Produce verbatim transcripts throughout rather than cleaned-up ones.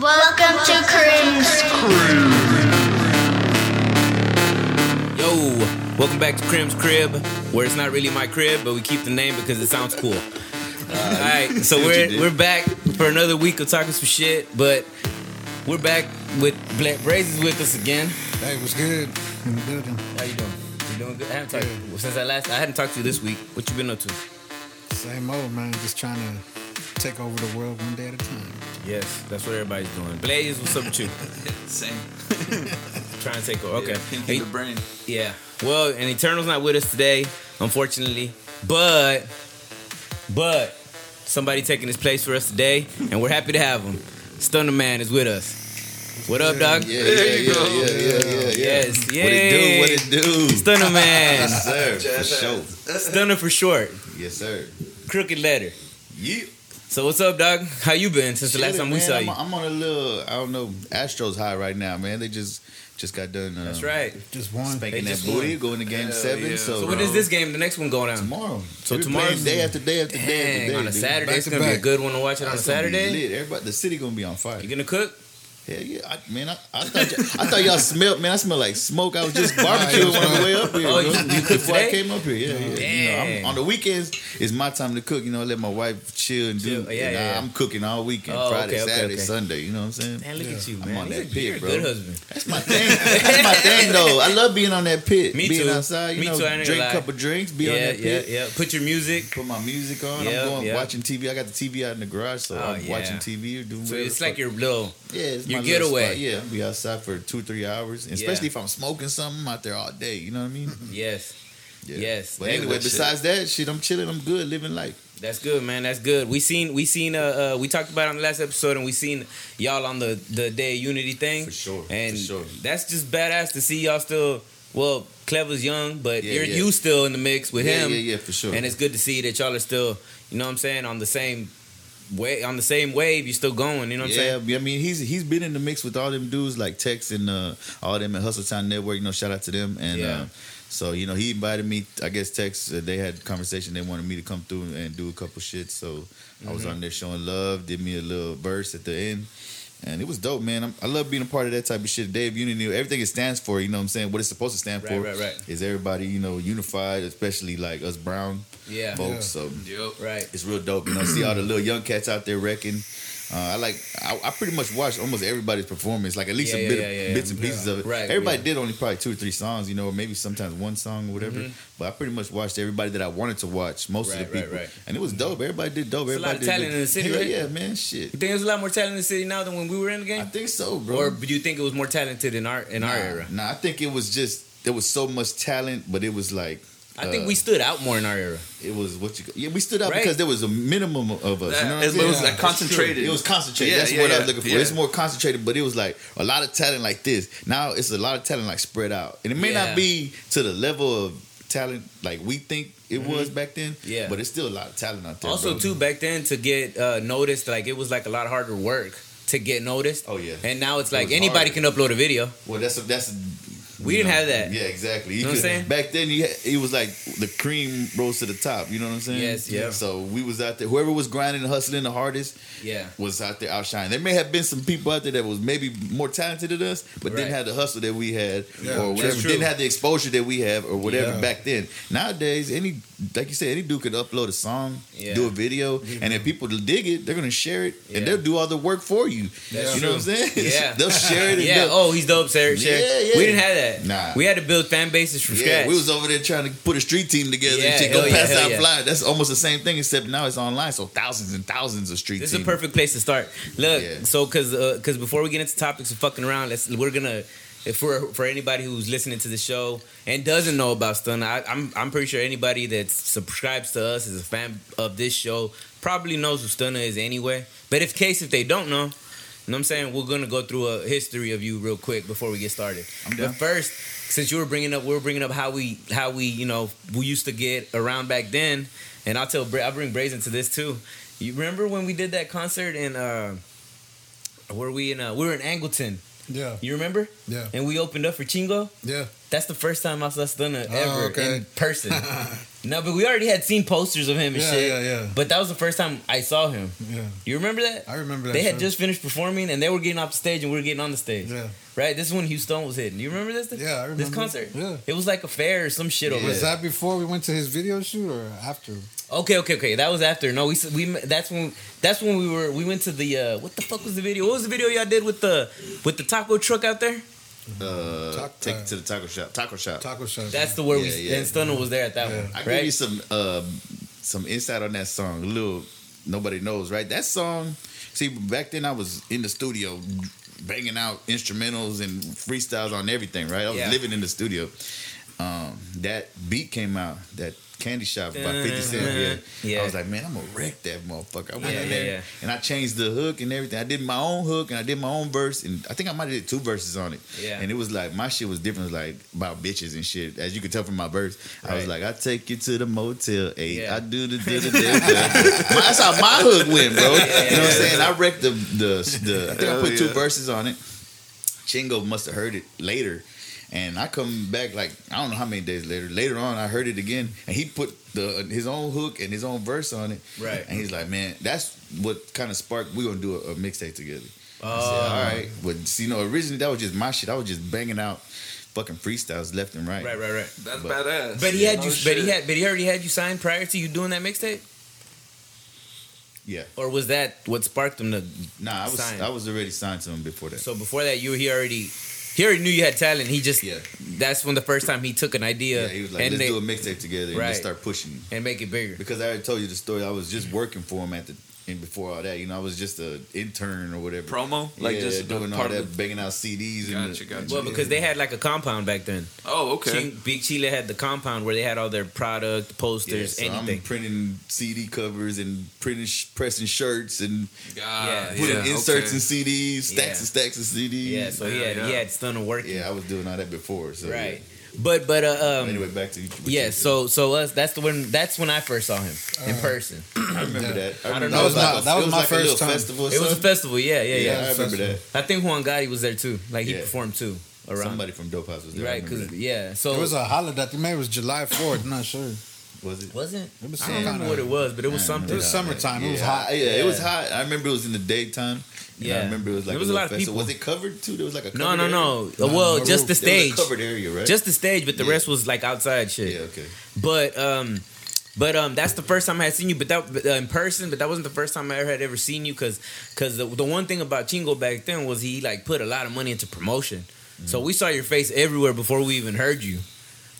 Welcome to Crim's Crib. Yo, welcome back to Crim's Crib, where it's not really my crib, but we keep the name because it sounds cool. Uh, all right, so we're we're back for another week of talking some shit, but we're back with Black Brazes with us again. Hey, what's good? In the building. How you doing? You doing good? I haven't talked to you since I last. I hadn't talked to you this week. What you been up to? Same old, man. Just trying to take over the world one day at a time. Yes, that's what everybody's doing. Blaze, what's up with you? Same. Trying to take over. Okay. Yeah, hey, the brain. Yeah. Well, and Eternal's not with us today, unfortunately. But, but, somebody taking his place for us today, and we're happy to have him. Stunner Man is with us. What up, dog? Yeah, yeah, yeah, yeah, yeah, yeah, yeah. Yes, yeah. What it do? What it do? Stunner Man. Yes, sir. For sure. Stunner for short. Yes, sir. Crooked letter. Yeah. So what's up, dog? How you been since the Shit last time we man, saw you? I'm on a little, I don't know, Astros high right now, man. They just just got done. Um, That's right. Just won. Spanking that booty, going to game Hell seven. Yeah. So, so when is this game? The next one going down tomorrow. So tomorrow's day after day after Dang, day after day. On a Saturday, back it's gonna back. be a good one to watch it on That's a Saturday. Lit. Everybody, the city gonna be on fire. You gonna cook? Hell yeah, I, man! I, I thought y'all, I thought y'all smelled. Man, I smell like smoke. I was just barbecuing on the way up here. Oh, you, you before today? I came up here, yeah, yeah. Damn. You know, I'm, on the weekends, it's my time to cook. You know, I let my wife chill and do. Chill. Yeah, and yeah, I, yeah. I'm cooking all weekend, oh, Friday, okay, Saturday, okay. Sunday. You know what I'm saying? Man, look yeah. at you, man! I'm on He's that a, pit, you're bro. A good husband. That's my thing. That's my thing, though. I love being on that pit. Me being too. Outside, you Me know, too, drink a lie. Couple drinks, be yeah, on that yeah, pit. Yeah, yeah. Put your music. Put my music on. Yeah, I'm going yeah. watching T V. I got the T V out in the garage, so I'm watching T V or doing. So it's like your little. Yeah. Your getaway. Yeah, I'll be outside for two, three hours. And especially yeah. if I'm smoking something, I'm out there all day. You know what I mean? Yes. Yeah. Yes. But anyway, besides shit. that, shit, I'm chilling. I'm good, living life. That's good, man. That's good. We seen, we seen. Uh, uh, we talked about it on the last episode, and we seen y'all on the the Day of Unity thing. For sure. And for sure. That's just badass to see y'all still. Well, Clever's young, but yeah, you're yeah. you still in the mix with yeah, him. Yeah, yeah, for sure. And it's good to see that y'all are still. You know what I'm saying? On the same. Way, on the same wave, you're still going. You know what yeah, I'm saying? Yeah, I mean, he's he's been in the mix with all them dudes like Tex and uh, all them at Hustle Town Network. You know, shout out to them. And yeah. uh, so, you know, he invited me. I guess Tex, uh, they had a conversation. They wanted me to come through and do a couple shit. So mm-hmm. I was on there showing love. Did me a little verse at the end. And it was dope, man. I'm, I love being a part of that type of shit. Day of Unity, everything it stands for, you know what I'm saying? What it's supposed to stand right, for right, right. is everybody, you know, unified, especially like us brown yeah. folks. Yeah. So yep. right. it's real dope. You know, see all the little young cats out there wrecking. Uh, I like, I, I pretty much watched almost everybody's performance, like at least yeah, a bit yeah, yeah, of, yeah. bits and pieces yeah. of it. Right, everybody yeah. did only probably two or three songs, you know, maybe sometimes one song or whatever. Mm-hmm. But I pretty much watched everybody that I wanted to watch, most right, of the people. Right, right. And it was dope. Everybody did dope. It's everybody a lot of talent did in the city, right? Yeah, man, shit. You think there's a lot more talent in the city now than when we were in the game? I think so, bro. Or do you think it was more talented in our in nah, our era? Nah, I think it was just, there was so much talent, but it was like, I think uh, we stood out more in our era. It was what you yeah we stood out right. because there was a minimum of us. That, you know what I'm saying? It was like concentrated. It was concentrated. Yeah, That's yeah, what yeah. I was looking for. Yeah. It's more concentrated, but it was like a lot of talent like this. Now it's a lot of talent like spread out, and it may yeah. not be to the level of talent like we think it mm-hmm. was back then. Yeah, but it's still a lot of talent out there. Also, bro. too back then to get uh, noticed, like it was like a lot harder work to get noticed. Oh yeah, and now it's like it anybody hard. can upload a video. Well, that's a, that's. A, We you didn't know, have that. Yeah, exactly. You know what I'm saying? Back then, you had, it was like the cream rose to the top. You know what I'm saying? Yes, yeah. So we was out there. Whoever was grinding and hustling the hardest yeah. was out there outshining. There may have been some people out there that was maybe more talented than us, but right. didn't have the hustle that we had yeah, or whatever. Didn't have the exposure that we have or whatever yeah. back then. Nowadays, any like you said, any dude could upload a song, yeah. do a video, mm-hmm. and if people dig it, they're going to share it, yeah. and they'll do all the work for you. That's you true. know what I'm saying? Yeah. They'll share it. And yeah, oh, he's dope, Sarah. Share. Yeah, yeah. We didn't have that. Nah. We had to build fan bases from yeah, scratch. We was over there trying to put a street team together yeah, and shit, go yeah, pass out yeah. flyers. That's almost the same thing, except now it's online, so thousands and thousands of street teams. This team. is a perfect place to start. Look, yeah. so because uh, cause before we get into topics of fucking around, let's we're gonna if we're, for anybody who's listening to the show and doesn't know about Stunner, I, I'm I'm pretty sure anybody that subscribes to us is a fan of this show probably knows who Stunner is anyway. But if case if they don't know. You know what I'm saying? We're going to go through a history of you real quick before we get started. I'm done. But first, since you were bringing up, we were bringing up how we, how we, you know, we used to get around back then. And I'll tell, I'll bring Brazen into this too. You remember when we did that concert in, uh, were we in, uh, we were in Angleton. Yeah. You remember? Yeah. And we opened up for Chingo? Yeah. That's the first time I saw Stunner ever oh, okay. in person. No, but we already had seen posters of him and yeah, shit. Yeah, yeah, yeah. But that was the first time I saw him. Yeah. You remember that? I remember that. They had show. just finished performing and they were getting off the stage and we were getting on the stage. Yeah. Right? This is when Hugh Stone was hitting. You remember this? Yeah, I remember. This concert? Yeah. It was like a fair or some shit yeah. over there. Was that before we went to his video shoot or after? Okay, okay, okay. That was after. No, we we that's when that's when we were we went to the uh, what the fuck was the video? What was the video y'all did with the with the taco truck out there? Uh, Taco, take it to the taco shop. Taco shop. Taco shop. That's the word. Yeah, we yeah, and Stunner yeah. was there at that yeah. one. I right? give you some uh, some insight on that song. A little nobody knows, right? That song. See, back then I was in the studio banging out instrumentals and freestyles on everything, right? I was yeah. living in the studio. Um, that beat came out. That Candy Shop by fifty cent. Yeah. yeah. I was like, man, I'm gonna wreck that motherfucker. I went yeah, in there yeah, yeah. and I changed the hook and everything. I did my own hook and I did my own verse and I think I might have did two verses on it. Yeah. And it was like my shit was different. It was like about bitches and shit. As you could tell from my verse, right. I was like, I take you to the motel eight. Yeah. I do the do the do. That's how my hook went, bro. Yeah, yeah, you know yeah, what I'm yeah. saying? I wrecked the the. the I think I put yeah. two verses on it. Chingo must have heard it later. And I come back like I don't know how many days later. Later on, I heard it again, and he put the his own hook and his own verse on it. Right. And he's like, "Man, that's what kind of sparked. We gonna do a, a mixtape together." Oh. I said, "All right." But see, you know, originally that was just my shit. I was just banging out fucking freestyles left and right. Right, right, right. That's but, badass. But he had yeah, you. No but shit. he had. But he already had you signed prior to you doing that mixtape. Yeah. Or was that what sparked him to? Nah, I was sign? I was already signed to him before that. So before that, you he already. He already knew you had talent. He just yeah. that's when the first time he took an idea. Yeah, he was like, and let's they, do a mixtape together and right. just start pushing it. And make it bigger. Because I already told you the story. I was just working for him at the and before all that, you know, I was just an intern or whatever. Promo? Like yeah, just doing all that, banging out C Ds. Gotcha, and the, gotcha. Well, because they had like a compound back then. Oh, okay. Ch- Big Chile had the compound where they had all their product, posters, yeah, so anything. I'm printing C D covers and printing, pressing shirts and God, putting yeah, inserts and okay. in C Ds, stacks yeah. and stacks of C Ds. Yeah, so he had, yeah. he had Stunner working. Yeah, I was doing all that before. So right. Yeah. But but uh, um, anyway, back to you. Yeah, you so so us. That's the when. That's when I first saw him in uh, person. I remember yeah. that. I, remember I don't know. That was, like my, a, that was, was my like first time. Festival it was a festival. Yeah, yeah, yeah. yeah I remember that. I think Juan Gotti was there too. Like he yeah. performed too. Around. Somebody from Dope House was there. Right? Because yeah. So it was a holiday. I think maybe it was July fourth. I'm not sure. Was it? Wasn't. It was I don't remember what it was, but it was something. It was summertime. Yeah. It was hot. Yeah, yeah, it was hot. I remember it was in the daytime. Yeah, and I remember it was like there was a, a lot of festival. People. Was it covered too? There was like a covered no, no, no. Area? Well, no, just the stage. There was a covered area, right? Just the stage, but the yeah. rest was like outside shit. Yeah, okay. But um, but um, that's the first time I had seen you, but that uh, in person. But that wasn't the first time I ever had ever seen you, because because the, the one thing about Chingo back then was he like put a lot of money into promotion. Mm-hmm. So we saw your face everywhere before we even heard you.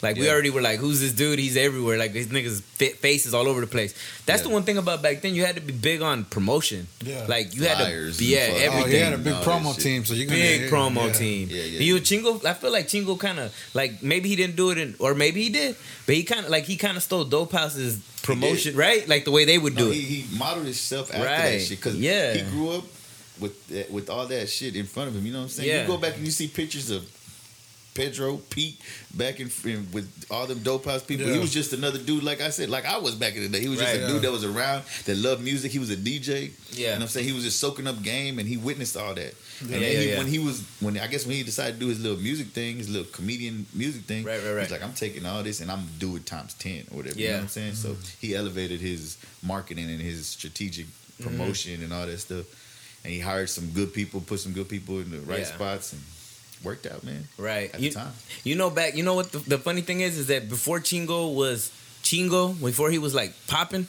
Like yeah. we already were like, who's this dude? He's everywhere. Like his niggas' face is all over the place. That's yeah. the one thing about back then. You had to be big on promotion. Yeah, like you had Flyers to, yeah, everything. Oh, he had a big promo team, so you can big get, promo yeah. team. Yeah, yeah. You Chingo? I feel like Chingo kind of like maybe he didn't do it, in, or maybe he did, but he kind of like he kind of stole Dope House's promotion, right? Like the way they would do no, it. He, he modeled himself after right. that shit because yeah. he grew up with with all that shit in front of him. You know what I'm saying? Yeah. You go back and you see pictures of Pedro, Pete, back in with all them Dope House people. Yeah. He was just another dude, like I said, like I was back in the day. He was just right, a yeah. dude that was around, that loved music. He was a D J. Yeah. You know what I'm saying? He was just soaking up game, and he witnessed all that. Yeah, and then yeah, he, yeah. when he was, when I guess when he decided to do his little music thing, his little comedian music thing, right, right, right. he's like, I'm taking all this, and I'm do it times ten or whatever. Yeah. You know what I'm saying? Mm-hmm. So he elevated his marketing and his strategic promotion mm-hmm. and all that stuff. And he hired some good people, put some good people in the right yeah. spots, and worked out, man. Right. At you, the time. You know back you know what the, the funny thing is is that before Chingo was Chingo, before he was like popping,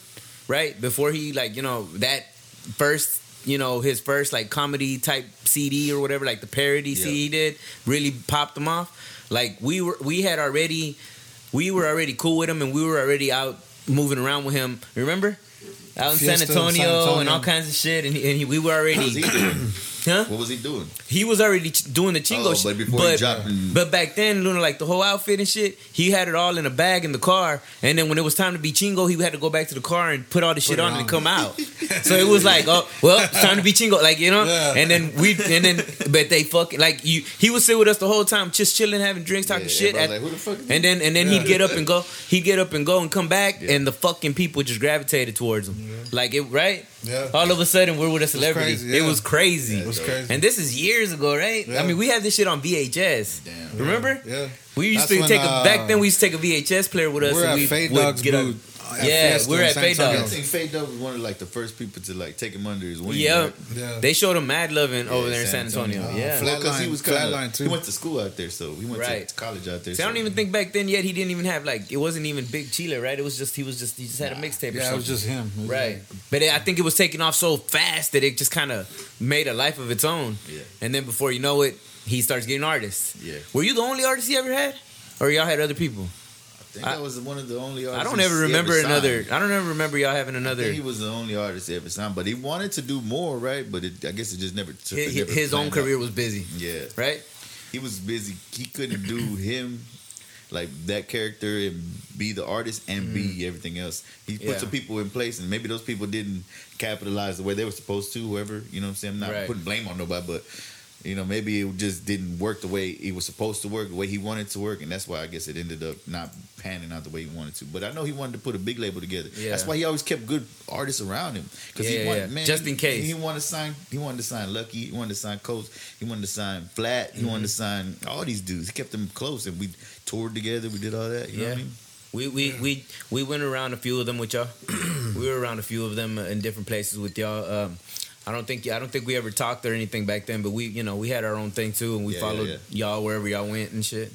right? Before he like, you know, that first, you know, his first like comedy type C D or whatever, like the parody yeah. C D he did, really popped him off. Like we were we had already we were already cool with him and we were already out moving around with him. Remember? Out in San Antonio, San Antonio and all kinds of shit, and, he, and he, we were already. What was he doing? Huh? What was he doing? He was already ch- doing the Chingo. Oh, but before but, he dropped. And... But back then, Luna, like the whole outfit and shit, he had it all in a bag in the car, and then when it was time to be Chingo, he had to go back to the car and put all the shit on, on and come out. So it was like, oh, well, it's time to be Chingo, like you know. Yeah. And then we, and then, but they fucking like you. He would sit with us the whole time, just chilling, having drinks, talking yeah, shit. At, like, who the fuck is and then, and then yeah. he'd get up and go. He'd get up and go and come back, yeah. and the fucking people just gravitated towards him. Yeah. Like it, right? Yeah. All of a sudden, we're with a celebrity. It was crazy. Yeah. It was crazy. Yeah, it was crazy. And this is years ago, right? Yeah. I mean, we had this shit on V H S. Damn. Remember? Yeah. yeah. We used That's to take when, uh, a back then. We used to take a V H S player with us. We're and at we Fade Dog's get booth. At yeah, we we're at Fade Up. I think Fade Up was one of like the first people to like take him under his wing. Yep. Yeah, they showed him mad loving yeah, over there in San Antonio. Antonio. Yeah, because well, he was Flatline too. He went to school out there, so he went right. to college out there. So, so I don't even think back then yet he didn't even have like it wasn't even Big Chile, right? It was just he was just he just had a mixtape. Yeah, or something. It was just him, was right? Him. But it, I think it was taking off so fast that it just kind of made a life of its own. Yeah, and then before you know it, he starts getting artists. Yeah, were you the only artist he ever had, or y'all had other people? I think I, that was one of the only artists I don't ever remember ever another I don't ever remember y'all having another I think he was the only artist ever signed. But he wanted to do more, right? But it, I guess it just never took His, never his own career out. Was busy. Yeah. Right? He was busy. He couldn't do him like that character and be the artist and mm. be everything else. He put yeah. some people in place, and maybe those people didn't capitalize the way they were supposed to. Whoever, you know what I'm saying, I'm not right. putting blame on nobody, but you know, maybe it just didn't work the way it was supposed to work, the way he wanted to work, and that's why I guess it ended up not panning out the way he wanted to. But I know he wanted to put a big label together. Yeah. That's why he always kept good artists around him, because yeah, he wanted, yeah. man, just in case he, he wanted to sign. He wanted to sign Lucky. He wanted to sign Cole's. He wanted to sign Flat. He mm-hmm. wanted to sign all these dudes. He kept them close, and we toured together. We did all that. You yeah. know what I mean? We we, we we went around a few of them with y'all. We were around a few of them in different places with y'all. Um, I don't think I don't think we ever talked or anything back then, but we, you know, we had our own thing too, and we yeah, followed yeah, yeah. y'all wherever y'all went and shit.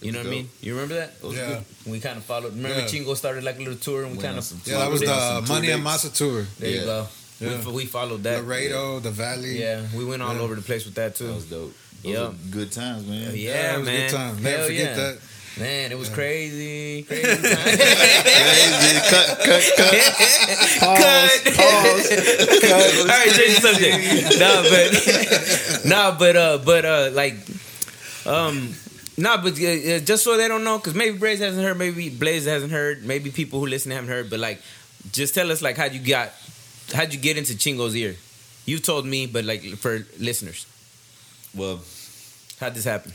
You know what I mean? You remember that? Yeah. We kind of followed. Remember yeah. Chingo started like a little tour, and we kind of yeah, that was the uh, Money and Masa tour. There yeah. you go. Yeah. We, we followed that. Laredo, yeah. The Valley. Yeah, we went all yeah. over the place with that too. That was dope. Those yeah, good times, man. Yeah, yeah was man. Good times. Never Hell forget yeah. that. Man, it was yeah. crazy. Crazy time. Crazy. Cut, cut, cut. Pause, cut. Pause. Cut. All right, change the subject. No, but, no, but, uh, but, uh, like, um, no, nah, but uh, just so they don't know, because maybe Blaze hasn't heard, maybe Blaze hasn't heard, maybe people who listen haven't heard, but, like, just tell us, like, how you got, how'd you get into Chingo's ear? You told me, but, like, for listeners. Well. How'd this happen?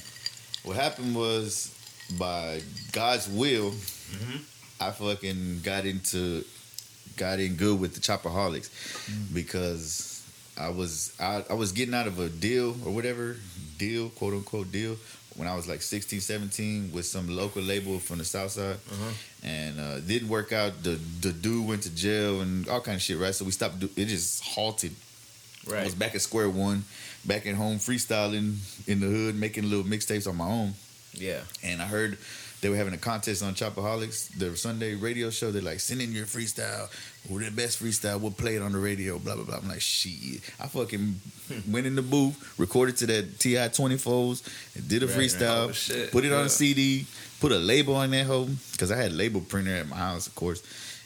What happened was, by God's will, mm-hmm. I fucking got into got in good with the Chopaholics mm-hmm. because I was I, I was getting out of a deal or whatever deal, quote unquote deal, when I was like sixteen, seventeen with some local label from the South Side, uh-huh. and uh, didn't work out. The the dude went to jail and all kind of shit, right? So we stopped. It just halted. Right. I was back at square one, back at home freestyling in the hood, making little mixtapes on my own. Yeah. And I heard they were having a contest on Chopaholics, their Sunday radio show. They're like, send in your freestyle. We're the best freestyle. We'll play it on the radio, blah, blah, blah. I'm like, shit. I fucking went in the booth, recorded to that T I twenty-fours, did a right, freestyle, right. Oh, put it yeah. on a C D, put a label on that hoe, because I had a label printer at my house, of course,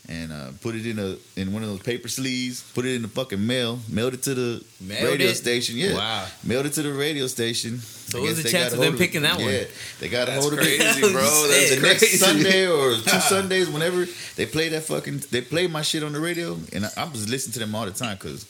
and uh, put it in a in one of those paper sleeves, put it in the fucking mail, mailed it to the mailed radio it? station. Yeah. Wow. Mailed it to the radio station. So what was the chance of them picking that one? Yeah, they got a hold of it. That's crazy, bro. That's the next Sunday or two Sundays, whenever they play that fucking, they play my shit on the radio, and I, I was listening to them all the time because,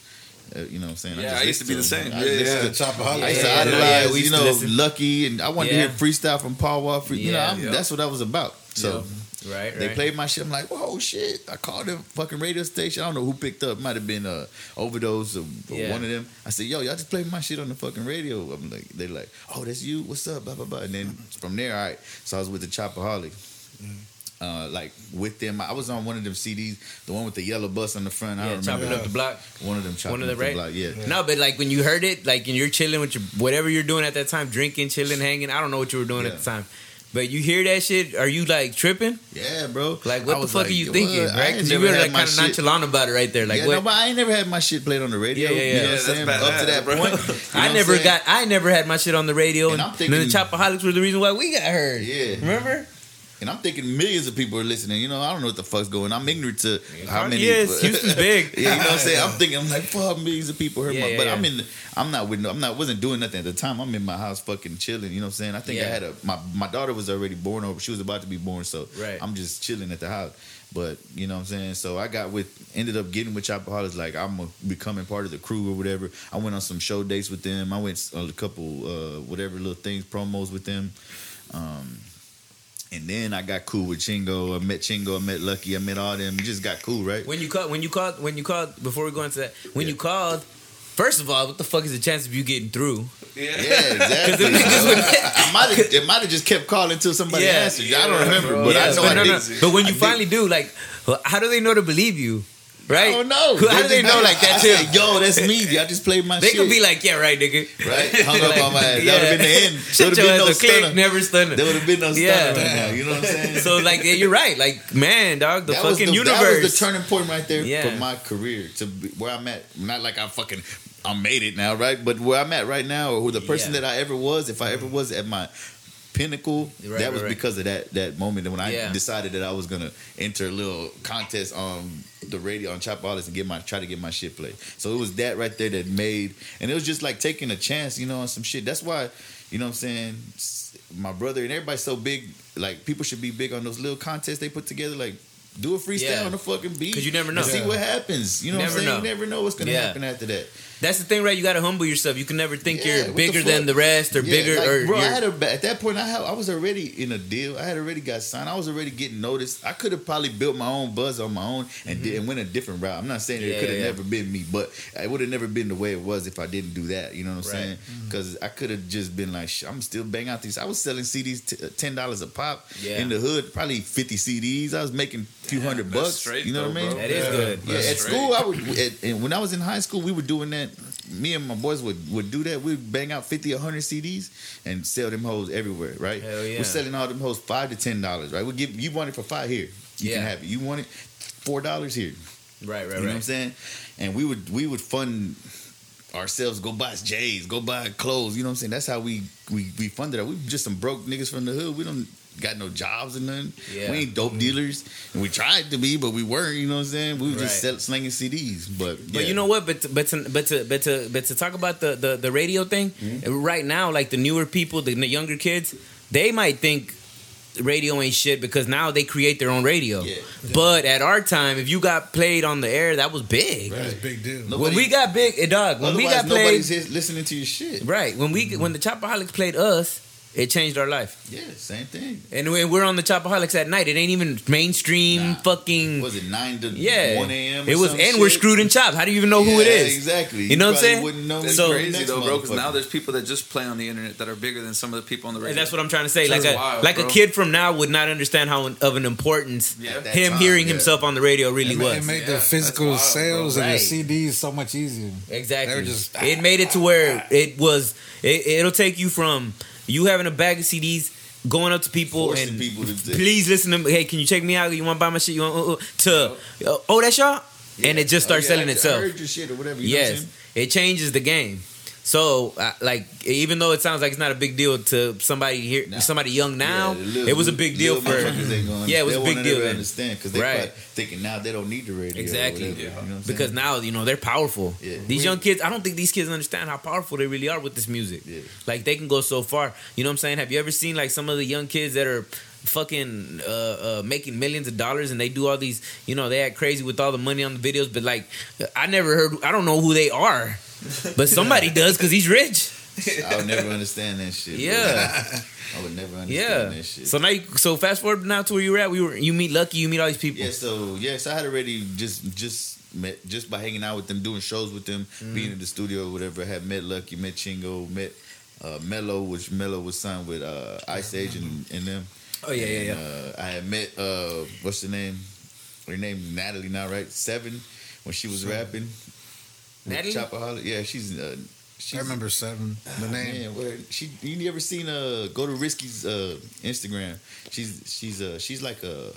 uh, you know what I'm saying? Yeah, I, I used to be the same. I used yeah, to Chopaholics. I used to idolize, you know, Lucky, and I wanted yeah. to hear freestyle from Paul Wall. Free, yeah. You know, yeah. that's what I was about. So. Yeah. Right, right. They played my shit. I'm like, whoa, shit. I called the fucking radio station. I don't know who picked up. Might have been uh, Overdose or, or yeah. one of them. I said, yo, y'all just played my shit on the fucking radio. I'm like, they're like, oh, that's you. What's up? Blah, blah, blah. And then from there, all right. So I was with the Chopaholics. Mm-hmm. Uh, like with them, I was on one of them C Ds, the one with the yellow bus on the front. Yeah, I don't remember. Chopping Up the Block. One of them chopping one of the, up right? the block. Yeah. yeah. No, but like when you heard it, like and you're chilling with your whatever you're doing at that time, drinking, chilling, hanging. I don't know what you were doing yeah. at the time. But you hear that shit? Are you like tripping? Yeah, bro. Like what the fuck like, are you thinking? What? Right? Because you were like kind of nonchalant about it right there. Like yeah, what? No, but I ain't never had my shit played on the radio. Yeah, yeah, yeah. You know yeah, what I'm saying? Up that, to that bro. point, you know I never got. I never had my shit on the radio, and, and, thinking, and then the Chopaholics were the reason why we got heard. Yeah, remember? And I'm thinking millions of people are listening. You know, I don't know what the fuck's going on. I'm ignorant to how many. Yes, Houston's big. yeah, you know what I'm saying? I'm thinking, I'm like, fuck, millions of people heard yeah, my... Yeah, but yeah. I'm in... The, I'm not with... I'm not... wasn't doing nothing at the time. I'm in my house fucking chilling. You know what I'm saying? I think yeah. I had a... My, my daughter was already born over. She was about to be born, so... Right. I'm just chilling at the house. But, you know what I'm saying? So I got with... Ended up getting with Chopaholics. Like, I'm a, becoming part of the crew or whatever. I went on some show dates with them. I went on a couple, uh, whatever, little things, promos with them. Um... And then I got cool with Chingo. I met Chingo. I met Lucky. I met all them. You just got cool, right? When you called, when you called, when you called. Before we go into that, when yeah. you called, first of all, what the fuck is the chance of you getting through? Yeah, yeah exactly. It, I might have, it might have just kept calling until somebody yeah, answered. Yeah, I don't remember, bro. but yeah, I know. But, I no, no. but when you I finally did. do, like, how do they know to believe you? Right? I don't know. How they do they know like that too? Said, yo, that's me. I just played my they shit. They could be like, yeah, right, nigga. Right? Hung like, up on my ass. Yeah. That would have been the end. There would have been no stunner. Never stunner. There would have been no stunner yeah. right now. You know what I'm saying? So, like, yeah, you're right. Like, man, dog, the that fucking the, universe. That was the turning point right there yeah. for my career to be where I'm at. Not like I fucking, I made it now, right? But where I'm at right now, or the person yeah. that I ever was, if I ever was at my pinnacle, right, that was right, because right. of that that moment when I yeah. decided that I was gonna enter a little contest on the radio on Chopaholics and get my try to get my shit played. So it was that right there that made, and it was just like taking a chance, you know, on some shit. That's why, you know what I'm saying, my brother and everybody's so big. Like, people should be big on those little contests they put together. Like, do a freestyle yeah. on a fucking beat, cause you never know. And yeah. see what happens. You know never what I'm saying? Know. You never know what's gonna yeah. happen after that. That's the thing, right? You gotta humble yourself. You can never think yeah, you're bigger the than the rest, or yeah, bigger. Like, or bro, I had a, at that point, I had, I was already in a deal. I had already got signed. I was already getting noticed. I could have probably built my own buzz on my own and, mm-hmm. did, and went a different route. I'm not saying yeah, it could have yeah, never yeah. been me, but it would have never been the way it was if I didn't do that. You know what I'm right. saying? Because mm-hmm. I could have just been like, I'm still banging out these. I was selling C Ds t- ten dollars a pop yeah. in the hood, probably fifty C Ds. I was making a few yeah, hundred bucks. Straight, you know though, what I mean? That yeah. is good. Yeah, at straight. school, I would. At, and when I was in high school, we were doing that. Me and my boys would, would do that. We'd bang out fifty, one hundred C Ds and sell them hoes everywhere, right? Hell yeah. We're selling all them hoes five to ten dollars, right? We give you want it for five here. You yeah. can have it. You want it four dollars here. Right, right, right. You know right. what I'm saying? And we would we would fund ourselves, go buy J's, go buy clothes, you know what I'm saying? That's how we we, we funded it. We just some broke niggas from the hood. We don't got no jobs or nothing. Yeah. We ain't dope dealers. And we tried to be, but we weren't. You know what I'm saying? We were right. just sell, slinging C Ds. But yeah. but you know what? But to, but to, but to but to but to talk about the the, the radio thing mm-hmm. right now, like the newer people, the younger kids, they might think radio ain't shit because now they create their own radio. Yeah. But at our time, if you got played on the air, that was big. Right. That was a big deal. Nobody, when we got big, dog. When we got played, nobody's listening to your shit. Right. When we mm-hmm. when the Chopaholics played us, it changed our life. Yeah, same thing. And we're on the Chopaholics at night. It ain't even mainstream nah. fucking... Was it nine to one a.m. yeah. or it was, and shit? We're screwed and chopped. How do you even know yeah, who it is? Exactly. You, you know what I'm saying? Wouldn't know. That's so crazy though, bro, because now there's people that just play on the internet that are bigger than some of the people on the radio. And that's what I'm trying to say. Like, a, wild, like a kid from now would not understand how of an importance yeah. him time, hearing yeah. himself on the radio really it was. Made, it made yeah, the physical wild, sales right. and the C Ds so much easier. Exactly. Just, it ah, made it to where it was... It'll take you from... You having a bag of C Ds, going up to people forcing and people to please listen to me. Hey, can you check me out? You want to buy my shit? You want uh, uh, to? Uh, oh, that's y'all, yeah. and it just starts oh, yeah, selling I itself. Heard your shit or whatever. You yes, know what I'm saying? It changes the game. So, uh, like, even though it sounds like it's not a big deal to somebody here, nah. somebody young now, yeah, little, it was a big deal for. Gonna, yeah, it was a big deal. Understand? Because they right. thinking now they don't need the radio. Exactly. Whatever, yeah. you know what because saying? Now you know they're powerful. Yeah. These young kids, I don't think these kids understand how powerful they really are with this music. Yeah. Like, they can go so far. You know what I'm saying? Have you ever seen like some of the young kids that are fucking uh, uh, making millions of dollars, and they do all these? You know, they act crazy with all the money on the videos, but like, I never heard. I don't know who they are. But somebody does because he's rich. I would never understand that shit. Yeah, bro. I would never understand yeah. that shit. So now, you, so fast forward now to where you were at. We were you meet Lucky, you meet all these people. Yeah. So yes, I had already just just met just by hanging out with them, doing shows with them, mm. being in the studio or whatever. I had met Lucky, met Chingo, met uh, Mello, which Mello was signed with uh, Ice Age and, and them. Oh yeah, and, yeah, yeah. Uh, I had met uh, what's her name? Her name Natalie now, right? Seven when she was sure. rapping. Chopaholic, yeah, she's, uh, she's. I remember seven. The oh, name. Man, where, she. You ever seen uh go to Risky's uh, Instagram? She's she's uh she's like a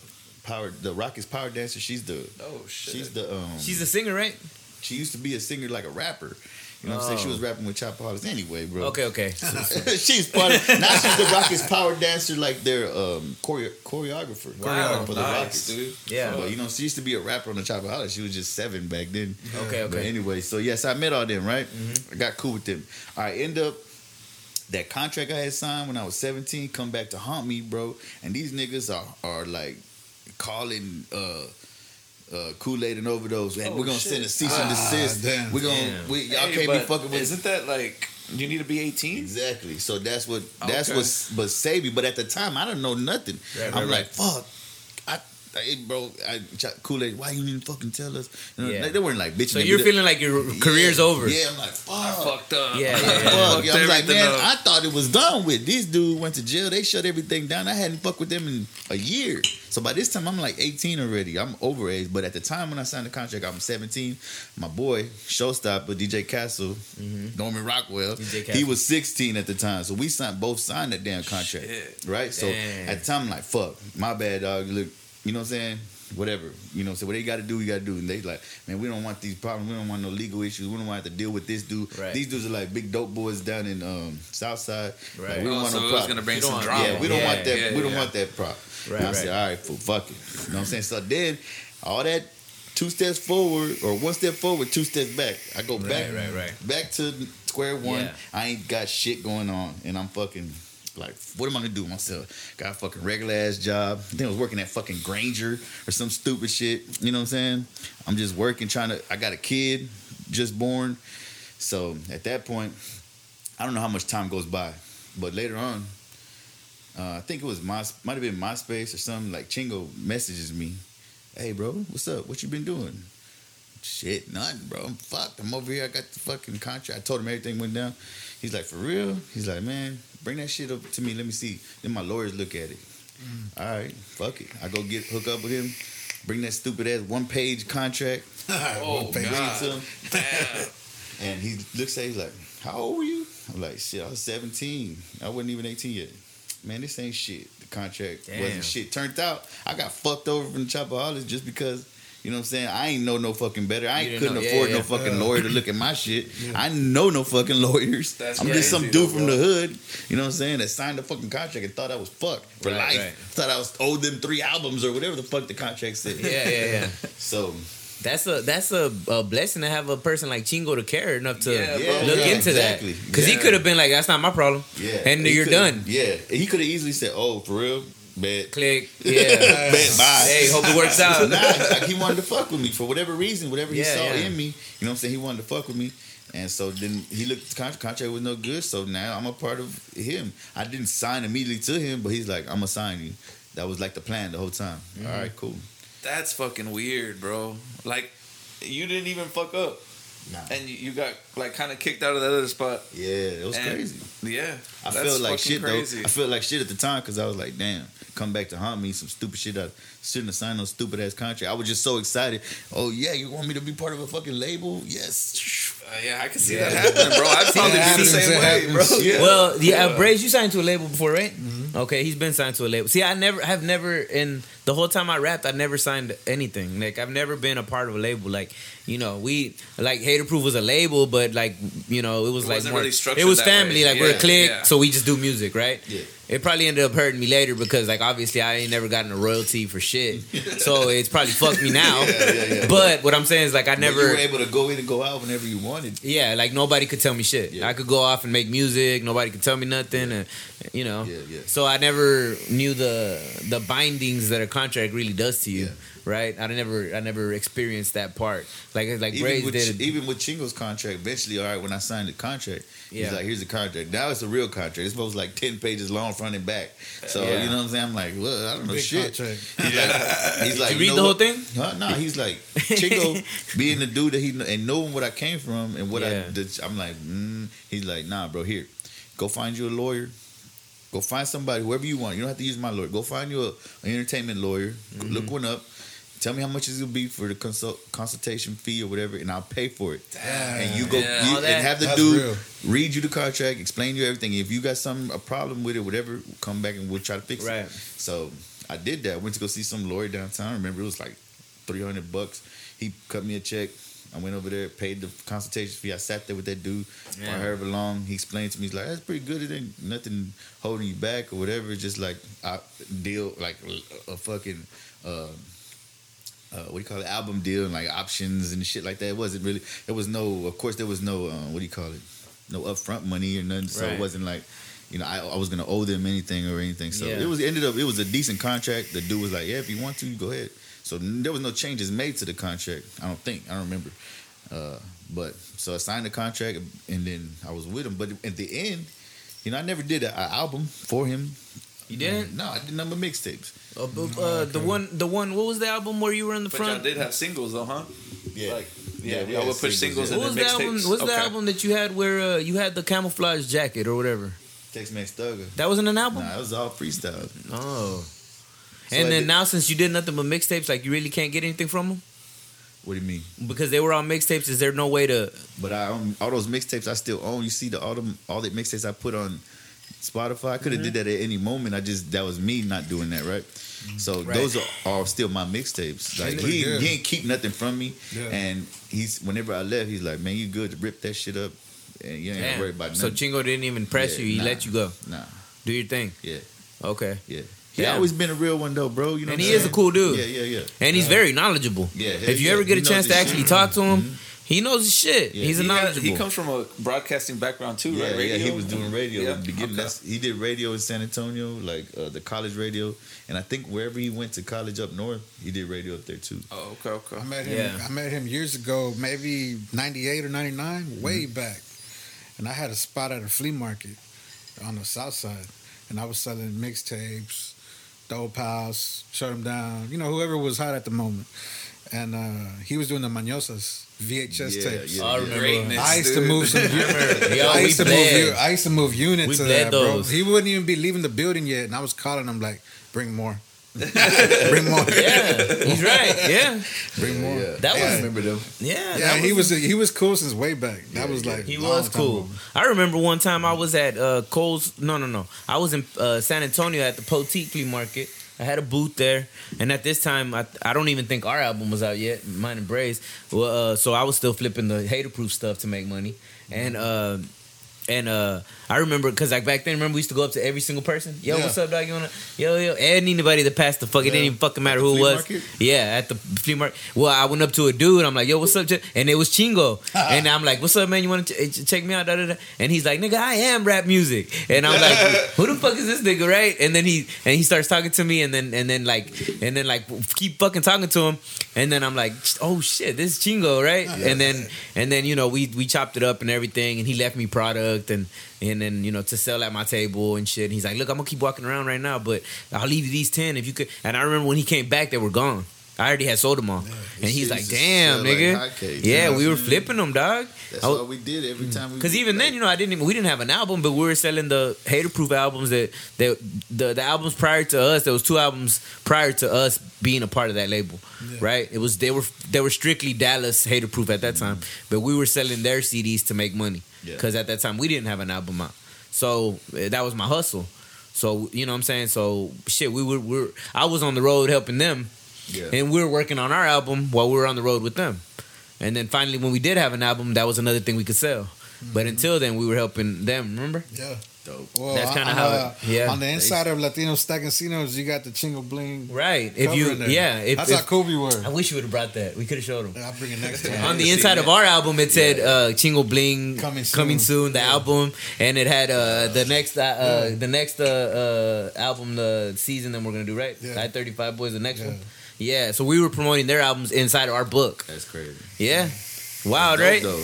power the Rockets power dancer. She's the oh shit. She's the um. She's a singer, right? She used to be a singer, like a rapper. You know what I'm saying? She was rapping with Chopaholics anyway, bro. Okay, okay. She's part of now she's the Rockets power dancer, like their um, choreo- choreographer. Wow, choreographer for the nice. Rockets, dude. Yeah. But, you know, she used to be a rapper on the Chopaholics. She was just seven back then. Okay, okay. But anyway, so yes, I met all them, right? Mm-hmm. I got cool with them. I end up that contract I had signed when I was seventeen, come back to haunt me, bro. And these niggas are are like calling uh Uh, Kool-Aid and Overdose. Oh, we're gonna shit. send a cease and desist. Ah, we're gonna we, y'all hey, can't be fucking with. Isn't that like You need to be eighteen? Exactly. So that's what that's okay. what but saved me. But at the time, I didn't know nothing. Right, right, I'm right. like, fuck. I, I bro, I Kool-Aid, why you didn't fucking tell us? You know, yeah. like, they weren't like bitching. So you're feeling like your career's yeah. over. Yeah, I'm like, fuck. I fucked up. Yeah, yeah, yeah. fuck. yeah I'm like, man, up. I thought it was done with. This dude went to jail. They shut everything down. I hadn't fucked with them in a year. So by this time, I'm like eighteen already. I'm overage. But at the time when I signed the contract, I'm seventeen. My boy, showstopper, D J Castle, mm-hmm. Norman Rockwell, he was sixteen at the time. So we signed both signed that damn contract. Shit. Right? So damn. At the time, I'm like, fuck, my bad, dog. Look, you know what I'm saying? Whatever. You know what I'm saying? What they got to do, you got to do. And they like, man, we don't want these problems. We don't want no legal issues. We don't want to have to deal with this dude. Right. These dudes are like big dope boys down in um, Southside. Right. Like, we don't oh, want so no problem. Gonna bring some drama. Yeah, we don't yeah, want that. Yeah, we yeah. don't want that problem. Right, and I right. said, all right, fool, fuck it. You know what I'm saying? So then, all that two steps forward, or one step forward, two steps back. I go right, back, right, right. back to square one. Yeah. I ain't got shit going on, and I'm fucking like, what am I gonna do myself? Got a fucking regular ass job. Then I was working at fucking Granger or some stupid shit. You know what I'm saying? I'm just working, trying to. I got a kid just born, so at that point, I don't know how much time goes by, but later on. Uh, I think it was my might have been MySpace or something. Like Chingo messages me, "Hey, bro, what's up? What you been doing?" Shit, nothing, bro. I'm fucked. I'm over here. I got the fucking contract. I told him everything went down. He's like, "For real?" He's like, "Man, bring that shit up to me. Let me see." Then my lawyers look at it. Mm. All right, fuck it. I go get hook up with him. Bring that stupid ass one page contract. Oh, bring it to him. And he looks at. It, he's like, "How old were you?" I'm like, "Shit, I was seventeen. I wasn't even eighteen yet." Man, this ain't shit. The contract Damn. wasn't shit. Turned out, I got fucked over from the Chopaholics just because, you know what I'm saying? I ain't know no fucking better. I ain't couldn't know, afford yeah, no yeah, fucking uh, lawyer to look at my shit. Yeah. I know no fucking lawyers. That's I'm crazy, just some dude from the hood, you know what I'm saying, that signed the fucking contract and thought I was fucked for right, life. Right. Thought I was owed them three albums or whatever the fuck the contract said. Yeah, yeah, yeah. So... That's a that's a, a blessing to have a person like Chingo to care enough to yeah, look yeah, into exactly. that. Because yeah. he could have been like, that's not my problem. Yeah. And he you're done. Yeah. He could have easily said, oh, for real? Bad. Click. Yeah. Bad. Bye. Hey, hope it works out. Nah, like he wanted to fuck with me for whatever reason, whatever he yeah, saw yeah. in me. You know what I'm saying? He wanted to fuck with me. And so then he looked, the contract, contract was no good. So now I'm a part of him. I didn't sign immediately to him, but he's like, I'm going to sign you. That was like the plan the whole time. Mm-hmm. All right, cool. That's fucking weird, bro. Like, you didn't even fuck up. Nah. And you got, like, kind of kicked out of that other spot. Yeah, it was and crazy. Yeah. I felt like shit, crazy. though. I felt like shit at the time because I was like, damn, come back to haunt me. Some stupid shit. I shouldn't have signed no stupid ass contract. I was just so excited. Oh, yeah, you want me to be part of a fucking label? Yes. Uh, yeah, I can see yeah. that happening, bro. I probably yeah, do the same way, happens. bro. Yeah. Well, yeah, yeah. Braves, you signed to a label before, right? Mm-hmm. Okay, he's been signed to a label. See, I never, I have never, in the whole time I rapped, I never signed anything. Like, I've never been a part of a label. Like, you know, we, like, Haterproof was a label, but, like, you know, it was it like, more, really structured it was family. Way. Like, yeah, we're a clique, yeah. so we just do music, right? Yeah. It probably ended up hurting me later because, like, obviously I ain't never gotten a royalty for shit. So it's probably fucked me now. yeah, yeah, yeah. But what I'm saying is, like, I never... But you were able to go in and go out whenever you wanted. Yeah, like, nobody could tell me shit. Yeah. I could go off and make music. Nobody could tell me nothing. Yeah. And, you know. Yeah, yeah. So I never knew the the bindings that a contract really does to you. Yeah. Right? I never I never experienced that part. Like, like even Ray's with, did. Even with Chingo's contract, eventually, all right, when I signed the contract, yeah. he's like, here's the contract. Now it's a real contract. It's supposed to be like ten pages long, front and back. So, yeah. you know what I'm saying? I'm like, well, I don't know Big shit. Contract. He's like, he's like, did you read no, the whole thing? Huh? No, he's like, Chingo being the dude that he, and knowing what I came from and what yeah. I did, I'm like, mm. he's like, nah, bro, here, go find you a lawyer. Go find somebody, whoever you want. You don't have to use my lawyer. Go find you a, an entertainment lawyer. Mm-hmm. Look one up. Tell me how much it's going to be for the consult, consultation fee or whatever, and I'll pay for it. Damn, and you go yeah, you, that, and have the dude real. read you the contract, explain you everything. If you got some a problem with it, whatever, come back and we'll try to fix right. it. So I did that. Went to go see some lawyer downtown. I remember it was like three hundred bucks. He cut me a check. I went over there, paid the consultation fee. I sat there with that dude yeah. for however long. He explained to me, he's like, that's pretty good. It ain't nothing holding you back or whatever. It's just like I deal like a fucking... Uh, Uh, what do you call it? Album deal and like options and shit like that. It wasn't really. There was no. Of course, there was no. Um, what do you call it? No upfront money or nothing. So right. it wasn't like, you know, I, I was gonna owe them anything or anything. So yeah. it was ended up. It was a decent contract. The dude was like, yeah, if you want to, you go ahead. So there was no changes made to the contract. I don't think. I don't remember. Uh, But so I signed the contract, and then I was with him. But at the end, you know, I never did an album for him. You didn't? Um, no, I did a number of mixtapes. Uh, uh, oh, okay. The one, the one. What was the album where you were in the but front? Y'all did have singles though, huh? Yeah, like, yeah. yeah we y'all would push singles, singles yeah. and then mixtapes. What was, the album, what's okay. the album that you had where uh, you had the camouflage jacket or whatever? Tex-Mex Thugger. That wasn't an album. Nah, it was all freestyle. Oh. So and I then did. Now, since you did nothing but mixtapes, like you really can't get anything from them. What do you mean? Because they were all mixtapes. Is there no way to? But I own, all those mixtapes I still own. You see the all them all the mixtapes I put on Spotify. I could have mm-hmm. did that at any moment. I just that was me not doing that right. So right. those are all still my mixtapes. Like he, he didn't keep nothing from me. Yeah. And he's whenever I left, he's like, "Man, you good to rip that shit up." And you ain't worried about nothing. So Chingo didn't even press yeah, you. He nah, let you go. Nah, do your thing. Yeah. Okay. Yeah. He yeah. always been a real one though, bro. You know, and he is a cool dude. Yeah, yeah, yeah. And he's uh, very knowledgeable. Yeah. If you yeah, ever get a chance to actually shit. talk to him, mm-hmm. he knows his shit. Yeah. He's he a knowledgeable. Had, he comes from a broadcasting background too, yeah, right? Radio. Yeah, he was doing radio yeah. at the beginning. Okay. That's, he did radio in San Antonio, like uh, the college radio, and I think wherever he went to college up north, he did radio up there too. Oh, okay, okay. I met him. Yeah. I met him years ago, maybe ninety-eight or ninety-nine, way mm-hmm. back, and I had a spot at a flea market on the south side, and I was selling mixtapes. Dope House, Shut Him Down, you know, whoever was hot at the moment. And uh, he was doing the Mañosas V H S yeah, tapes. Yeah, yeah. I used to move some I used to move I used to move units to that, bro. He wouldn't even be leaving the building yet, and I was calling him like, bring more. Bring more. Yeah, he's right. Yeah, bring more. Yeah, that was yeah. I remember them. Yeah, yeah. He was, was he was cool since way back. That yeah, was like he was cool. Ago. I remember one time I was at uh, Cole's. No, no, no. I was in uh, San Antonio at the Poteet Flea Market. I had a booth there, and at this time, I I don't even think our album was out yet. Mine and Bray's. Well, uh, so I was still flipping the Haterproof stuff to make money, and. Uh, And uh, I remember, because like back then, remember we used to go up to every single person. Yo, yeah. what's up, dog? You wanna? Yo, yo, and anybody that passed the fuck, it yeah. didn't even fucking matter who it was. Market? Yeah, at the flea market. Well, I went up to a dude. I'm like, yo, what's up? And it was Chingo. And I'm like, what's up, man? You want to ch- check me out? Da, da, da. And he's like, nigga, I am rap music. And I'm like, who the fuck is this nigga, right? And then he and he starts talking to me, and then and then like and then like keep fucking talking to him. And then I'm like, oh shit, this is Chingo, right? Yeah. And then and then you know we we chopped it up and everything, and he left me product. And and then you know to sell at my table and shit. And he's like, look, I'm gonna keep walking around right now, but I'll leave you these ten if you could. And I remember when he came back, they were gone. I already had sold them all. Yeah, and he's like, damn, nigga. Like hotcakes, yeah, you know we were flipping them, dog. That's I, what we did every time. we Because even like, then, you know, I didn't even, we didn't have an album, but we were selling the Haterproof albums that, that the, the albums prior to us. There was two albums prior to us being a part of that label, yeah. right? It was they were they were strictly Dallas Haterproof at that time, mm-hmm. but we were selling their C Ds to make money. Because yeah. at that time, we didn't have an album out. So that was my hustle. So, you know what I'm saying? So, shit, we were, we were I was on the road helping them. Yeah. And we were working on our album while we were on the road with them. And then finally, when we did have an album, that was another thing we could sell. Mm-hmm. But until then, we were helping them, remember? Yeah. Dope. Well, that's kind of how uh, it, yeah. on the inside of Latino Stack and Cinos, you got the Chingo Bling. Right. If you there. yeah, if, that's if, how cool we were. I wish you would have brought that. We could have showed them. Yeah, I'll bring it next time. On the inside of our album, it said yeah. uh, Chingo Bling coming soon, coming soon the yeah. album, and it had uh, the next uh, uh, yeah. the next uh, uh, album the season that we're gonna do, right? Yeah. I thirty-five Boys, the next yeah. one. Yeah. So we were promoting their albums inside of our book. That's crazy. Yeah. Wild, right? Though.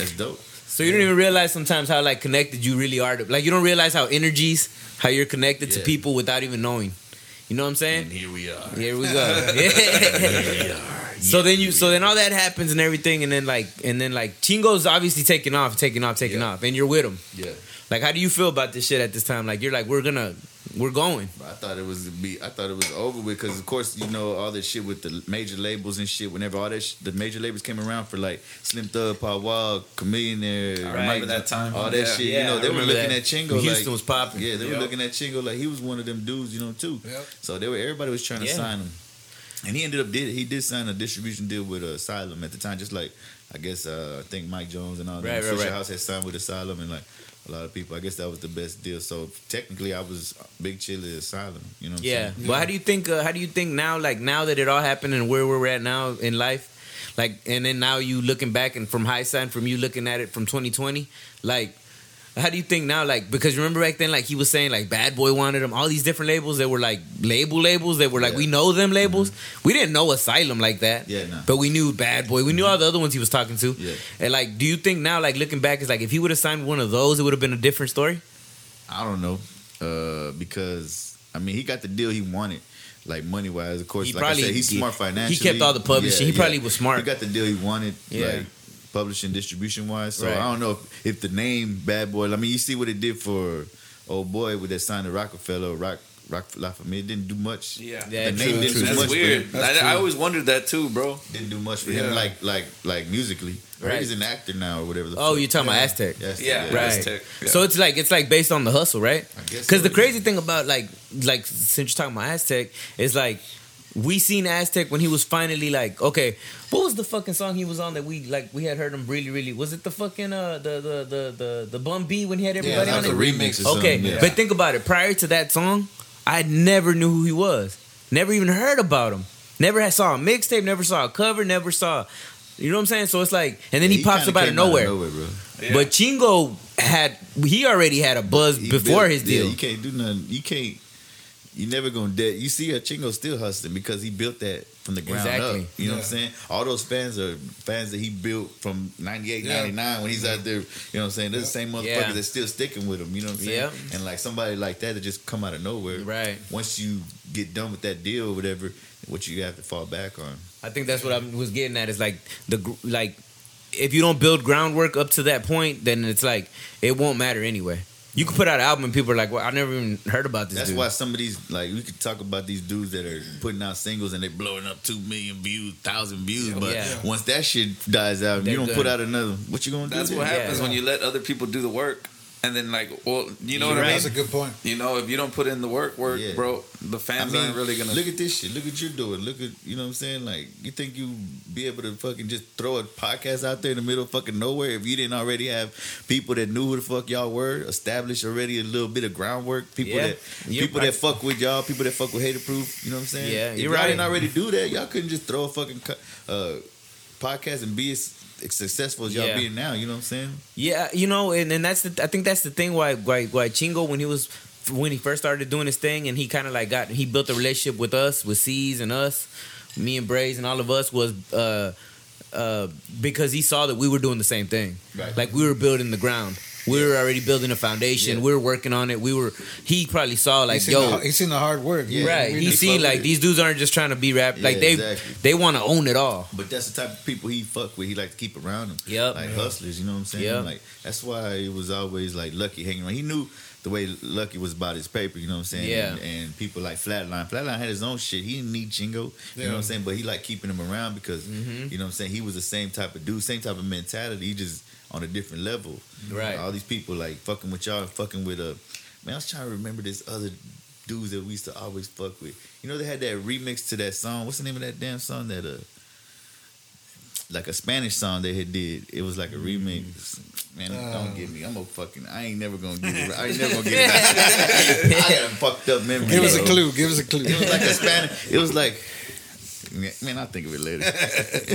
That's dope. So you don't even realize sometimes how like connected you really are to, like you don't realize how energies, how you're connected yeah. to people without even knowing. You know what I'm saying? And here we are. Here we go. Here we are. So yeah, then you, so then all that happens and everything, and then like, and then like, Chingo's obviously taking off, taking off, taking yeah. off, and you're with him. Yeah. Like, how do you feel about this shit at this time? Like, you're like, we're gonna, we're going. I thought it was be, I thought it was over with because, of course, you know all this shit with the major labels and shit. Whenever all that, sh- the major labels came around for like Slim Thug, Paul Wall, Chameleon, right. remember that time, all that yeah. shit. Yeah, you know, I they were looking that. at Chingo. When Houston like, was popping. Yeah, they yep. were looking at Chingo like he was one of them dudes, you know, too. Yep. So they were everybody was trying to yeah. sign him. And he ended up did he did sign a distribution deal with uh, Asylum at the time, just like I guess uh, I think Mike Jones and all that. Right, right, Swishahouse right. had signed with Asylum and like a lot of people. I guess that was the best deal. So technically, I was Big Chile Asylum. You know what yeah. I'm saying? Yeah. Well, how do you think? Uh, how do you think now? Like now that it all happened and where we're at now in life, like and then now you looking back and from hindsight, from you looking at it from twenty twenty, like How do you think now, like, because remember back then, like, he was saying, like, Bad Boy wanted him, all these different labels that were, like, label labels that were, like, yeah. we know them labels. Mm-hmm. We didn't know Asylum like that. Yeah, no. But we knew Bad Boy. We knew mm-hmm. all the other ones he was talking to. Yeah. And, like, do you think now, like, looking back, is like, if he would have signed one of those, it would have been a different story? I don't know. Uh, because, I mean, he got the deal he wanted. Like, money-wise, of course. He like probably, I said, he's smart financially. He kept all the publishing. Yeah, he probably yeah. was smart. He got the deal he wanted. Yeah. Like, publishing distribution wise, so right. I don't know if, if the name Bad Boy. I mean, you see what it did for old boy with that sign to Rockefeller, Rock, Rock La Familia. It didn't do much. Yeah, yeah the name true, didn't true. do That's much. Weird. For him. That's I, I always wondered that too, bro. Didn't do much for yeah. him, like like like musically. Right. Or he's an actor now or whatever. The oh, fuck. You're talking yeah. about Aztec. Aztec yeah, yeah, right. Aztec. Yeah. So it's like it's like based on the hustle, right? Because so, the yeah. crazy thing about like like since you're talking about Aztec, is like. We seen Aztec when he was finally like, okay, what was the fucking song he was on that we like we had heard him really, really? Was it the fucking uh the the the the, the Bum B when he had everybody yeah, on it? Yeah, that was a remix or something. Okay, yeah. But think about it. Prior to that song, I never knew who he was. Never even heard about him. Never had, saw a mixtape. Never saw a cover. Never saw. You know what I'm saying? So it's like, and then yeah, he, he pops up out of nowhere. Out of nowhere, bro. Yeah. But Chingo had he already had a buzz he before built, his deal. Yeah, you can't do nothing. You can't. You never gonna dead. You see, Chingo still hustling because he built that from the ground exactly. up. You know yeah. what I'm saying? All those fans are fans that he built from ninety-eight, yeah. ninety-nine when he's out there. You know what I'm saying? They're the same motherfuckers yeah. that's still sticking with him. You know what I'm saying? Yeah. And like somebody like that that just come out of nowhere. Right. Once you get done with that deal or whatever, what you have to fall back on. I think that's what I was getting at. Is like the like if you don't build groundwork up to that point, then it's like it won't matter anyway. You can put out an album and people are like, well, I never even heard about this. That's dude. Why some of these, like, we could talk about these dudes that are putting out singles and they're blowing up two million views, one thousand views. But yeah. once that shit dies out, they're you don't good. Put out another, what you going to do? That's then? What happens yeah. when you let other people do the work. And then, like, well, you know You're what right. I mean? That's a good point. You know, if you don't put in the work, work, yeah. bro, the fans I mean, ain't really going to... Look at this shit. Look at you doing. Look at, you know what I'm saying? Like, you think you be able to fucking just throw a podcast out there in the middle of fucking nowhere if you didn't already have people that knew who the fuck y'all were, established already a little bit of groundwork, people yeah. that you're people right. that fuck with y'all, people that fuck with Haterproof, you know what I'm saying? Yeah, you're if right. y'all didn't already do that, y'all couldn't just throw a fucking uh, podcast and be... A, successful as y'all yeah. being now, you know what I'm saying? Yeah, you know, and, and that's the I think that's the thing why why why Chingo when he was when he first started doing his thing and he kind of like got he built a relationship with us with C's and us, me and Braze and all of us was uh uh because he saw that we were doing the same thing, right. like we were building the ground. We were already building a foundation. Yeah. We were working on it. We were. He probably saw like, he yo, the, he seen the hard work, yeah, right? He seen like these dudes aren't just trying to be rap. Yeah, like they, exactly. they want to own it all. But that's the type of people he fuck with. He like to keep around him. Yep. Like yeah. hustlers. You know what I'm saying? Yep. Like that's why it was always like Lucky hanging around. He knew the way Lucky was about his paper. You know what I'm saying? Yeah. And, and people like Flatline. Flatline had his own shit. He didn't need Chingo. Yeah. You know what I'm saying? But he like keeping him around because mm-hmm. you know what I'm saying. He was the same type of dude, same type of mentality. He just. On a different level. Right. All these people like fucking with y'all, fucking with uh man, I was trying to remember this other dudes that we used to always fuck with. You know they had that remix to that song. What's the name of that damn song that uh like a Spanish song they had did. It was like a remix. Man, um, don't get me. I'm a fucking I ain't never gonna get it. I ain't never gonna get it. I got a fucked up memory. Give us a clue, give us a clue. It was like a Spanish it was like man, I'll think of it later.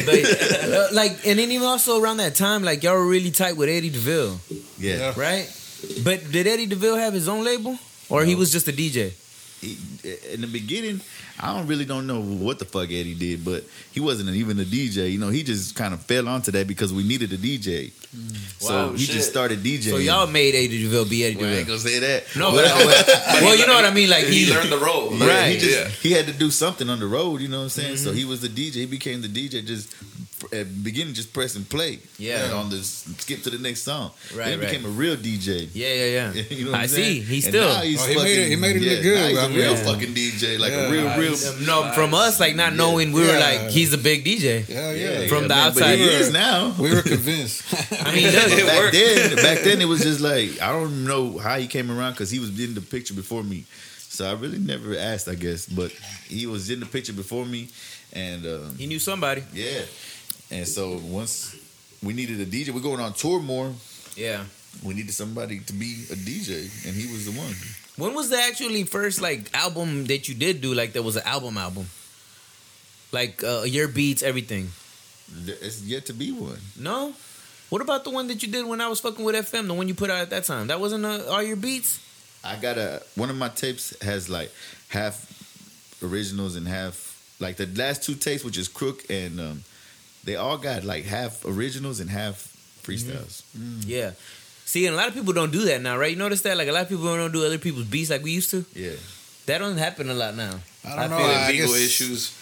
But, uh, like, and then even also around that time, like y'all were really tight with Eddie DeVille. Yeah. yeah. Right? But did Eddie DeVille have his own label? Or no. He was just a D J? He, in the beginning, I don't really don't know what the fuck Eddie did, but he wasn't even a D J. You know, he just kind of fell onto that because we needed a D J. Mm. So wow, he shit. just started DJing. So y'all made Eddie DeVille be Eddie DeVille. Well, I ain't gonna say that. No, but, but, but well, you know what I mean. Like he, he learned the role, like, right? He, just, yeah. he had to do something on the road. You know what I'm saying? Mm-hmm. So he was the D J. He became the D J just at the beginning, just press and play. Yeah, on the skip to the next song. Right, then he right. became a real D J. Yeah, yeah, yeah. You know what I see. He still. Oh, he fucking, made it. He made it look yeah, good. He's a real yeah. fucking D J, like yeah. a real. Real, no, from us, like not yeah. knowing, we were yeah. like, he's a big D J. Yeah, yeah. From yeah, the man, outside, he is now. We were convinced. I mean, yeah, it back worked. then, back then it was just like I don't know how he came around because he was in the picture before me, so I really never asked, I guess. But he was in the picture before me, and um, he knew somebody. Yeah, and so once we needed a D J, we're going on tour more. Yeah, we needed somebody to be a D J, and he was the one. When was the actually first like album that you did do? Like there was an album album, like uh, your beats, everything. It's yet to be one. No, What about the one that you did when I was fucking with F M? The one you put out at that time? That wasn't a, all your beats? I got a... One of my tapes has like half originals and half... Like the last two tapes, which is Crook and... Um, they all got like half originals and half freestyles. Mm-hmm. Mm. Yeah. See, and a lot of people don't do that now, right? You notice that? Like a lot of people don't do other people's beats like we used to. Yeah. That don't happen a lot now. I don't I know. Feel I legal guess... issues.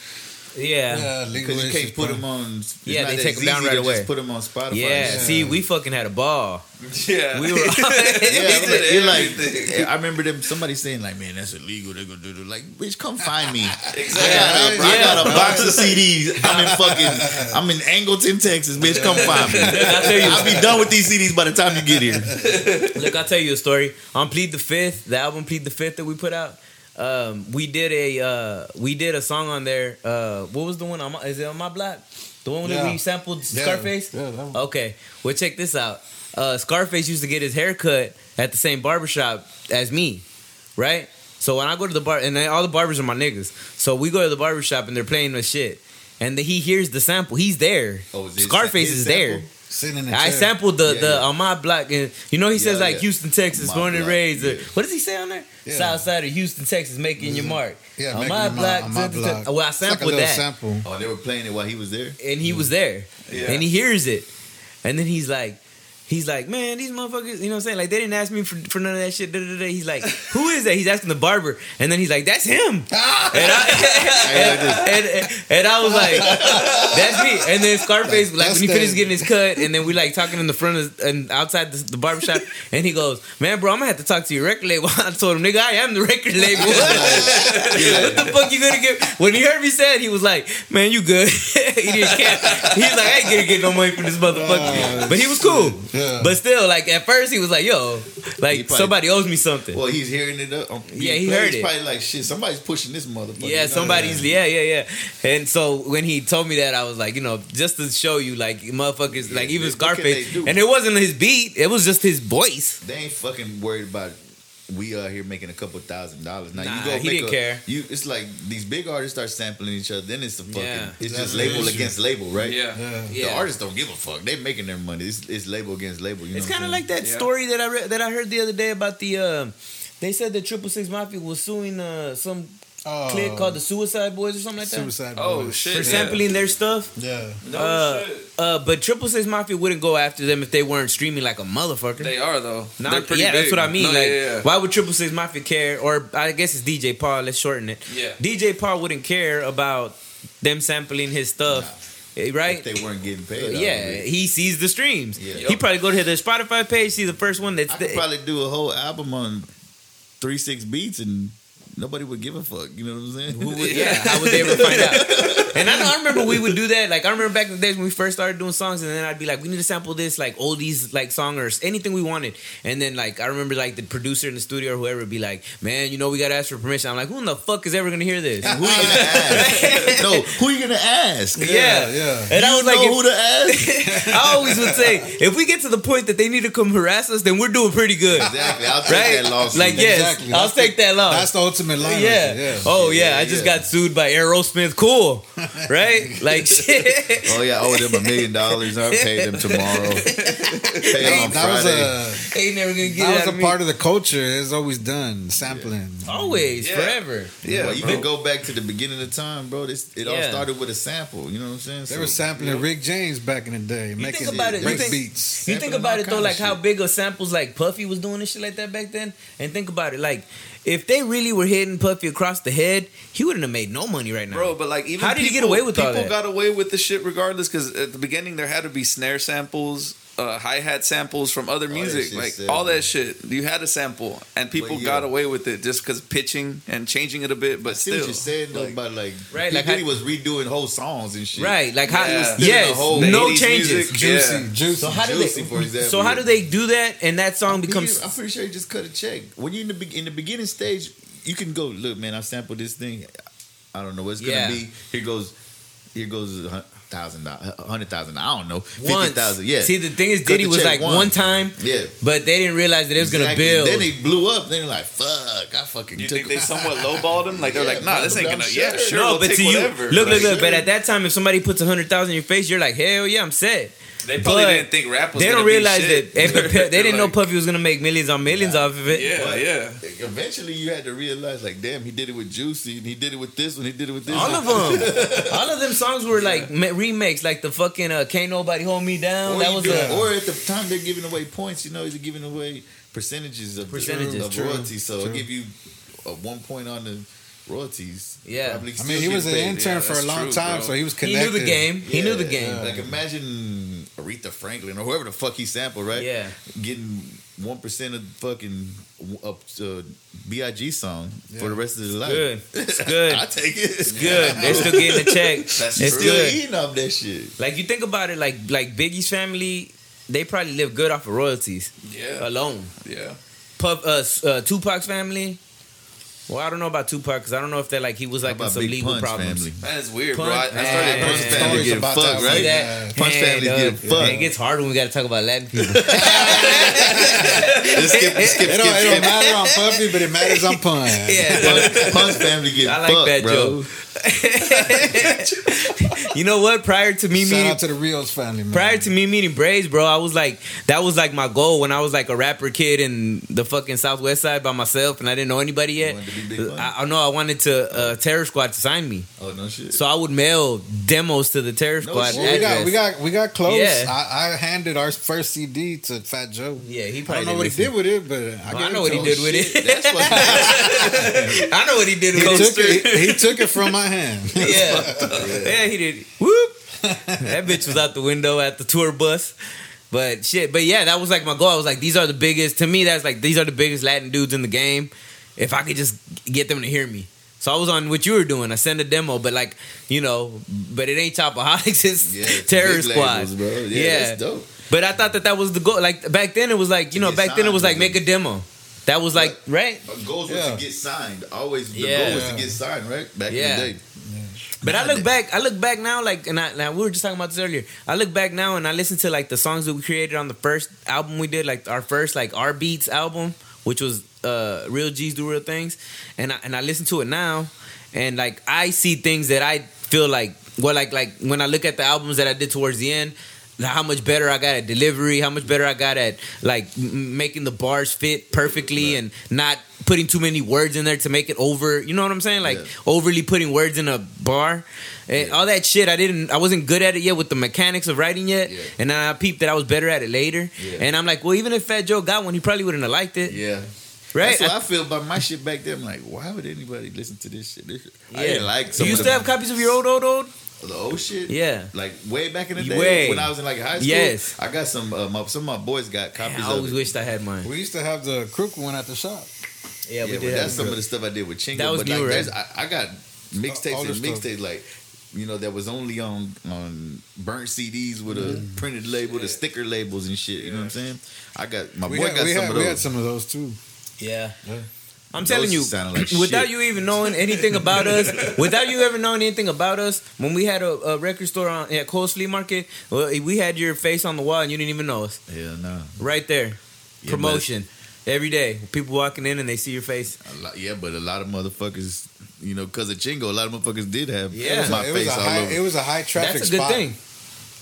Yeah, because yeah, you can't put them on. Yeah, they take them down right away. Just put them on Spotify. Yeah, yeah, see, we fucking had a ball. Yeah, we were. yeah, I, like, like, I remember them. Somebody saying like, "Man, that's illegal." They're gonna do it. Like, bitch, come find me. Exactly. I got, I yeah, got a box of C Ds. I'm in fucking. I'm in Angleton, Texas. Bitch, come find me. I'll tell you, I'll be done with these C Ds by the time you get here. Look, I'll tell you a story. On Plead the Fifth, the album Plead the Fifth that we put out. Um, we did a uh, we did a song on there. Uh, what was the one? On my, is it on my block? The one yeah. that we sampled Scarface. Yeah, yeah, that one. Okay, well check this out. Uh, Scarface used to get his hair cut at the same barbershop as me, right? So when I go to the bar, and all the barbers are my niggas, so we go to the barbershop and they're playing this shit, and the, he hears the sample. He's there. Oh, Scarface is there. In the I sampled the, yeah, the yeah. on my block, and you know he says yeah, like yeah. Houston, Texas, my born and raised. Yeah. What does he say on there? Yeah. Southside of Houston, Texas, making mm-hmm. your mark. Yeah, on my block. On my t- block. T- well, I sampled like that. Sample. Oh, they were playing it while he was there, and he mm. was there, yeah. and he hears it, and then he's like, he's like, man, these motherfuckers, you know what I'm saying? Like they didn't ask me for, for none of that shit. Da, da, da. He's like, who is that? He's asking the barber, and then he's like, that's him. and, I, and, and, and, and I was like, that's me. And then Scarface, like, like when he them. finished getting his cut, and then we like talking in the front of, and outside the, the barbershop, and he goes, man, bro, I'm gonna have to talk to your record label. I told him, nigga, I am the record label. What the fuck you gonna get? When he heard me say it, he was like, man, you good? He didn't care. He was like, I ain't gonna get no money from this motherfucker. But he was cool. Yeah. But still, like at first, he was like, "Yo, like probably, somebody owes me something." Well, he's hearing it up. Um, yeah, he heard it. He's probably like, "Shit, somebody's pushing this motherfucker." Yeah, somebody's. Yeah, yeah, yeah. And so when he told me that, I was like, you know, just to show you, like motherfuckers, yeah, like even Scarface, and it wasn't his beat; it was just his voice. They ain't fucking worried about it. We are here making a couple thousand dollars. Now nah, you go he make didn't a, care. You, it's like these big artists start sampling each other. Then it's the fucking. Yeah. It's That's just label issue. Against label, right? Yeah. yeah. The yeah. artists don't give a fuck. They making their money. It's, it's label against label. You know it's kind of like that yeah. story that I read, that I heard the other day about the. Uh, they said the Triple Six Mafia was suing uh, some oh. clique called the Suicide Boys or something like that. Suicide Boys. Oh shit! For yeah. sampling their stuff. Yeah. No uh, shit. Uh, but Triple Six Mafia wouldn't go after them if they weren't streaming like a motherfucker. They are though. Not, They're pretty yeah, big. That's what I mean. No, like, yeah, yeah. why would Triple Six Mafia care? Or I guess it's D J Paul. Let's shorten it. Yeah. D J Paul wouldn't care about them sampling his stuff, nah. right? If they weren't getting paid. Yeah, yeah. He sees the streams. Yeah. Yep. He probably go to their Spotify page, see the first one. That's I could the, probably do a whole album on three six beats and. Nobody would give a fuck. You know what I'm saying? Who would, yeah, how would they ever find out? And I, know, I remember we would do that. Like I remember back in the days when we first started doing songs, and then I'd be like, "We need to sample this like oldies like song or anything we wanted." And then like I remember like the producer in the studio or whoever would be like, "Man, you know we gotta ask for permission." I'm like, "Who in the fuck is ever gonna hear this? Who are you gonna ask? No, who are you gonna ask? Yeah, yeah." yeah. And you I was know like, if, "Who to ask?" I always would say, "If we get to the point that they need to come harass us, then we're doing pretty good." Exactly. I'll take right? that loss. Like yes, exactly. I'll that's take the, that loss. That's the ultimate. Yeah. yeah. Oh yeah. yeah I just yeah. got sued by Aerosmith. Cool. Right? Like shit. Oh yeah. I owe them a million dollars. I'll pay them tomorrow. Pay them on Friday. Ain't never gonna get that. That was a part of the culture. It's always done. Sampling. Yeah. Always. Yeah. Forever. Yeah. Well, you can go back to the beginning of time, bro. This, it yeah. all started with a sample. You know what I'm saying? So, they were sampling you know, Rick James back in the day, you making think about it, break you think, beats. You think about it though, like shit. How big of samples like Puffy was doing and shit like that back then. And think about it, like if they really were hitting Puffy across the head, he wouldn't have made no money right now. Bro, but like, even how did people, he get away with all that? People got away with the shit regardless, because at the beginning there had to be snare samples, uh, hi-hat samples from other music, oh, like sick, all man. That shit. You had a sample, and people yeah. got away with it just because pitching and changing it a bit, but I see still. What you're saying like, about like, right, like he I, was redoing whole songs and shit. Right, like how yeah. it was still yes, the whole no changes, music. Juicy, yeah. juicy, so how juicy. They, for example, so how do they do that? And that song I'm becomes. Pretty, I'm pretty sure you just cut a check when you in the in the beginning stage. You can go, look, man, I sampled this thing. I don't know what it's going to yeah. be. Here goes, here goes one hundred thousand dollars. one hundred thousand dollars. I don't know. fifty thousand dollars. Yeah. See, the thing is, Diddy was like one. one time. Yeah. But they didn't realize that it was exactly. going to build. Then they blew up. Then they're like, fuck, I fucking you took think it. They somewhat lowballed him? Like, they're yeah, like, nah, this ain't going to, sure. yeah, sure, no, we'll but take to you, whatever. Look, like, look, look. Sure. But at that time, if somebody puts one hundred thousand dollars in your face, you're like, hell yeah, I'm set. They probably but didn't think rap was. They don't realize shit. that they, they didn't like, know Puffy was gonna make millions on millions off of it. Yeah, but yeah. Eventually, you had to realize, like, damn, he did it with Juicy, and he did it with this one, he did it with this. All one. All of them, all of them songs were like remakes, like the fucking uh, "Can't Nobody Hold Me Down." Or that was. A, or at the time they're giving away points, you know, they're giving away percentages of percentages of royalty. So I'll give you a one point on the. Royalties. Yeah, I mean, he was an intern yeah, for a long true, time, bro. So he was connected. He knew the game. He yeah, knew the game. Yeah. Like, imagine Aretha Franklin or whoever the fuck he sampled, right? Yeah, getting one percent of fucking up to B I G song yeah. for the rest of his life. Good, it's good. I take it. It's good. They're still getting the check. That's They're true. Still eating up that shit. Like, you think about it, like like Biggie's family, they probably live good off of royalties. Yeah, alone. Yeah, Puff, uh, uh, Tupac's family. Well, I don't know about Tupac because I don't know if they like he was like in some legal problems. That is weird, Punch, bro. I, I started Punch Family getting fucked, right? right? Yeah. Punch hey, Family getting fucked. It gets hard when we got to talk about Latin people. skip, skip, it, skip, it, don't, skip. It don't matter on Puffy, but it matters on Punch. Yeah. Punch, Punch Family getting fucked. I like fucked, that bro. joke. You know what? Prior to me Shout meeting, out to the Rios family. Man. Prior to me meeting Braids, bro, I was like, that was like my goal when I was like a rapper kid in the fucking Southwest Side by myself, and I didn't know anybody yet. I know I, I wanted to uh, Terror Squad to sign me. Oh no shit! So I would mail demos to the Terror Squad. No well, we got we got we got close. Yeah. I, I handed our first C D to Fat Joe. Yeah, he probably I don't know what listen. he did with it, but I, well, I know what he did with shit. it. That's what I know what he did. He with took it. He, he took it from my hand. Yeah, yeah, he did. Whoop! That bitch was out the window at the tour bus. But shit, but yeah, that was like my goal. I was like, these are the biggest. To me, that's like these are the biggest Latin dudes in the game. If I could just get them to hear me. So I was on what you were doing. I sent a demo, but like, you know, but it ain't Chopaholics, it's yeah, Terror Squad. Labels, bro. Yeah, yeah, that's dope. But I thought that that was the goal. Like, back then it was like, you know, back signed, then it was like, make a demo. That was like, but, right? But goals yeah. was to get signed. Always, the yeah. goal was to get signed, right? Back yeah. in the day. Yeah. But I look back, I look back now, like, and I, like, we were just talking about this earlier. I look back now and I listen to like the songs that we created on the first album we did, like our first, like, R Beats album, which was uh, Real G's Do Real Things, and I, and I listen to it now, and like I see things that I feel like, well, like like when I look at the albums that I did towards the end, how much better I got at delivery, how much better I got at like m- making the bars fit perfectly right. and not putting too many words in there to make it over. You know what I'm saying? Like yeah. overly putting words in a bar, and yeah. all that shit. I didn't. I wasn't good at it yet with the mechanics of writing yet, yeah. and then I peeped that I was better at it later. Yeah. And I'm like, well, even if Fat Joe got one, he probably wouldn't have liked it. Yeah. Right? That's what I, I feel about my shit back then. I'm like, why would anybody listen to this shit? This shit. Yeah. I didn't like some. You still have copies of your old, old, old? The old shit? Yeah. Like way back in the day way. when I was in like high school. Yes. I got some, uh, my, some of my boys got copies of it. I always wished I had mine. We used to have the crook one at the shop. Yeah, we yeah, did. That's some of the stuff I did with Chingo. That was but new, like, right? I, I got mixtapes uh, and mixtapes like, you know, that was only on, on burnt C Ds with a mm. printed label, the sticker labels and shit. You yeah. know what I'm saying? I got, my we boy had, got some had, of those. We had some of those too. Yeah. yeah. I'm telling you, like without shit. you even knowing anything about us, without you ever knowing anything about us, when we had a, a record store on, at Cole's Flea Market, well, we had your face on the wall and you didn't even know us. Yeah, no. Right there. Yeah, promotion. Every day. People walking in and they see your face. A lot, yeah, but a lot of motherfuckers, you know, because of Chingo, a lot of motherfuckers did have yeah. my it was face all high, over. It was a high traffic That's a spot. That's a good thing.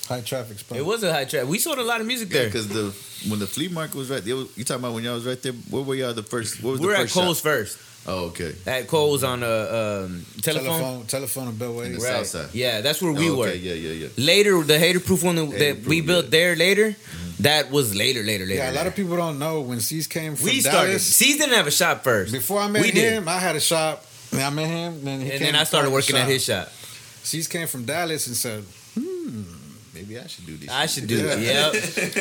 High traffic spot. It was a high traffic. We sold a lot of music there. Yeah, because the when the flea market was right there, you talking about when y'all was right there? Where were y'all the first? What was we were the first at Cole's shop? first. Oh, okay. At Cole's on a uh, um, telephone, telephone, telephone and Bellway, in the right. south side. Yeah, that's where we oh, okay. were. Yeah, yeah, yeah. Later, the Haterproof one that Haterproof, we built yeah. there later, mm-hmm. that was later, later, later. Yeah, a lot later. of people don't know when C's came from. We started. Dallas, C's didn't have a shop first. Before I met we him, did. I had a shop. Then I met him, then he and then I started working shop. at his shop. C's came from Dallas and said, "Hmm." Maybe I should do this. I should do it. Yep.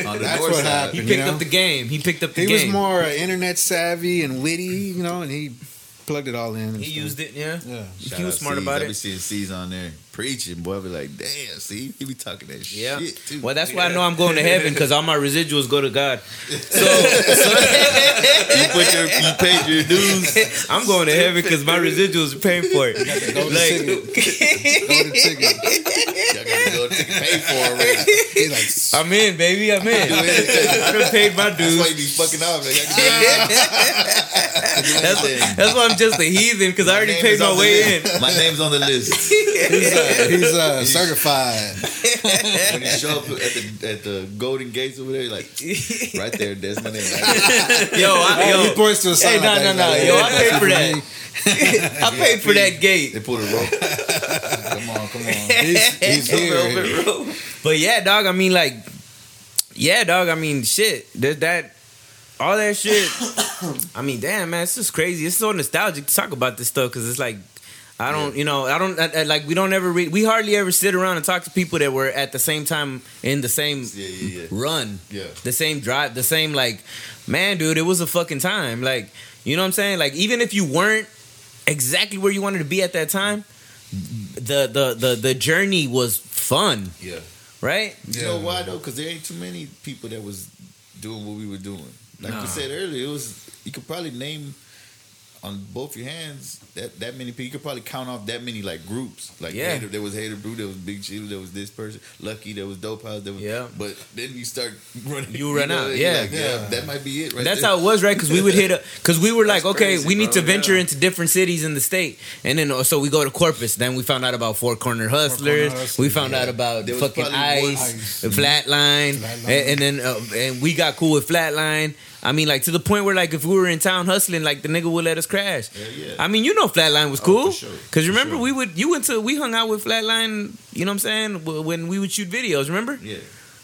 On the That's what side. happened. He picked you know? up the game. He picked up the he game. He was more internet savvy and witty, you know, and he plugged it all in. He stuff. used it, yeah. Yeah. Shout he was smart C's. about it. I be seeing C's on there preaching, boy. I be like, damn, see, he be talking that yeah. shit too. Well, that's yeah. why I know I'm going to heaven because all my residuals go to God. So, so you, put your, you paid your dues. I'm going to heaven because my residuals are paying for it. You got the golden like, ticket. Golden ticket. Y'all got the golden ticket paid for already. Like, I'm in, baby. I'm in. I done paid my dues. That's why you be fucking off. Like, That's, that's why I'm just a heathen, because I already paid my way in. My name's on the list. He's, uh, he's uh, certified. When you show up at the, at the Golden Gates over there, you're like, right there, that's my name. Right there. Yo, I, yo. He points to a sign. Hey, no, no, no. Yo, I paid for that. I paid for that gate. They pulled a rope. Come on, come on. He's, he's here. Rope, rope. But yeah, dog, I mean, like, yeah, dog, I mean, shit. That, that all that shit. I mean, damn, man, it's just crazy. It's so nostalgic to talk about this stuff, because it's like, I don't, yeah. you know, I don't, I, I, like, we don't ever, re- we hardly ever sit around and talk to people that were at the same time in the same yeah, yeah, yeah. run. Yeah. The same drive, the same, like, man, dude, it was a fucking time. Like, you know what I'm saying? Like, even if you weren't exactly where you wanted to be at that time, the the the, the journey was fun. Yeah. Right? You yeah. know why though? Because there ain't too many people that was doing what we were doing. Like no. you said earlier, it was, you could probably name on both your hands that, that many people. You could probably count off that many like groups. Like yeah. Hater, there was Haterproof, there was Big Chile, there was this person, Lucky, there was Dope House, there was yeah. But then you start running. You ran you know, out. Yeah. Like, yeah. yeah, that might be it. Right. That's there. How it was, right? Because we would hit up. Because we were like, okay, crazy, we need bro. to venture yeah. into different cities in the state, and then so we go to Corpus. Then we found out about Four Corner Hustlers. Four Corner Hustlers. We found yeah. out about there fucking Ice, ice. Flatline, Flatline. And, and then uh, and we got cool with Flatline. I mean, like, to the point where, like, if we were in town hustling, like, the nigga would let us crash. Yeah, yeah. I mean, you know, Flatline was cool. Oh, for sure. Because remember, sure. we would, you went to, we hung out with Flatline, you know what I'm saying, when we would shoot videos, remember? Yeah.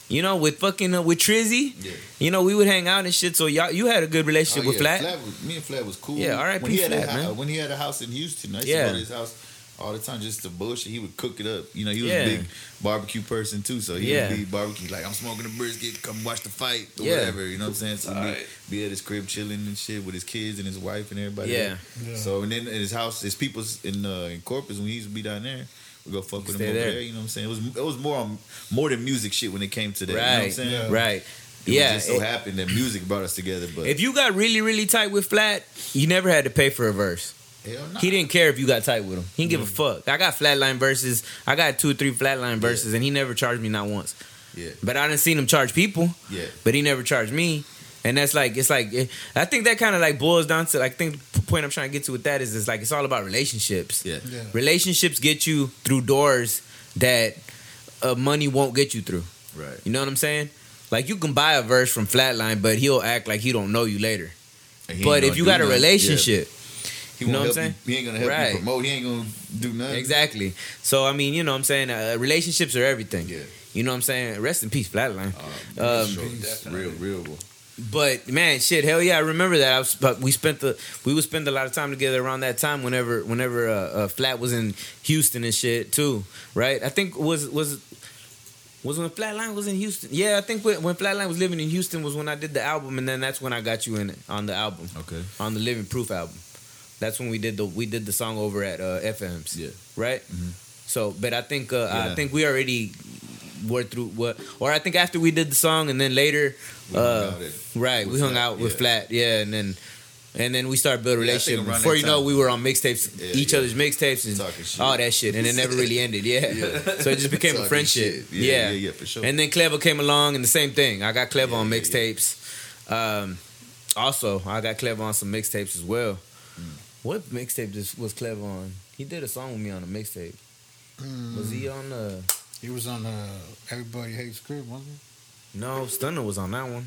You know, with fucking, uh, with Trizzy. Yeah. You know, we would hang out and shit, so y'all, you had a good relationship oh, with yeah. Flat. Flat was, me and Flat was cool. Yeah, R I P. When he, Flat, had a, man. when he had a house in Houston, I used yeah. to go to his house all the time, just the bullshit. He would cook it up. You know, he was yeah. a big barbecue person too, so he yeah. would be barbecue. Like, I'm smoking a brisket, come watch the fight or yeah. whatever. You know what I'm saying? So he'd right. be at his crib chilling and shit with his kids and his wife and everybody. Yeah. yeah. So and then at his house, his people in uh, in Corpus, when he used to be down there, we go fuck with him over there. there. You know what I'm saying? It was it was more on, more than music shit when it came to that. Right. You know what I'm saying? Yeah. Right. It yeah, just so it, happened that music brought us together. But if you got really really tight with Flat, you never had to pay for a verse. Nah. He didn't care if you got tight with him. He didn't mm-hmm. give a fuck. I got Flatline verses. I got two or three Flatline verses, yeah. and he never charged me not once. Yeah. But I done seen him charge people. Yeah. But he never charged me. And that's like, it's like, I think that kind of like boils down to, like, I think the point I'm trying to get to with that is, it's like, it's all about relationships. Yeah. yeah. Relationships get you through doors that uh, money won't get you through. Right. You know what I'm saying? Like, you can buy a verse from Flatline, but he'll act like he don't know you later. But if you got a that. relationship... Yeah. He you know what I'm saying? You. He ain't gonna help right. you promote. He ain't gonna do nothing. Exactly. So I mean, you know what I'm saying, uh, relationships are everything. Yeah. You know what I'm saying? Rest in peace, Flatline. Uh, um, sure. Peace. Real, real. But man, shit, hell yeah, I remember that. I was, but we spent the we would spend a lot of time together around that time. Whenever, whenever uh, uh, Flat was in Houston and shit too, right? I think was was was when Flatline was in Houston. Yeah, I think when, when Flatline was living in Houston was when I did the album, and then that's when I got you in it on the album. Okay. On the Living Proof album. That's when we did the we did the song over at uh, F M's, yeah, right. Mm-hmm. So, but I think uh, yeah. I think we already were through what, or I think after we did the song, and then later, we uh, right, we hung Flat. out with yeah. Flat, yeah, and then and then we started building a relationship. Yeah, Before you time, know, we were on mixtapes, yeah, each yeah. other's mixtapes, and all that shit, and it never really ended, yeah. yeah. So it just became a friendship, yeah. Yeah. yeah, yeah, for sure. And then Clever came along, and the same thing. I got Clever yeah, on mixtapes. Yeah, yeah. Um, also, I got Clever on some mixtapes as well. Mm. What mixtape was Clever on? He did a song with me on a mixtape. Mm. Was he on the... He was on the Everybody Hates Chris, wasn't he? No, Stunner was on that one.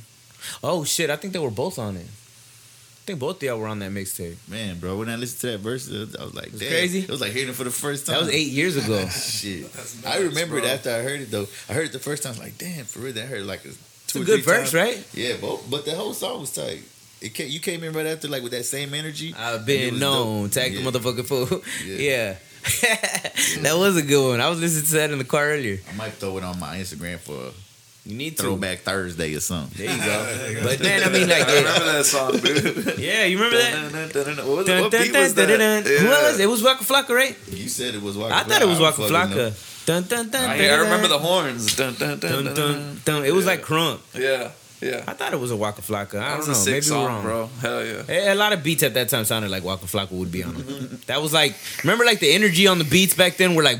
Oh, shit. I think they were both on it. I think both of y'all were on that mixtape. Man, bro, when I listened to that verse, I was like, it was damn. Crazy? It was like hearing it for the first time. That was eight years ago. Shit. Nuts, I remember bro. it after I heard it, though. I heard it the first time. I was like, damn, for real, that heard like a It's a good verse, times. right? Yeah, bro, but the whole song was tight. It came, you came in right after, like, with that same energy. I've been known. Tag yeah. the motherfucking fool. Yeah. yeah. That was a good one. I was listening to that in the car earlier. I might throw it on my Instagram for you need Throwback to. Thursday or something. There you go. But then, I mean, like... I remember that song, dude. Yeah, you remember that? What, dun, what dun, beat dun, was dun, that? Dun, yeah. Who was it? It was Waka Flocka, right? You said it was Waka Flocka. I thought it was Waka Flocka. Dun, dun, dun, I, dun, I remember dun, the horns. Dun, dun, dun, dun, dun, dun. It was yeah. like crunk. Yeah. Yeah, I thought it was a Waka Flocka. I don't know. Sick Maybe song, we're wrong, bro. Hell yeah! A lot of beats at that time sounded like Waka Flocka would be on them. That was like, remember, like the energy on the beats back then were like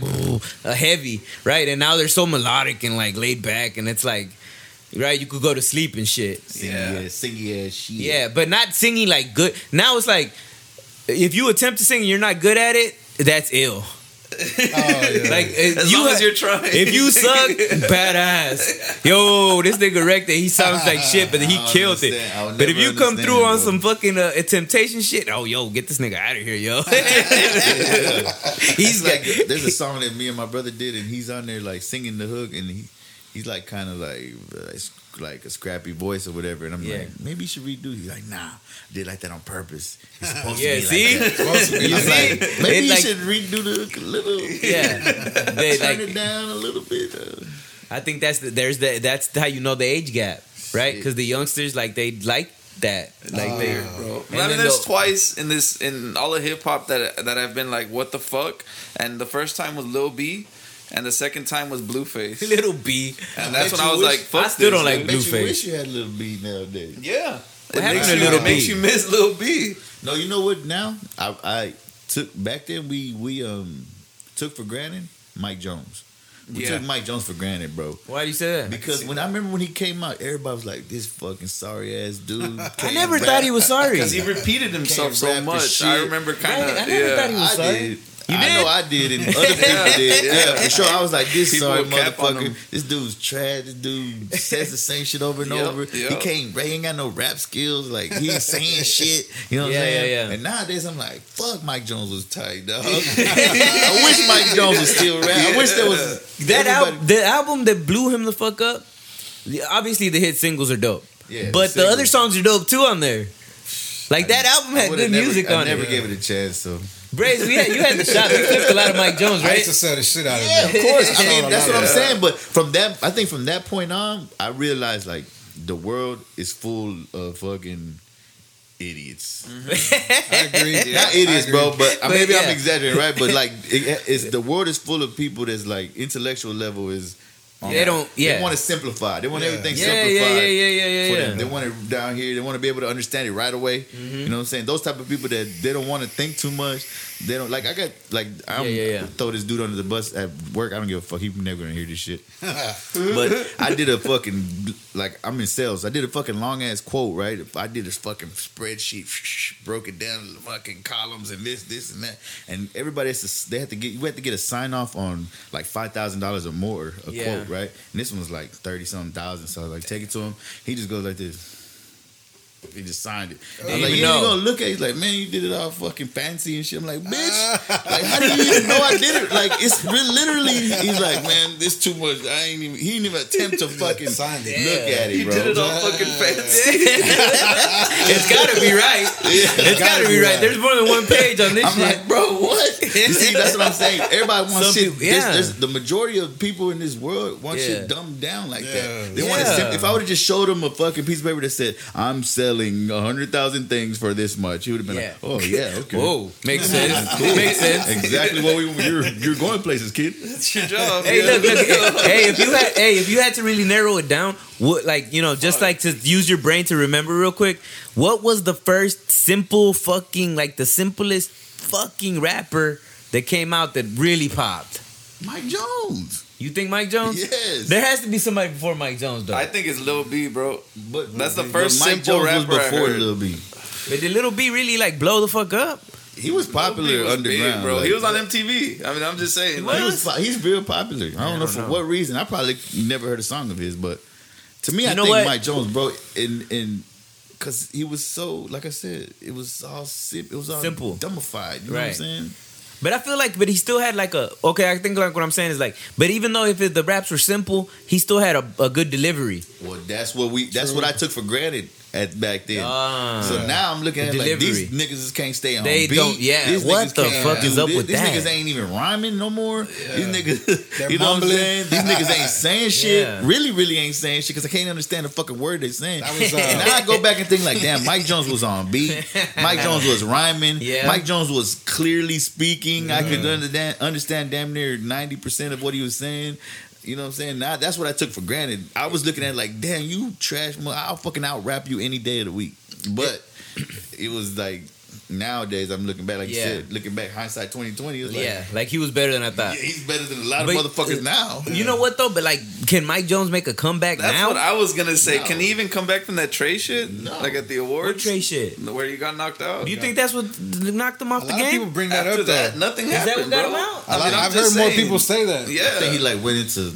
heavy, right? And now they're so melodic and like laid back, and it's like, right? You could go to sleep and shit. Sing yeah, singy ass shit. Yeah, but not singing like good. Now it's like if you attempt to sing and you're not good at it, that's ill. Oh, yeah. Like as you long as you're trying. If you suck, badass. Yo, this nigga wrecked it. He sounds like shit, but he killed it. But if you come through on bro. some fucking uh, temptation shit, oh yo, get this nigga out of here, yo. Yeah. He's like, like, there's a song that me and my brother did, and he's on there like singing the hook, and he he's like kind of like like a scrappy voice or whatever, and I'm yeah. like, maybe you should redo. He's like, nah, I did like that on purpose. It's supposed yeah, to be see? Like that. You see? Like, maybe you like, should redo the hook a little. Yeah, they, turn like, it down a little bit. Uh, I think that's the, there's the that's how you know the age gap, right? Because the youngsters like they like that, like oh, they. Bro. Well, I mean, there's the, twice in this in all of hip hop that that I've been like, what the fuck? And the first time was Lil B. And the second time was Blueface. Little B. And that's when I was wish, like, fuck I still this, don't like Blueface. I wish you had Little B nowadays. Yeah. It makes, you, it makes you miss Little B. No, you know what now? I, I took, back then we, we um took for granted Mike Jones. We yeah. took Mike Jones for granted, bro. Why do you say that? Because when I remember when he came out, everybody was like, "This fucking sorry ass dude." I never rap. thought he was sorry because he repeated himself so much. I remember kind of. Right? I never yeah. thought he was I sorry. Did. You I did? know I did, and other people yeah. did. Yeah, for sure. I was like, "This people sorry motherfucker. This dude's trash. This dude says the same shit over and yep, over. Yep. He can't. He ain't got no rap skills. Like he's saying shit. You know what yeah, I'm saying? Yeah, yeah. And nowadays, I'm like, fuck. Mike Jones was tight, dog. I wish Mike Jones was still rap. I wish there was that al- the album that blew him the fuck up. Obviously, the hit singles are dope. Yeah, but the, the other songs are dope too on there. Like I that album had good never, music on it. I never it. gave it a chance. So. Braves, we had, you had the shot. We flipped a lot of Mike Jones, right? I used to sell the shit out of yeah, him. Yeah, of course. I mean, that's what I'm saying. But from that, I think from that point on, I realized like the world is full of fucking idiots. Mm-hmm. I agree. Not idiots, agree. bro. But, but maybe yeah. I'm exaggerating, right? But like, it, it's the world is full of people that's like intellectual level is. Um, they don't. Yeah. They want to simplify. They want yeah. everything yeah, simplified. Yeah, yeah, yeah, yeah, yeah. For them. They want it down here. They want to be able to understand it right away. Mm-hmm. You know what I'm saying? Those type of people that they don't want to think too much. They don't like. I got like. I'm yeah, yeah, yeah. throw this dude under the bus at work. I don't give a fuck. He's never gonna hear this shit. But I did a fucking like. I'm in sales. I did a fucking long ass quote. Right. I did this fucking spreadsheet. Broke it down to fucking columns and this, this, and that. And everybody has to. They had to get. You had to get a sign off on like five thousand dollars or more. A yeah. quote. Right, and this one was like thirty something thousand. So I was like, take it to him. He just goes like this. He just signed it. I was like, you know, gonna look at it. He's like, man, you did it all fucking fancy and shit. I'm like, bitch, like, how do you even know I did it? Like, it's literally. He's like, man, this too much. I ain't even. He didn't even attempt to fucking sign it. Yeah. Look at it, bro. You did it all fucking fancy. It's gotta be right. Yeah, it's gotta, gotta be right. right. There's more than one page on this. I'm shit. like, bro, what? You see, that's what I'm saying. Everybody wants Some shit. People, yeah. this, this, the majority of people in this world want yeah. shit dumbed down like yeah. that. They yeah. want to. If I would have just showed them a fucking piece of paper that said, "I'm selling one hundred thousand things for this much," he would have been yeah. like, oh yeah, okay. Whoa, makes sense. Cool. Makes sense. Exactly what we you're, you're going places, kid. That's your job. Hey, yeah. look, look. hey, if you had hey, if you had to really narrow it down, what like, you know, just Fuck. like to use your brain to remember real quick, what was the first simple fucking like the simplest fucking rapper that came out that really popped? Mike Jones. You think Mike Jones? Yes. There has to be somebody before Mike Jones, though. I think it's Lil B, bro. But that's the first Mike simple Jones rapper was before Lil B. But did Lil B really like blow the fuck up? He was popular was underground, big, bro. Like, he was on M T V. I mean, I'm just saying. He was, he's real popular. I don't I know don't for know. what reason. I probably never heard a song of his, but to me, you I think what? Mike Jones, bro, in in. because he was so, like I said, it was all simple. It was all simple. dumbified. You right. know what I'm saying? But I feel like, but he still had like a, okay, I think like what I'm saying is like, but even though if it, the raps were simple, he still had a, a good delivery. Well, that's what we, that's True. what I took for granted at back then. Uh, so now I'm looking at the it like, these niggas just can't stay on they beat. Don't, yeah. These what the fuck is up this, with these that? These niggas ain't even rhyming no more. Yeah. These niggas, you know mumbling. What I'm saying? These niggas ain't saying shit. Yeah. Really, really ain't saying shit because I can't understand the fucking word they're saying. Was, uh, and now I go back and think like, damn, Mike Jones was on beat. Mike Jones was rhyming. Yeah. Mike Jones was clearly speaking. Mm. I could understand, understand damn near ninety percent of what he was saying. You know what I'm saying? Now, that's what I took for granted. I was looking at it like, damn, you trash. I'll fucking out rap you any day of the week. But it was like, nowadays, I'm looking back, like yeah. you said, looking back, hindsight twenty twenty Like, yeah, like he was better than I thought. Yeah, he's better than a lot but, of motherfuckers uh, now. You know what, though? But, like, can Mike Jones make a comeback That's now? That's what I was going to say. No. Can he even come back from that Trey shit? No. Like, at the awards? What Trey shit? Where you got knocked out? Do you yeah. think that's what knocked him off a the game? A lot of people bring that After up, that, though. Nothing Is happened, Is that what bro. got him out? I mean, I've heard saying. more people say that. Yeah. I think he, like, went into...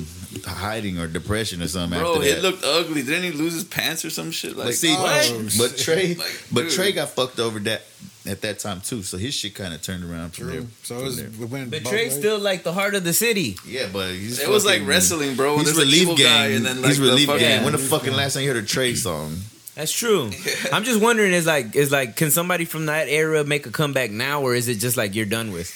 hiding or depression or something. Bro, after that. It looked ugly. Didn't he lose his pants or some shit? Like, but see, oh, but Trey, like, but Trey got fucked over that at that time too. So his shit kind of turned around from True. there. So it was, it went but Trey's still like the heart of the city. Yeah, but he's it was like wrestling, bro. When he's relief a guy and then like he's the relief fucking, game. When the fucking last time you heard a Trey song? That's true. Yeah. I'm just wondering, is like, is like, can somebody from that era make a comeback now, or is it just like you're done with?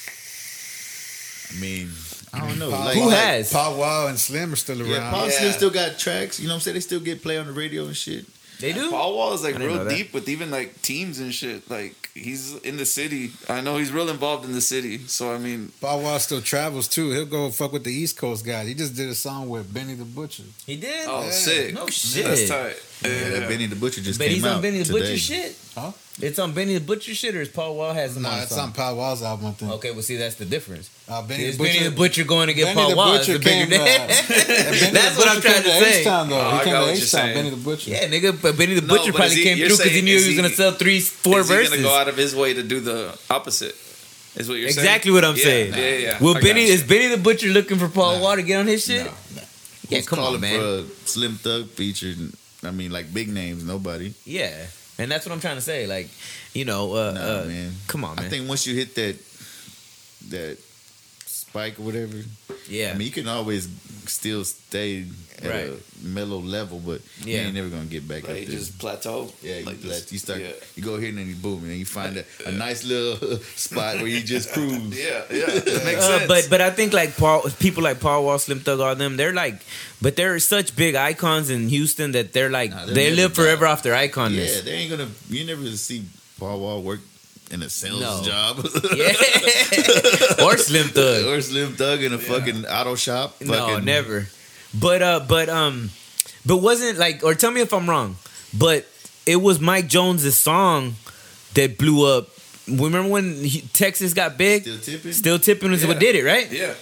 I mean. I don't know. Paul, like, who has? Like, Paul Wall and Slim are still around. Yeah, Paul and yeah. Slim still got tracks. You know what I'm saying? They still get play on the radio and shit. They do. And Paul Wall is like real deep with even like teams and shit. Like he's in the city. I know he's real involved in the city. So I mean, Paul Wall still travels too. He'll go fuck with the East Coast guys. He just did a song with Benny the Butcher. He did. Oh yeah. Sick. No shit. That's tight. Yeah, yeah. That Benny the Butcher just but came out. But he's on Benny the Butcher shit. Huh? It's on Benny the Butcher shit, or is Paul Wall has? No, nah, it's on Paul Wall's album. Thing. Okay, well, see, that's the difference. Uh, Benny, the Butcher, Benny the Butcher going to get Benny Paul Wall. It's the bigger came, uh, that's what I'm trying to say. Time, though. Oh, he came to H-Town, Benny the Butcher. Yeah, nigga, but Benny the Butcher no, probably he, came through because he knew he was going to sell three, four is verses. He's going to go out of his way to do the opposite. Is what you're exactly saying? Exactly what I'm yeah, saying. Nah, yeah, yeah. Well, Benny is Benny the Butcher looking for Paul Wall to get on his shit? Yeah, come on, man. Slim Thug featured. I mean, like big names, nobody. Yeah. And that's what I'm trying to say. Like, you know, uh, nah, uh, man. Come on, man. I think once you hit that that spike or whatever, yeah. I mean, you can always still stay at right. a mellow level, but yeah. you ain't never gonna get back. Like, up there. Just plateau. Yeah, like you, just, you start. Yeah. You go here and then you boom, and then you find a, a nice little spot where you just cruise. yeah, yeah, that makes uh, sense. But but I think like Paul, people like Paul Wall, Slim Thug, all them, they're like. But they're such big icons in Houston that they're like nah, they're they live forever off their icon list. Yeah, they ain't gonna. You never see Paul Wall work in a sales no. job, yeah. or Slim Thug, or Slim Thug in a yeah. fucking auto shop. Fucking. No, never. But uh, but um, but wasn't like, or tell me if I'm wrong. But it was Mike Jones' song that blew up. Remember when he, Texas got big? Still tipping. Still tipping was yeah. what did it, right? Yeah.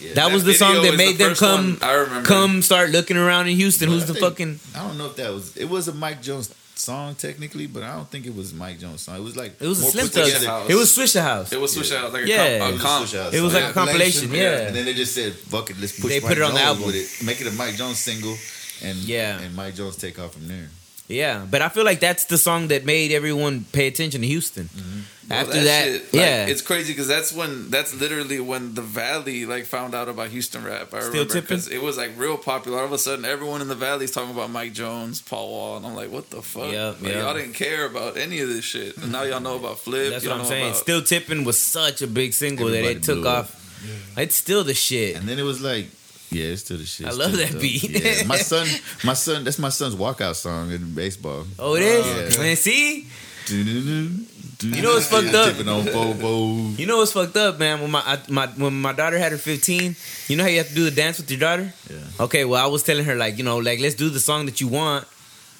Yeah, that, that was the song that made the them come one, come start looking around in Houston. But Who's I the think, fucking I don't know if that was it was a Mike Jones song technically, but I don't think it was Mike Jones song. It was like it was more a Slim Thug. It was Swishahouse. It was Swishahouse like yeah. a, comp, a comp. It was, it was like yeah. a compilation, yeah. yeah. And then they just said, "Fuck it, let's push." They Mike put it on Jones the album. With it. Make it a Mike Jones single, and yeah. and Mike Jones take off from there. Yeah, but I feel like that's the song that made everyone pay attention to Houston. Mm-hmm. After well, that, that shit, like, yeah, it's crazy because that's when that's literally when the Valley like found out about Houston rap. I Still remember because it was like real popular. All of a sudden, everyone in the Valley is talking about Mike Jones, Paul Wall, and I'm like, what the fuck? Yeah, like, yeah. Y'all didn't care about any of this shit, and now y'all know about Flip. That's y'all what I'm saying. About... Still Tippin' was such a big single Everybody that it took off. Yeah. It's still the shit, and then it was like. Yeah, it's still the shit. I love that beat. Yeah. My son, my son, that's my son's walkout song in baseball. Oh, it is? Yeah. Man, see? You know what's fucked up? You know what's fucked up, man? When my, I, my when my daughter had her fifteen, you know how you have to do the dance with your daughter? Yeah. Okay, well, I was telling her, like, you know, like, let's do the song that you want.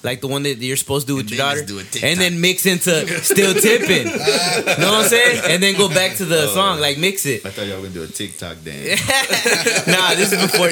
Like the one that you're supposed to do with and your daughter do and then mix into Still Tipping. Know what I'm saying? And then go back to the oh, song. Like mix it. I thought y'all were gonna do a TikTok dance. Nah, this is before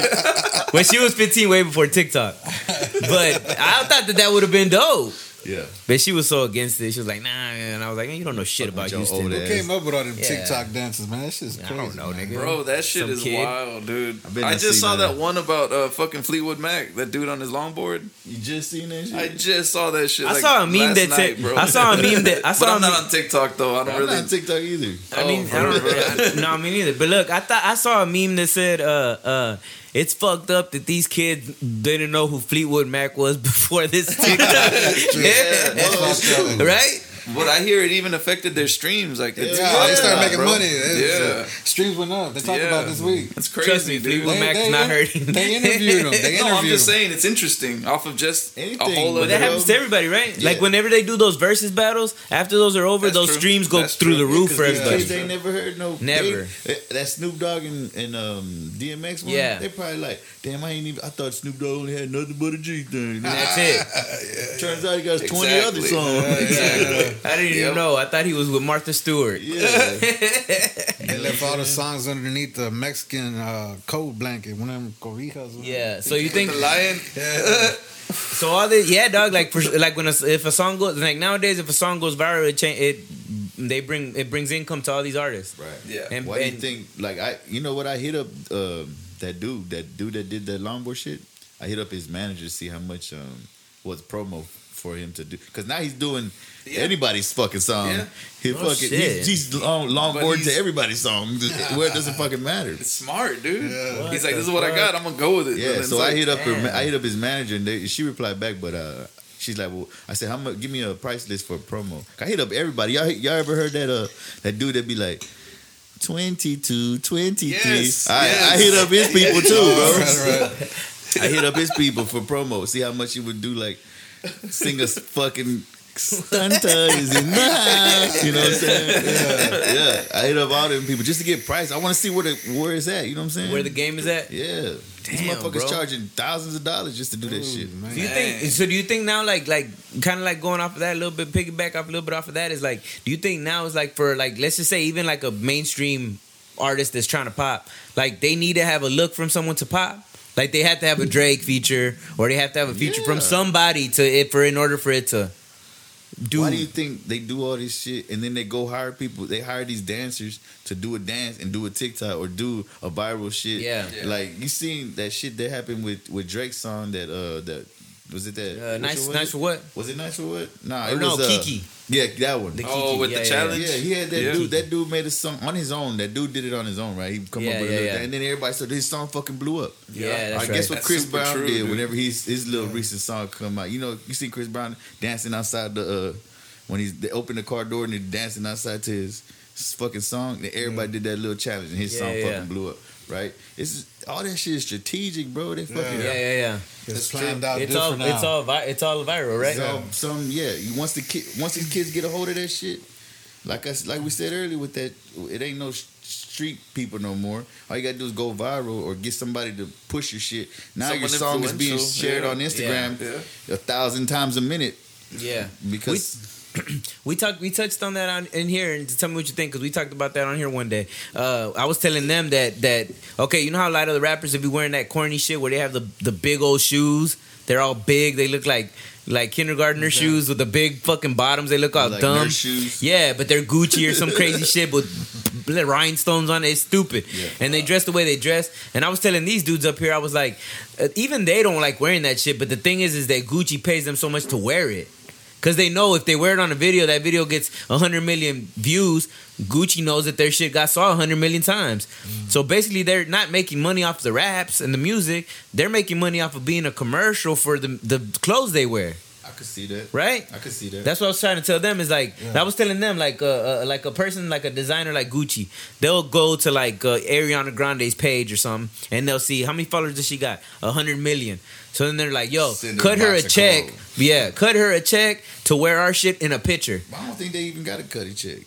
when she was fifteen, way before TikTok. But I thought that that would have been dope. Yeah. But she was so against it. She was like, nah. And I was like, man, you don't know shit about Houston. Who came up with all them yeah. TikTok dances, man? That shit's crazy. I don't know, nigga. Bro, that shit Some is kid. wild, dude. I, I just saw that, that one about uh, fucking Fleetwood Mac, that dude on his longboard. You just seen that shit? I just saw that shit. I like, saw a meme that. Night, bro. I saw a meme that. I saw but I'm not on TikTok, though. I don't I'm really. I'm not on TikTok either. I mean, oh, I don't really. No, I mean, either. But look, I thought I saw a meme that said, uh, uh, it's fucked up that these kids didn't know who Fleetwood Mac was before this TikTok. Yeah. Yeah. Right? But I hear it even affected their streams. Like, yeah, the yeah, they started making bro. money. It's, yeah, uh, streams went up. They talked yeah. about this week. That's crazy. Trust me, Fleetwood they, Mac's they, not hurting. They interviewed them. They interviewed no, I'm just saying it's interesting. Off of just anything. A whole. But that happens to everybody, right? Yeah. Like whenever they do those versus battles, after those are over, that's those true. streams go that's through true. the roof for everybody. They true. never heard no. Never. They, that Snoop Dogg and, and um, D M X one. Yeah. They probably like, damn, I ain't even. I thought Snoop Dogg only had nothing but a G thing. That's it. Turns out he got twenty other songs. Exactly. I didn't yep. even know. I thought he was with Martha Stewart. Yeah. They left all the songs underneath the Mexican uh, coat blanket. One of them corrijas. Yeah. So you think the lion? Yeah. So all this, yeah, dog. Like, for, like when a, if a song goes, like nowadays, if a song goes viral, it change it. They bring it brings income to all these artists. Right. Yeah. And, Why and, do you think? Like I, you know what? I hit up uh, that dude. That dude that did that longboard shit. I hit up his manager to see how much um, was promo for him to do, because now he's doing yeah. anybody's fucking song. Yeah. He oh, fucking shit. he's, he's long, longboard to everybody's song. Nah, where it doesn't fucking matter. It's smart, dude. Yeah. He's like, this is what fuck? I got. I'm gonna go with it. Yeah. So I hit up her. I hit up his manager, and they, she replied back, but. uh She's like, well, I said, how much? Give me a price list for a promo. I hit up everybody. Y'all, y'all ever heard that? Uh, that dude that be like, twenty-two, twenty-three. Yes, I, yes. I hit up his people too, bro. Right, right. I hit up his people for promo. See how much he would do. Like, sing a fucking stunta is in the house. You know what I'm saying? Yeah, yeah. I hit up all them people just to get price. I want to see where the where it's at. You know what I'm saying? Where the game is at? Yeah. Damn, these motherfuckers bro. charging thousands of dollars just to do that Ooh, shit. Man. Do you think? So do you think now, like, like kind of like going off of that a little bit, piggyback off a little bit off of that is like, do you think now is like for like, let's just say even like a mainstream artist that's trying to pop, like they need to have a look from someone to pop, like they have to have a Drake feature or they have to have a feature yeah. from somebody to it for in order for it to. Dude. Why do you think they do all this shit and then they go hire people? They hire these dancers to do a dance and do a TikTok or do a viral shit. Yeah, yeah. Like you seen that shit that happened with, with Drake's song that uh that was it that uh, nice nice it? for what was it nice for what nah or it no, was uh, Kiki yeah that one the Kiki. oh with yeah, the yeah, challenge yeah he had that yeah. dude that dude made a song on his own that dude did it on his own right he come yeah, up with yeah, yeah. thing, and then everybody said his song fucking blew up yeah, yeah. That's I right. guess what that's Chris Brown true, did dude. whenever his his little yeah. recent song come out, you know, you see Chris Brown dancing outside the uh, when he's they open the car door and they're dancing outside to his, his fucking song, and everybody mm. did that little challenge and his yeah, song yeah. fucking blew up. Right, it's all that shit is strategic, bro. They fucking yeah, yeah, yeah. yeah. It's planned out. It's all, now. it's all, vi- it's all viral, right? So, some, yeah. Once the kid, once the kids get a hold of that shit, like I, like we said earlier, with that, it ain't no street people no more. All you gotta do is go viral or get somebody to push your shit. Now Someone your song is being shared yeah. on Instagram yeah. Yeah. a thousand times a minute. Yeah, because. We- We talked. We touched on that on, in here, and tell me what you think, because we talked about that on here one day. Uh, I was telling them that that okay, you know how a lot of the rappers would be wearing that corny shit where they have the, the big old shoes. They're all big. They look like like kindergartner okay. shoes with the big fucking bottoms. They look all like dumb. Shoes. Yeah, but they're Gucci or some crazy shit with rhinestones on it. It's stupid. Yeah. And they dress the way they dress. And I was telling these dudes up here, I was like, uh, even they don't like wearing that shit. But the thing is, is that Gucci pays them so much to wear it. Because they know if they wear it on a video, that video gets one hundred million views. Gucci knows that their shit got saw one hundred million times. Mm. So basically, they're not making money off the raps and the music. They're making money off of being a commercial for the, the clothes they wear. I could see that. Right? I could see that. That's what I was trying to tell them. Is like, yeah. I was telling them, like, uh, uh, like a person, like a designer like Gucci, they'll go to, like, uh, Ariana Grande's page or something, and they'll see, how many followers does she got? one hundred million. So then they're like, yo, Send cut her a check. Clothes. Yeah, cut her a check to wear our shit in a picture. I don't think they even got to cut a check.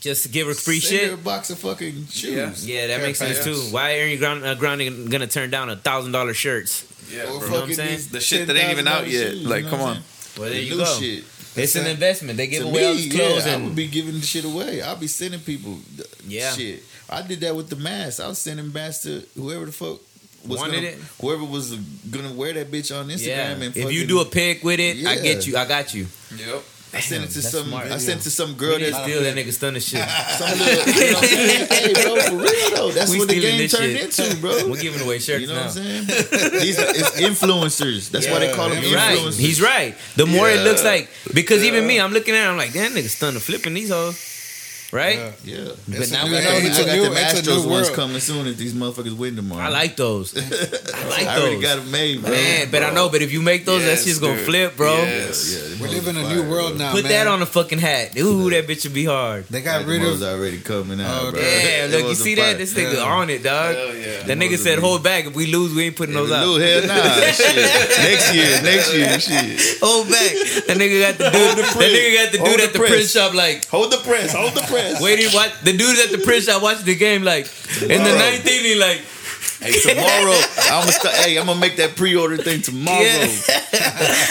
Just to give her free Send shit? Her a box of fucking shoes. Yeah, yeah that Hair makes pants. sense, too. Why are you Grande going to turn down one thousand dollars shirts? Yeah, or bro. You know what I'm saying? The shit that ain't even out yet. Shoes, like, you know come on. Well, there the you go. Shit. It's an investment. They give to away me, all these clothes. Yeah, and I would be giving the shit away. I'll be sending people yeah. shit. I did that with the mask. I was sending masks to whoever the fuck was wanted gonna, it. Whoever was gonna wear that bitch on Instagram. Yeah. And if you do a pic with it, yeah. I get you. I got you. Yep. I sent it to some. Smart, I sent it to some girl that's steal that nigga stunner shit. Some little, you know what I'm saying? Hey, bro, for real though, that's we what the game turned shit. into, bro. We're giving away shirts. You know now. what I'm saying? These are, it's influencers. That's yeah, why they call them influencers. Right. He's right. The more yeah. it looks like, because yeah. even me, I'm looking at it, I'm like, that nigga stunner flipping these hoes. Right? Yeah. yeah. But it's now we know it's I got new, them Astros ones coming soon if these motherfuckers win tomorrow. I like those. I like those. I already got them made, bro. Man, but bro. I know, but if you make those, yes, that shit's going to flip, bro. Yes. Yeah, we live in a fire, new world bro. now, Put man. that on a fucking hat. Ooh, that bitch would be hard. They got rid of... already coming out, oh, bro. Yeah, look, you see that? This nigga yeah. on it, dog. Hell yeah. That nigga said, hold back. If we lose, we ain't putting those out. Hell nah. Next year, next year, shit. Hold back. That nigga got the dude... That nigga got the dude at the print shop like... Hold the press. Hold the press. Waiting, what the dude at the print shop watching the game like in the ninth inning, like Hey, tomorrow, I'm gonna hey, I'm gonna make that pre-order thing tomorrow. Yeah.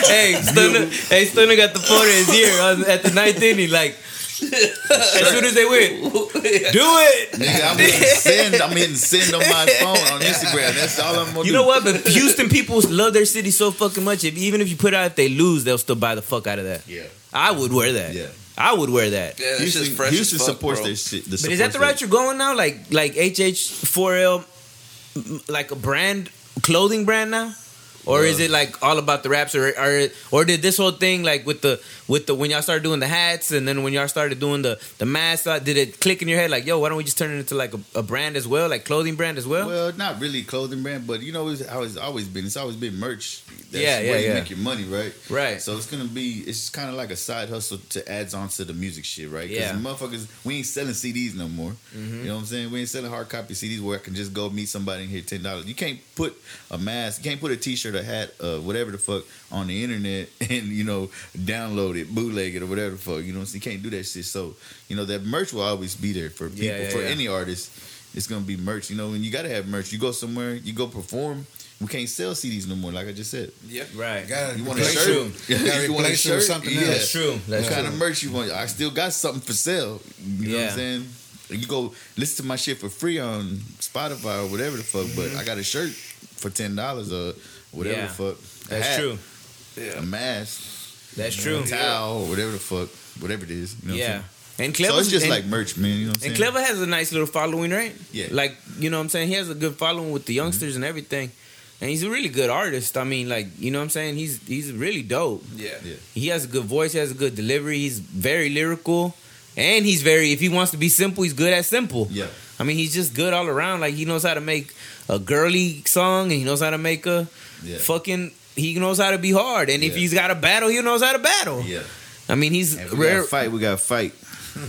Hey, Stunner, hey, Stunner got the photo in here on, at the ninth inning. Like, as soon as they win, do it. Nigga, I'm hitting send. I'm hitting send on my phone on Instagram. That's all I'm gonna do. You know what? But Houston people love their city so fucking much. If, even if you put out, if they lose, they'll still buy the fuck out of that. Yeah, I would wear that. Yeah. I would wear that. Yeah, Houston, just fresh Houston fuck, supports bro. Their shit. But is that the route you're going now? Like, like H H four L, like a brand, clothing brand now, or yeah. is it like all about the raps, or, or or did this whole thing like with the with the when y'all started doing the hats, and then when y'all started doing the the masks, did it click in your head like, yo, why don't we just turn it into like a, a brand as well, like clothing brand as well? Well, not really clothing brand, but you know, it's, it's always been it's always been merch. That's yeah, yeah, where you yeah. make your money, right? Right. So it's gonna be, it's kind of like a side hustle to adds on to the music shit, right? Because yeah. motherfuckers, we ain't selling C Ds no more. Mm-hmm. You know what I'm saying? We ain't selling hard copy C Ds where I can just go meet somebody and hit ten dollars. You can't put a mask, you can't put a T-shirt, a hat, uh, whatever the fuck on the internet and you know download it, bootleg it, or whatever the fuck. You know, so you can't do that shit. So you know that merch will always be there for people, yeah, yeah, for yeah. any artist. It's gonna be merch. You know, and you gotta have merch. You go somewhere, you go perform. We can't sell C Ds no more, like I just said. Yep. Right. You, gotta you want a shirt? You gotta you want a shirt? Something else. Yeah. That's true. That's what kind true. Of merch you want? I still got something for sale. You know yeah. what I'm saying? You go listen to my shit for free on Spotify or whatever the fuck, mm-hmm. but I got a shirt for ten dollars or whatever yeah. the fuck. A That's hat, true. Yeah. A mask. That's true. A towel or whatever the fuck. Whatever it is. You know yeah. what I'm saying? And Clever, so it's just and, like merch, man. You know what I'm saying? And Clever has a nice little following, right? Yeah. Like, you know what I'm saying? He has a good following with the youngsters mm-hmm. and everything. And he's a really good artist. I mean, like, you know what I'm saying? He's he's really dope. Yeah. yeah. He has a good voice. He has a good delivery. He's very lyrical. And he's very, if he wants to be simple, he's good at simple. Yeah. I mean, he's just good all around. Like, he knows how to make a girly song. And he knows how to make a yeah. fucking, he knows how to be hard. And yeah. if he's got a battle, he knows how to battle. Yeah. I mean, he's and if we rare. Gotta fight, we got to fight.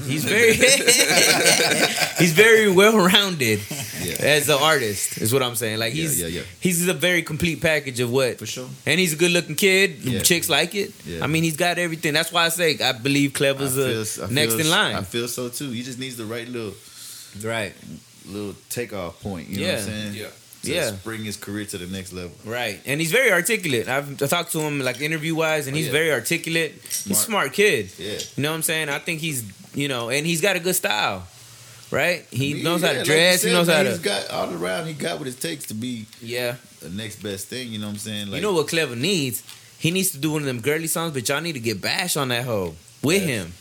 He's very he's very well rounded yeah. as an artist, is what I'm saying. Like he's yeah, yeah, yeah. he's a very complete package of what. For sure. And he's a good looking kid. Yeah. Chicks like it. Yeah. I mean, he's got everything. That's why I say I believe Clever's I feel, next feel, in line. I feel so too. He just needs the right little right little takeoff point. You yeah. know what I'm saying? Yeah. To yeah. bring his career to the next level. Right. And he's very articulate. I've I talked to him like interview wise, and he's oh, yeah. very articulate. Smart. He's a smart kid. Yeah. You know what I'm saying? I think he's, you know, and he's got a good style. Right? He I mean, knows yeah, how to dress. Like said, he knows man, how to. He's got all around. He got what it takes to be yeah. the next best thing. You know what I'm saying? Like, you know what Clever needs? He needs to do one of them girly songs, but y'all need to get Bash on that hoe with yeah. him.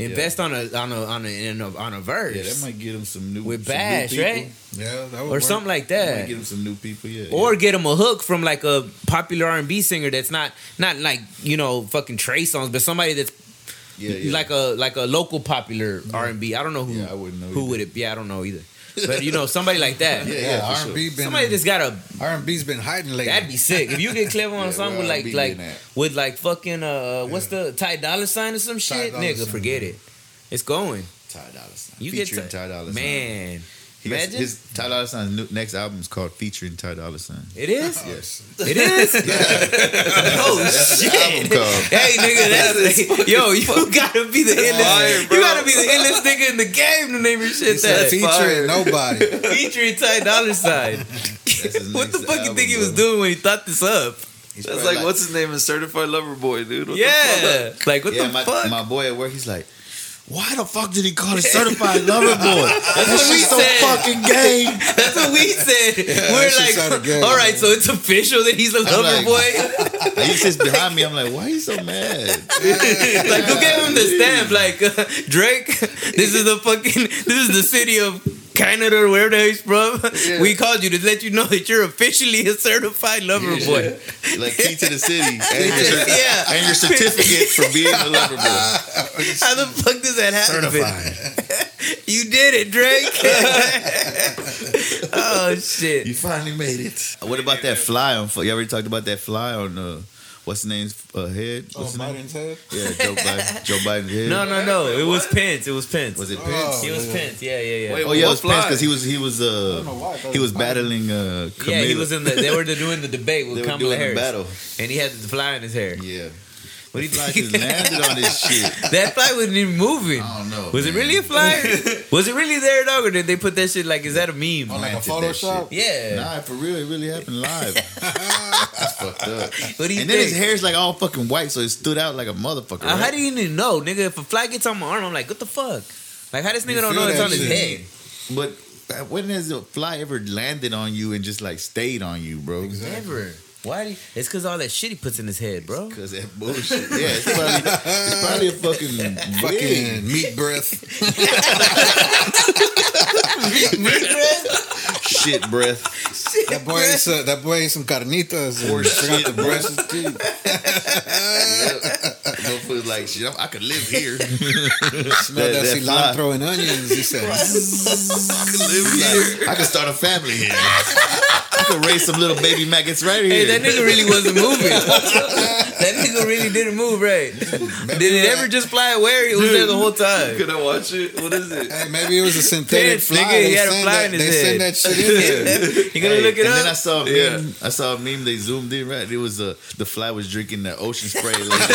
Invest yeah. on a on a on a, on a on a verse. Yeah, that might get him some new with some Bash, new right? Yeah, that would or work. Something like that. That might get him some new people, yeah. Or yeah. get him a hook from like a popular R and B singer that's not not like you know fucking Trey Songz, but somebody that's yeah, yeah. like a like a local popular yeah. R and B. I don't know who. Yeah, I wouldn't know who either. Would it be? Yeah, I don't know either. But you know somebody like that. Yeah, yeah, yeah R and B. Sure. Been, somebody that's got a R and B's been hiding lately. That'd be sick if you get Clever on yeah, a song with like like with like fucking uh what's yeah. the Ty Dolla $ign or some shit, nigga. Sign, forget man. It. It's going. Ty Dolla $ign. You featuring get t- Ty Dolla $ign. Man. He Imagine his, his Ty Dolla $ign's next album is called "Featuring Ty Dolla $ign." It is, oh, yes, it is. Oh shit! Hey nigga, that's like, yo, you gotta be the endless, fire, you gotta be the endless nigga in the game to name your shit that. Featuring nobody, featuring Ty Dolla $ign. What the fuck album, you think he was bro. Doing when he thought this up? He's that's like, like what's his name? A certified lover boy, dude. What yeah, the fuck? Like what yeah, the my, fuck? My boy at work, he's like. Why the fuck did he call it certified lover boy? That's what we so said. Fucking gay. That's what we said. Yeah, we're like, game, all right, man. So it's official that he's a lover like, boy. He sits behind me. I'm like, why are you so mad? Like, who gave him the stamp? Like, uh, Drake. This is the fucking. This is the city of Canada or wherever the hell he's from. Yeah. We called you to let you know that you're officially a certified lover yeah. boy. Like key to the city. And your, yeah. and your certificate for being a lover boy. How the fuck does that happen? Certified. You did it, Drake. Oh, shit. You finally made it. What about that fly on... You already talked about that fly on... Uh, What's the name's uh, head? What's oh, Biden's name? Head? Yeah, Joe Biden. Joe Biden's head. No, no, no. It was Pence. It was Pence. Was it Pence? Oh, he was yeah. Pence. Yeah, yeah, yeah. Wait, oh, yeah, it was fly? Pence because he was he was uh why, he was battling uh Camilla. Yeah, he was in the. They were doing the debate with Kamala Harris. The battle, and he had the fly in his hair. Yeah. But he probably just landed on this shit. That fly wasn't even moving. I don't know. Was man. It really a fly? Was it really there, dog? Or did they put that shit like, is that a meme? Oh, like a Photoshop? Yeah. Nah, for real, it really happened live. That's fucked up. What do you and think? Then his hair's like all fucking white, so it stood out like a motherfucker. Uh, right? How do you even know, nigga? If a fly gets on my arm, I'm like, what the fuck? Like, how this nigga you don't know it's on shit. His head? But when has a fly ever landed on you and just like stayed on you, bro? Exactly. Never. Why? Do you, it's because all that shit he puts in his head, bro. Because that bullshit. Yeah, it's probably, it's probably a fucking fucking meat breath. meat, meat breath. Shit breath. Shit that boy breath. Ain't some, that boy ain't some carnitas or shit the breath. Yep. Don't feel like shit. I'm, I could live here. Smell that, that cilantro and onions. He said, I could live here. I could start a family here. I could raise some little baby maggots right here. Hey, that nigga really wasn't moving. That nigga really didn't move right. Maybe did it that. Ever just fly away? It was dude, there the whole time. Could I watch it? What is it? Hey, maybe it was a synthetic fly. Nigga, he had a fly that, in his they head. They sent that shit in there. You gonna hey, look it and up? And then I saw a meme. Yeah. I saw a meme. They zoomed in right. It was uh, the fly was drinking the Ocean Spray. Like,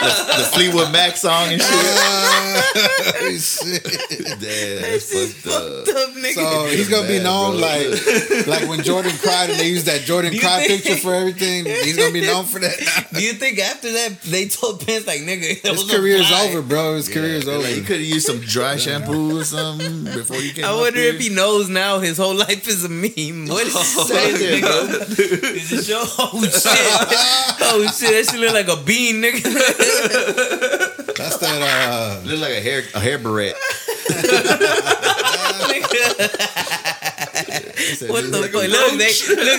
the, the Fleetwood Mac song and shit. Oh, shit. Damn, that's fucked up. Fucked up nigga. So he's gonna bad, be known bro. Like like when Jordan cried and they used that Jordan cry think, picture for everything. He's gonna be known for that. Do you think after that they told Pence like nigga, his career's fly. Over, bro. His yeah, career's over. Like, he could have used some dry shampoo or something before you came. I wonder up if here. He knows now. His whole life is a meme. What is oh, saying, nigga? Is it your oh shit? Oh shit! That shit look like a bean, nigga. That's that. Uh, look like a hair a hair barrette. What the fuck? Look they, look,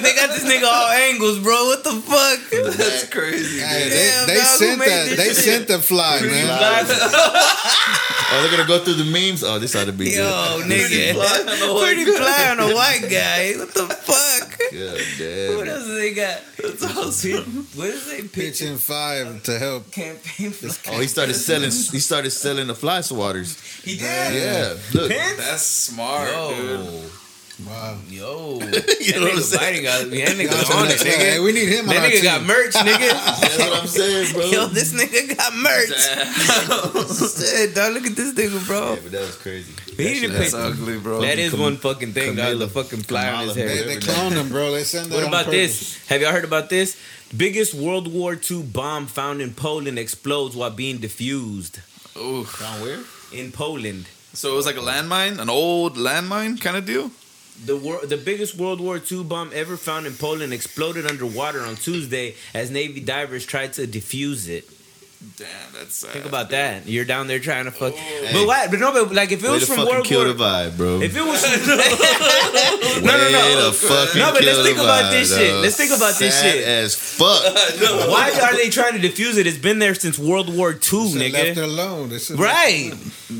they got this nigga all angles, bro. What the fuck? That's crazy. Hey, damn, they they dog, sent that. They shit? Sent the fly, really man. Fly. Oh, they're gonna go through the memes. Oh, this ought to be yo, good. Nigga. Pretty fly on a white guy. What the fuck? God damn. What else do they got? That's awesome. What is they pitching five to help campaign? Oh, he started selling. He started selling the fly swatters. He did. Yeah. Look, Pence? That's smart, yo. Dude. Wow. Yo, you know that what I'm saying? That nigga's on it, nigga. Hey, we need him. That on nigga our got team. Merch, nigga. That's what I'm saying, bro. Yo, this nigga got merch. Shit, dog, look at this nigga, bro. Yeah, but that was crazy. That he didn't that's ugly, bro. That is Cam- one fucking thing, Camilla. Dog. The fucking fly on his head. They, they cloned him, bro. They send that. What about this? Have y'all heard about this? Biggest World War Two bomb found in Poland explodes while being defused. Oh, found where? In Poland. So it was like a landmine, an old landmine kind of deal. The wor- the biggest World War Two bomb ever found in Poland exploded underwater on Tuesday as Navy divers tried to defuse it. Damn, that's sad. Think about dude. That. You're down there trying to fuck. Oh, but why? But no, but like if it way was to from World kill War, the vibe, bro. If it was, no, no, no, way to fucking no. But let's think about this shit. Let's think about sad this shit. As fuck. No. Why are they trying to defuse it? It's been there since World War Two, nigga. Left it alone. Right.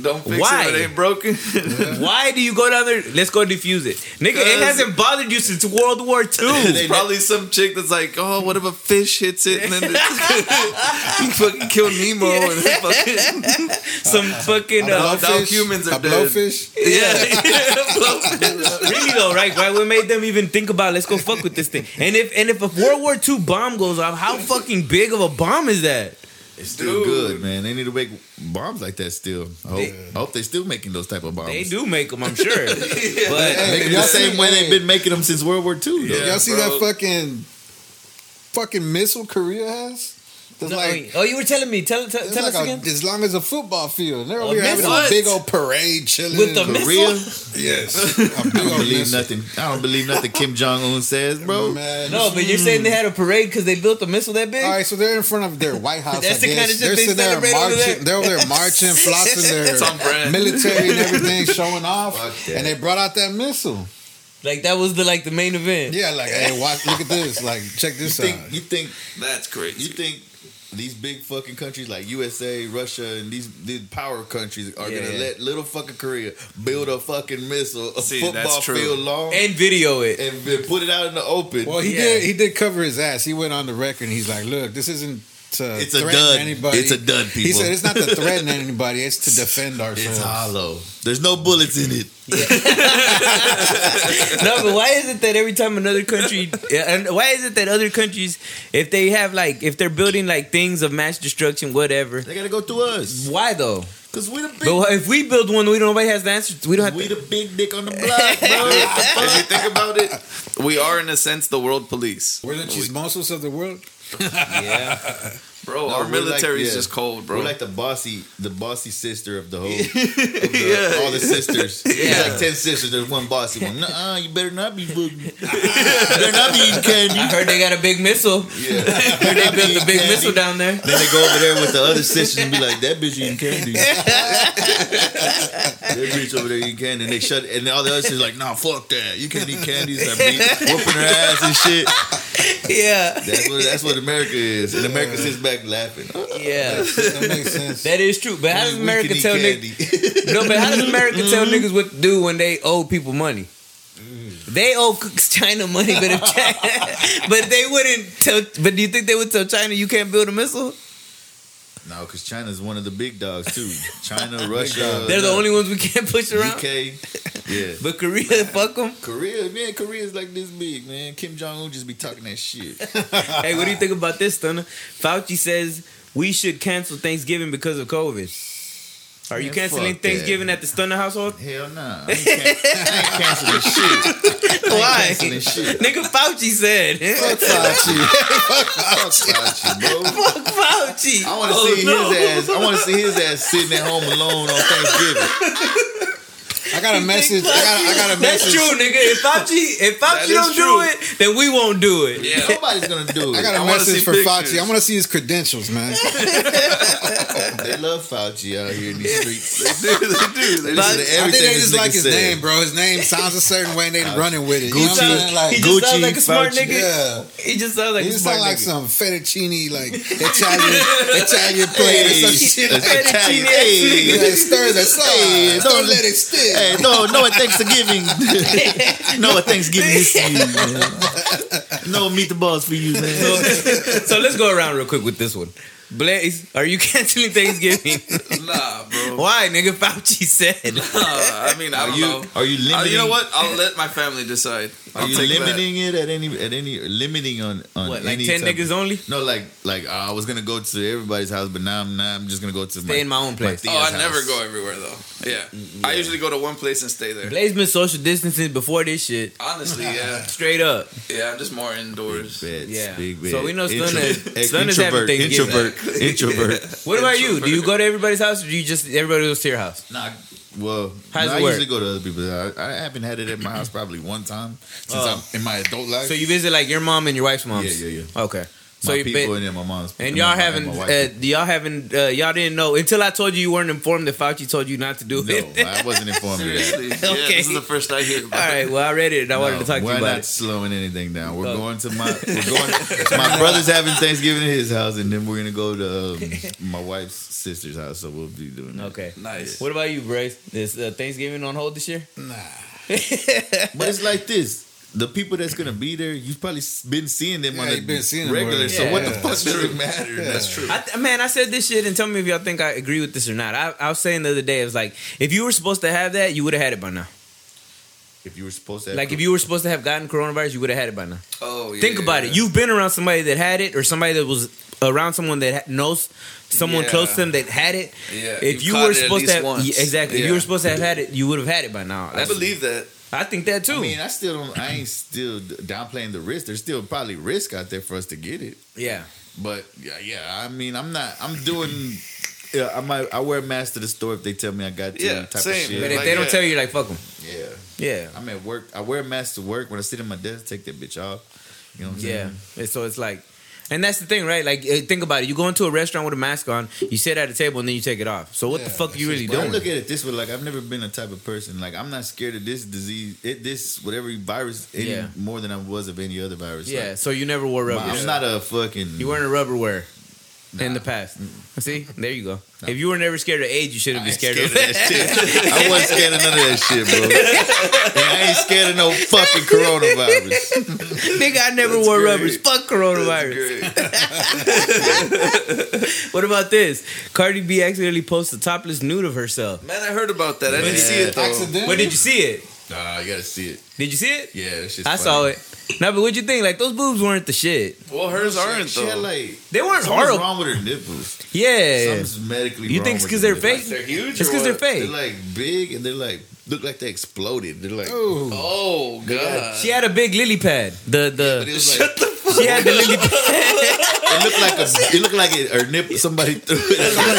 Don't fix why? It. It ain't broken. Yeah. Why do you go down there? Let's go defuse it, nigga. It hasn't bothered you since World War Two. It's probably some chick that's like, oh, what if a fish hits it and then you fucking. Kill Nemo and fucking some fucking uh, dog humans are a dead. Blowfish? Yeah, yeah blowfish. Really though, right? Why what made them even think about let's go fuck with this thing? And if and if a World War Two bomb goes off, how fucking big of a bomb is that? It's still dude. Good, man. They need to make bombs like that still. I hope, they, I hope they're still making those type of bombs. They do make them, I'm sure. But hey, the same way they've been making them since World War Two. Yeah, y'all see bro. That fucking fucking missile Korea has? No, like, oh, you were telling me. Tell, tell, tell like us again. A, as long as a football field, they're over here having a big old parade chilling with the Korea. Yes, I don't believe nothing. I don't believe nothing Kim Jong Un says, bro. Man, no, but mm. you're saying they had a parade because they built a missile that big. All right, so they're in front of their White House. That's I the guess. Kind of they're sitting there marching. Over there. They're over there marching, flossing their military and everything, showing off, and they brought out that missile. Like that was the like the main event. Yeah, like hey, watch, look at this. Like check this you think, out. You think that's crazy? You think? These big fucking countries like U S A, Russia, and these, these power countries are yeah. gonna let little fucking Korea build a fucking missile, a see, football field long, and video it and put it out in the open. Well, he yeah. did. He did cover his ass. He went on the record. And he's like, "Look, this isn't to it's threaten a dud. anybody. It's a dud, people. He said it's not to threaten anybody. It's to defend ourselves. It's hollow. There's no bullets in it. Yeah. No, but why is it that every time another country, why is it that other countries, if they have like, if they're building like things of mass destruction, whatever, they gotta go through us? Why though? Cause we the big. But if we build one, we don't. Nobody has the answer. We don't. Have we to. The big dick on the block, bro. If you think about it, we are in a sense the world police. We're the chismosos we, of the world. Yeah, bro. No, our military like, is yeah. just cold, bro. We're like the bossy, the bossy sister of the whole. Of the, yeah. All the sisters. Yeah. It's like ten sisters. There's one bossy one. Nuh-uh, you better not be. You better not be eating candy. I heard they got a big missile. Yeah, I heard they built a big candy. missile down there. Then they go over there with the other sisters and be like, "That bitch eating candy." That bitch over there eating candy, and they shut. And all the other sisters like, "Nah, fuck that. You can't eat candy." Like whooping her ass and shit. Yeah, that's what that's what America is, and America sits back laughing. Yeah, that makes sense. That is true. But how does America tell niggas? No, but how does America mm-hmm. tell niggas what to do when they owe people money? Mm. They owe China money, but if China, but they wouldn't tell. But do you think they would tell China you can't build a missile? No, because China's one of the big dogs too. China, Russia. They're the only ones we can't push around. U K. Yeah. But Korea, man, fuck them. Korea, man, Korea's like this big, man. Kim Jong-un just be talking that shit. Hey, what do you think about this, Stunner? Fauci says we should cancel Thanksgiving because of COVID. Are you man, canceling Thanksgiving that. at the Stunner household? Hell no. Nah. I, can- I ain't canceling shit. I Why? Ain't canceling shit. Nigga, Fauci said. Fuck Fauci. Fuck Fauci, bro. Fuck Fauci. I want to oh, see no. his ass. I want to see his ass sitting at home alone on Thanksgiving. I got a you message. I got, I got a that's message. That's true, nigga. If Fauci, if Fauci don't true. do it, then we won't do it. Yeah, nobody's gonna do it. I got a I message for pictures. Fauci. I want to see his credentials, man. They love Fauci out here in these streets. They do. They do. They listen to everything. I think they just like his said. name, bro. His name sounds a certain way, and they running with it. You Gucci, know what I'm like, he just Gucci, sounds like a smart Fauci. nigga. Yeah. He just sounds like he a smart nigga. He just sounds like nigga. some fettuccine, like Italian, Italian plate or some shit. Italian, hey, stir the sauce. Don't let it stick. Hey, no, no at Thanksgiving. No at Thanksgiving is for you, man. No meatballs for you, man. So, so let's go around real quick with this one. Blaze, are you canceling Thanksgiving? Nah, bro. Why, nigga? Fauci said. Nah, I mean, I are don't you, know. Are you limiting? Uh, you know what? I'll let my family decide. Are I'll you limiting that. it at any at any limiting on on what, like any ten type niggas of, only? No, like like uh, I was gonna go to everybody's house, but now I'm now I'm just gonna go to stay my, in my own place. My oh, I house. never go everywhere though. Yeah. yeah, I usually go to one place and stay there. Blaze been social distancing before this shit. Honestly, yeah, straight up. Yeah, I'm just more indoors. Big bets, yeah, big bets. So we know Stunner. Stunner's having Thanksgiving. Introvert. What about introvert. you? Do you go to everybody's house, or do you just everybody goes to your house? Nah, well, How's no, it I work? usually go to other people's house. I, I haven't had it at my house probably one time since oh. I'm in my adult life. So you visit like your mom and your wife's mom. Yeah, yeah, yeah. Okay. So my people been, and my mom's and, and y'all haven't, uh, y'all haven't, uh, y'all didn't know until I told you you weren't informed that Fauci told you not to do no, it. No, I wasn't informed. Seriously, yeah, okay. This is the first I hear. All right, well I read it and I no, wanted to talk to you about it. We're not slowing anything down. We're oh. going to my, we're going. To, my brother's having Thanksgiving at his house, and then we're gonna go to um, my wife's sister's house. So we'll be doing that. Okay, nice. What about you, Bryce? Is uh, Thanksgiving on hold this year? Nah, but it's like this. The people that's gonna be there, you've probably been seeing them yeah, on the been seeing regular. Them so yeah, what the yeah. fuck that's does true. it matter? Yeah. That's true. I th- man, I said this shit, and tell me if y'all think I agree with this or not. I, I was saying the other day, I was like, if you were supposed to have that, you would have had it by now. If you were supposed to have like coronavirus. If you were supposed to have gotten coronavirus, you would have had it by now. Oh, yeah. Think about yeah. it. You've been around somebody that had it, or somebody that was around someone that knows someone yeah. close to them that had it. Yeah. If you, you were supposed to have once. exactly, yeah. if you were supposed to have had it, you would have had it by now. That's I believe that. I think that too. I mean, I still don't. I ain't still downplaying the risk. There's still probably risk out there for us to get it. Yeah, but yeah, yeah. I mean, I'm not. I'm doing. Yeah, I might. I wear a mask to the store if they tell me I got to. Yeah, type same. Of shit. But if like, they don't yeah. tell you, like fuck them. Yeah, yeah. I'm at work. I wear a mask to work. When I sit at my desk, take that bitch off. You know what I'm yeah. saying? Yeah. So it's like, and that's the thing, right? Like, think about it. You go into a restaurant with a mask on, you sit at a table, and then you take it off. So what yeah, the fuck are you really doing? I look at it this way. Like, I've never been a type of person. Like, I'm not scared of this disease, it, this, whatever virus, any, yeah. more than I was of any other virus. Yeah, like, so you never wore rubber. I'm not a fucking... You weren't a rubberware. Nah. In the past. Mm. See? There you go. Nah. If you were never scared of AIDS, you should have been scared, scared of that shit. I wasn't scared of none of that shit, bro. And I ain't scared of no fucking coronavirus. Nigga, I never That's wore great. rubbers. Fuck coronavirus. What about this? Cardi B accidentally posted a topless nude of herself. Man, I heard about that. I yeah. didn't see it, though. Accidentally? But did you see it? Nah, you gotta see it. Did you see it? Yeah, that shit's I funny. saw it. Nah, but what'd you think? Like, those boobs weren't the shit. Well, hers aren't, she, though. She had, like, they weren't horrible. What's wrong with her nipples? Yeah. Something's medically you wrong. You think it's because they're fake? Like, they're huge? It's because they're fake. They're, like, big, and they're, like, look like they exploded. They're, like, ooh. Oh, God. Yeah. She had a big lily pad. The, the. Yeah, like, shut the fuck up. She had the lily pad. It looked like a, it looked like it, her nipple, somebody threw it. Somebody,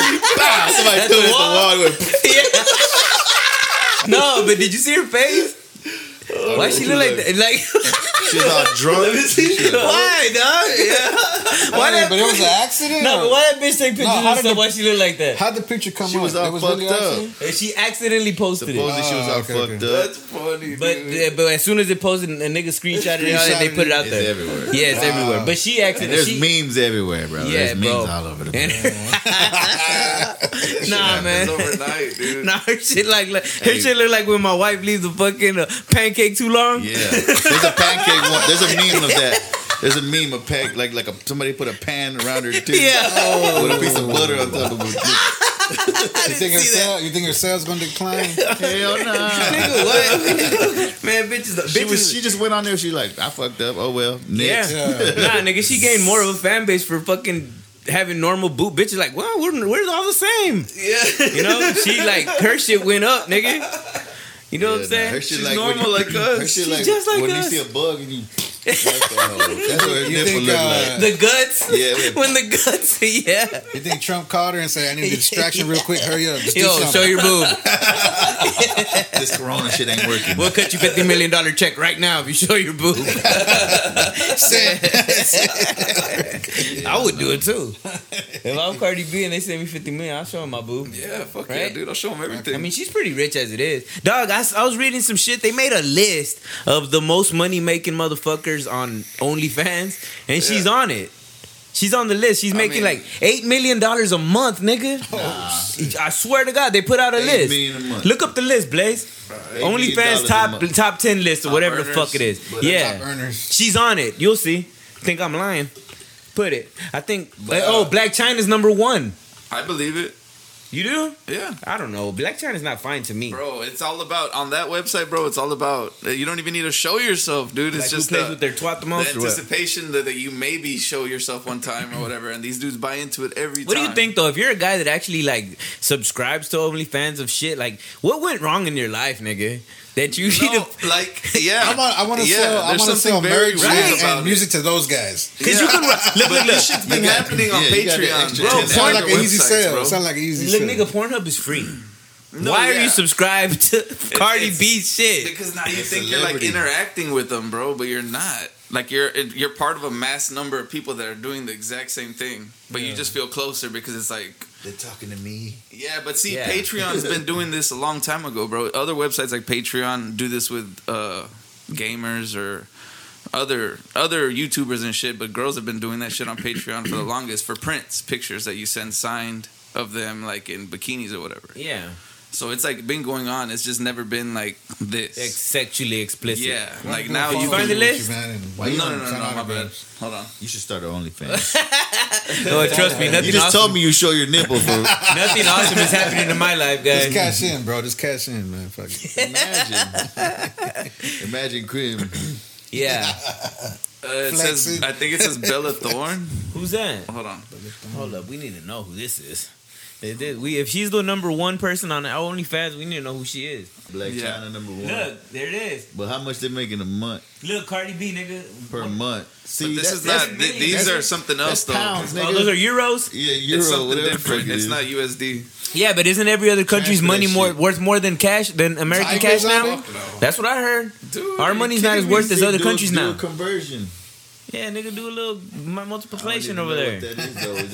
somebody threw it at the wall. It went, yeah. No, but did you see her face? Oh, why she look like that? Like, she's all drunk. Why, dog? Yeah. Why I mean, that? But it was an accident. No, or? But why that bitch take pictures no, of stuff? Why she look like that? How'd the picture come? She on? was all was fucked really up. Accident? She accidentally posted Supposedly it. Supposedly she was oh, all okay, fucked okay. up. That's funny. But yeah, but as soon as it posted, a nigga screenshotted it out and they put it out it's there. It's everywhere. Yeah, it's wow. everywhere. But she accidentally. There's she, memes everywhere, bro. Yeah, There's bro. memes all over the place. Nah, man. Overnight, dude. Nah, her shit like her shit look like when my wife leaves the fucking pancake. Too long. Yeah, there's a pancake one. There's a meme of that. There's a meme of pancake like like a, somebody put a pan around her too. Yeah, oh, with a piece of butter on top of it. You think her sale, you think her sales gonna decline? Hell no. Nah. Nigga, what? Man, bitches. bitches. She, was, she just went on there. She like, I fucked up. Oh well. Next. Yeah. yeah. Nah, nigga. She gained more of a fan base for fucking. Having normal boot bitches like, well, we're we're all the same. Yeah, you know, she like her shit went up, nigga. You know yeah, what I'm saying? Nah, her shit She's like normal you, like us. Her shit like, just like when us. When you see a bug and you. That's what her you nipple think, look uh, like. The guts? Yeah. When, when the guts, yeah. You think Trump called her and said, I need a distraction yeah. real quick. Hurry up. Just Yo, show your boob. This corona shit ain't working. We'll cut you fifty million dollars check right now if you show your boob. I would do it too. If I'm Cardi B and they send me fifty million dollars, I'll show them my boob. Yeah, fuck right? yeah, dude. I'll show them everything. I mean, she's pretty rich as it is. Dog, I, I was reading some shit. They made a list of the most money making motherfuckers on OnlyFans, and yeah. she's on it. She's on the list. She's making I mean, like eight million dollars a month, nigga. Nah. I swear to God, they put out a list. A month. Look up the list, Blaze. OnlyFans top top ten list or top whatever earners, the fuck it is. Yeah. Top earners. She's on it. You'll see. Think I'm lying. Put it. I think, but, oh, Black China's number one. I believe it. You do? Yeah. I don't know. Black China's not fine to me. Bro, it's all about, on that website, bro, it's all about, you don't even need to show yourself, dude. It's like just who plays the, with their twat the most the anticipation that, that you maybe show yourself one time or whatever, and these dudes buy into it every what time. What do you think, though? If you're a guy that actually, like, subscribes to OnlyFans of shit, like, what went wrong in your life, nigga? That you no, need to like, yeah. I want, I want to yeah, sell. I want to sell marriage right? about and music it. to those guys. Because yeah. you can look, look, this shit's been happening on yeah, Patreon, bro. Sounds like, like an easy sale. Sounds like an easy sale. Look, nigga, Pornhub is free. No, Why yeah. are you subscribed to Cardi it's, B's shit? Because now you it's think celebrity. You're like interacting with them, bro, but you're not. Like you're you're part of a mass number of people that are doing the exact same thing, but yeah. you just feel closer because it's like. They're talking to me. Yeah, but see, yeah. Patreon's been doing this a long time ago, bro. Other websites like Patreon do this with uh, gamers or other other YouTubers and shit, but girls have been doing that shit on Patreon for the longest for prints, pictures that you send signed of them, like in bikinis or whatever. Yeah. So it's like been going on. It's just never been like this. It's sexually explicit. Yeah. Why like now you find the list. No, no, no, no, no, my bad. Hold on. You should start an OnlyFans. No, trust me. Nothing. You just awesome. told me you show your nipple, bro. Nothing awesome is happening in my life, guys. Just cash in, bro. Just cash in, man. Fuck it. Imagine. Imagine Quinn. Yeah. Uh, it says, I think it says Bella Thorne. Who's that? Hold on. Hold up. We need to know who this is. It is. We if she's the number one person on our OnlyFans, we need to know who she is. Black yeah. China number one. Look, there it is. But how much they making a month? Look, Cardi B, nigga, per month. See, but this is not. Th- these that's are something else, though. Pounds, oh, those are euros. Yeah, euros. It's something whatever different. It's not U S D. Yeah, but isn't every other country's cash money more shit. worth more than cash than American Tigers cash now? No. That's what I heard. Dude, our money's not as worth as other do, countries do now. Conversion. Yeah, nigga, do a little multiplication over there. Is,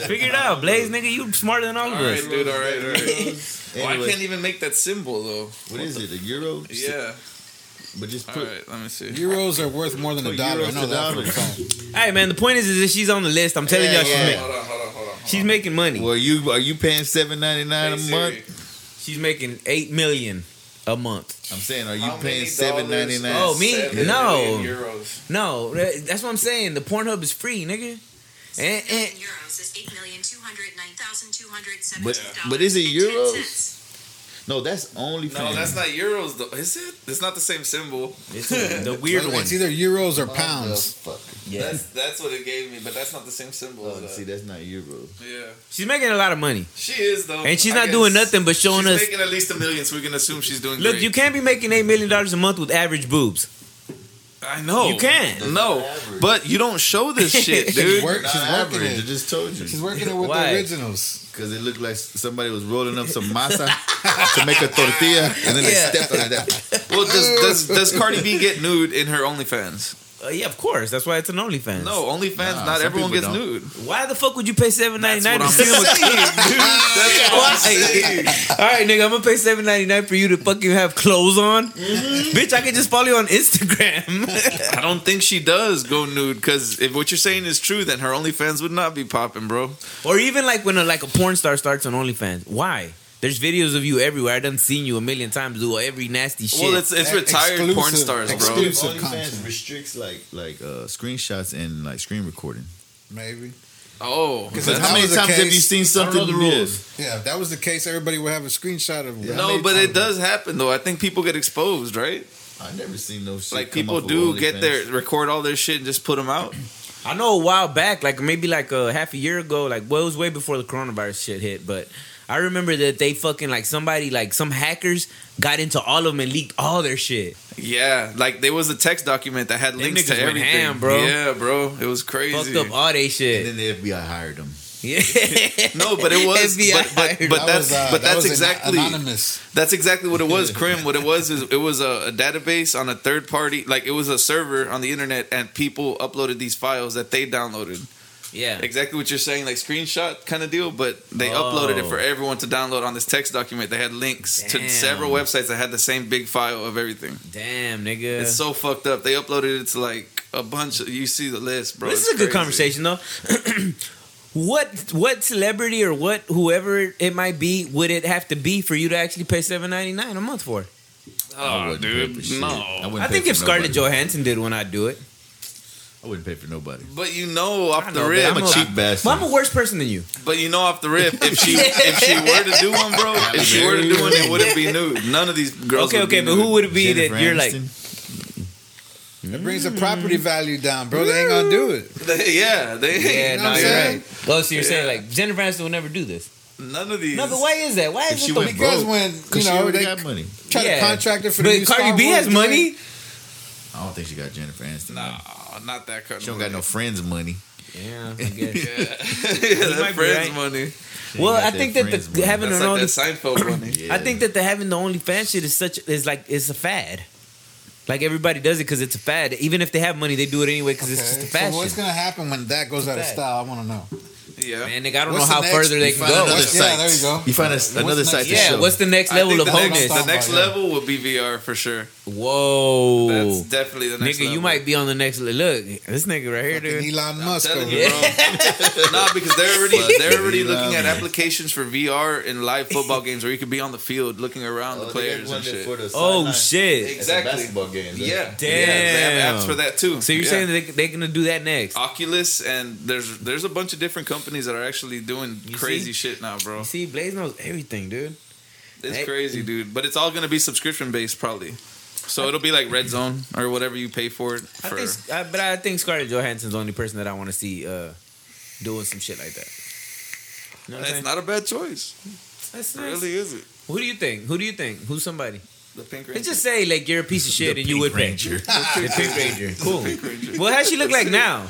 figure it out, Blaze, nigga. You smarter than all of us. All right, dude. All right, all right. Anyway. Oh, I can't even make that symbol though. What, what is the... it? A euro? Yeah. But just put. All right, let me see. Euros are worth more than a dollar. I know that. Hey, man. The point is, is that she's on the list. I'm telling yeah, y'all, yeah. she's making. Hold on, hold on, hold on. She's making money. Well, you are you paying seven ninety-nine a serious. month? She's making eight million a month. I'm saying, are you How paying seven ninety-nine? Oh, me? seven no, euros. No. That's what I'm saying. The Pornhub is free, nigga. And, and euros is eight million two hundred nine thousand two hundred seventy dollars. But is it euros? No, that's only. No, that's not euros though. Is it? It's not the same symbol. It's a, the weird one. It's either euros or pounds. Oh, yeah. That's that's what it gave me, but that's not the same symbol. Oh, as that. See, that's not euros. Yeah. She's making a lot of money. She is though, and she's I not doing nothing but showing she's us. She's making at least a million, so we can assume she's doing. Look, great. You can't be making eight million dollars a month with average boobs. I know. You can. No. But you don't show this shit, dude. She's, work, she's working it. I just told you. She's working it with Why? the originals. Because it looked like somebody was rolling up some masa to make a tortilla, and then they yeah. stepped on it. Well, does, does does Cardi B get nude in her OnlyFans? Uh, yeah, of course. That's why it's an OnlyFans. No, OnlyFans, nah, not everyone gets don't. nude. Why the fuck would you pay seven ninety-nine? That's what I'm saying, dude. That's what I'm saying. All right, nigga, I'm gonna pay seven ninety-nine for you to fucking have clothes on. Mm-hmm. Bitch, I can just follow you on Instagram. I don't think she does go nude, because if what you're saying is true, then her OnlyFans would not be popping, bro. Or even like when a, like a porn star starts on OnlyFans. Why? There's videos of you everywhere. I done seen you a million times do every nasty shit. Well, it's, it's retired exclusive, porn stars, bro. OnlyFans restricts like like uh, screenshots and like screen recording. Maybe. Oh, because how many times case, have you seen something? The rules. Yeah, if that was the case, everybody would have a screenshot of. Yeah. No, but it does happen though. I think people get exposed, right? I never seen those. Like people do get their record all their shit and just put them out. I know a while back, like maybe like a half a year ago, like well, it was way before the coronavirus shit hit, but. I remember that they fucking, like, somebody, like, some hackers got into all of them and leaked all their shit. Yeah, like, there was a text document that had them links to everything. Went ham, bro. Yeah, bro. It was crazy. Fucked up all they shit. And then the F B I hired them. Yeah. No, but it was but, but, but that that's was, uh, but that that's exactly anonymous. That's exactly what it was, Krim. What it was is it was a, a database on a third party. Like, it was a server on the internet, and people uploaded these files that they downloaded. Yeah, exactly what you're saying, like screenshot kind of deal. But they oh. uploaded it for everyone to download on this text document. They had links Damn. to several websites that had the same big file of everything. Damn, nigga, it's so fucked up. They uploaded it to like a bunch of, you see the list, bro. This it's is a crazy. good conversation though. What what celebrity or what whoever it might be would it have to be for you to actually pay seven ninety-nine a month for? Oh, dude, no. I, I think if Scarlett Johansson did one, I'd do it. I wouldn't pay for nobody. But you know off know, the rip, I'm a cheap bastard. I'm a worse person than you. But you know off the rip, if she if she were to do one, bro, if she were to do one, it wouldn't be nude. None of these girls. Okay, would okay, be but nude. Who would it be Jennifer that you're Aniston? Like? It brings the property value down, bro. They ain't gonna do it. They, yeah, they. Yeah, you know no, you're saying? right. Well, so you're yeah. saying like Jennifer Aniston will never do this. None of these. No, but why is that? Why is it the because broke, when you know they got money, try yeah. to contract her for but the new Cardi Star B has money. I don't think she got Jennifer Aniston. Nah, money. Not that kind of. She don't money. Got no friends money. Yeah, I guess. yeah, yeah that friends right. money. She well, I think that, that the, having an like only Seinfeld money. Yeah. I think that the having the OnlyFans shit is such is like it's a fad. Like everybody does it because it's a fad. Even if they have money, they do it anyway because okay. it's just a fashion. So what's gonna happen when that goes out of style? I want to know. Yeah, man, nigga, I don't what's know how the further they you can go. Yeah, there you go. You find a, another site to yeah, show. Yeah, what's the next level of holiness? The next level would be V R for sure. Whoa, that's definitely the next nigga, level. Nigga, you might be on the next level. Look, this nigga right here, dude. Elon Musk. Over. You, nah, because they're already they're already looking at applications for V R in live football games where you could be on the field looking around oh, the players and shit. Oh shit, exactly. Basketball games. Yeah, damn. They have apps for that too. So you're saying they're gonna do that next? Oculus and there's there's a bunch of different companies. Companies that are actually doing you crazy see? shit now, bro. You see, Blaze knows everything, dude. It's that, crazy, dude. But it's all gonna be subscription based, probably. So I, it'll be like Red Zone or whatever you pay for it. For. I think, I, but I think Scarlett Johansson's the only person that I want to see uh, doing some shit like that. You know That's saying? not a bad choice. That's nice. Really, is it? Who do you think? Who do you think? Who's somebody? The Pink Ranger. Let's just say like you're a piece of shit the and Pink you would Ranger. Pay. The Pink Ranger. Cool. The Pink Ranger. Well, how she look like now?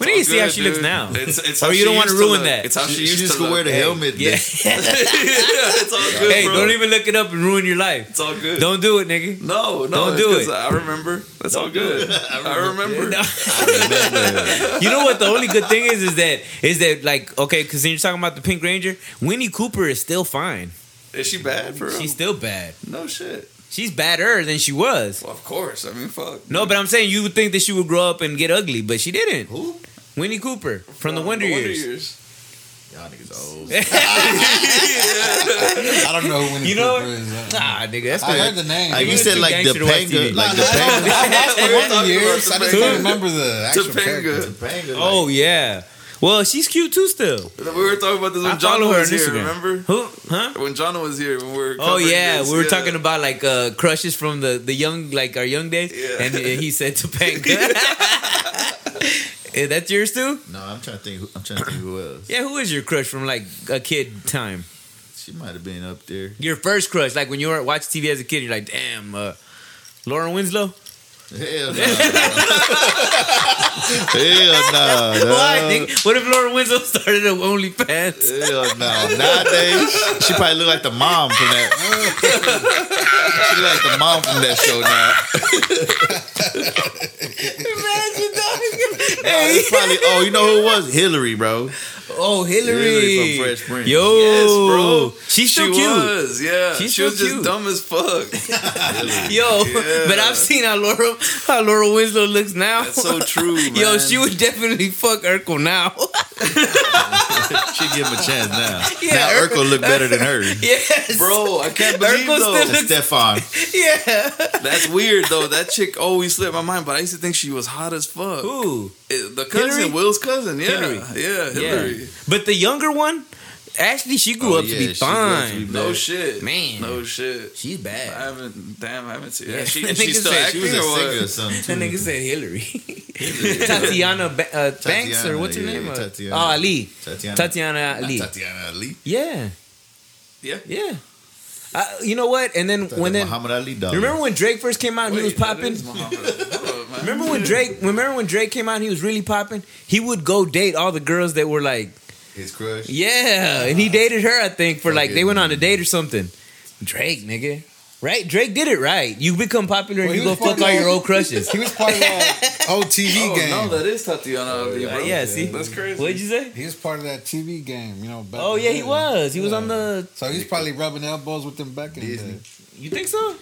We need to see how she dude. looks now. It's, it's or you don't want to ruin to that. It's how she, she used just to look. wear the hey. helmet. Yeah. yeah, it's all good. Hey, bro. Don't even look it up and ruin your life. It's all good. Don't do it, nigga. No, no. Don't do it. I remember. That's don't all good. I remember. I remember. You know what? The only good thing is, is that, is that like, okay, because then you're talking about the Pink Ranger. Winnie Cooper is still fine. Is she bad for real? She's still bad. No shit. She's badder than she was. Well, of course. I mean, fuck. No, but I'm saying you would think that she would grow up and get ugly, but she didn't. Who? Winnie Cooper from no, the Wonder, the Wonder Years. Years. Y'all niggas old. I don't know when you know. Is, nah, nigga, that's I the, heard the name. Like you said, like the Topanga. Like the Topanga. I watched it years. I just can't remember the actual Topanga. Oh yeah. Well, she's cute too still. We were talking about this when Jono was her here, remember? Who? Huh? When Jono was here, when we were Oh yeah, this. we were yeah. talking about like uh, crushes from the, the young, like our young days. Yeah. And, and he said Topanga. Is that yours too? No, I'm trying to think who, I'm trying to think who else. Yeah, who is your crush from like a kid time? She might have been up there. Your first crush, like when you were watching T V as a kid, you're like, damn, uh, Lauren Winslow? Hell no. Hell no. no. Why, nigga? What if Lauren Winslow started an OnlyFans? Hell no. Nowadays, she probably look like the mom from that. She look like the mom from that show now. Imagine that. No, it's probably, oh, you know who it was? Hillary, bro. Oh, Hillary. Hillary from Fresh Prince. Yo. Yes, bro. She's still she cute. Was, yeah. She's she was just cute. Dumb as fuck. Yo, yeah. But I've seen how Laura, how Laura Winslow looks now. That's so true, man. Yo, she would definitely fuck Urkel now. She'd give him a chance now. Yeah, now Urkel, Urkel look better than her. Yes. Bro, I can't believe Urkel though. Still looks... Stefan. Yeah. That's weird, though. That chick always slipped my mind, but I used to think she was hot as fuck. Who? The cousin, Hillary? Will's cousin. Yeah. Hillary. Yeah, Hillary. Yeah. But the younger one, actually, she grew oh, up yeah, to be fine. No shit, man. No shit. She's bad. I haven't. Damn, I haven't seen. Yeah, yeah. She, she's still acting. She was a singer or something. That nigga said Hillary. Hillary. Tatiana ba- uh, Tatiana, Banks or what's her yeah, name? Yeah, Tatiana. Oh, Ali. Tatiana, Tatiana Ali. Not Tatiana Ali. Yeah. Yeah. Yeah. Uh, you know what? And then when then Muhammad Ali died. Remember when Drake first came out and Wait, he was popping? Up, remember when Drake remember when Drake came out and he was really popping? He would go date all the girls that were like his crush. Yeah. Uh, and he dated her, I think, for like they went on a date or something. Drake, nigga. Right? Drake did it right. You become popular well, and you go fuck all of, your old crushes. He was part of that old T V oh, game. No, that is Tatiana. Oh, yeah, yeah, see? That's crazy. What did you say? He was part of that T V game, you know. Back oh, yeah, he was. He yeah. was on the... So he's probably rubbing elbows with them back in the day. You think so?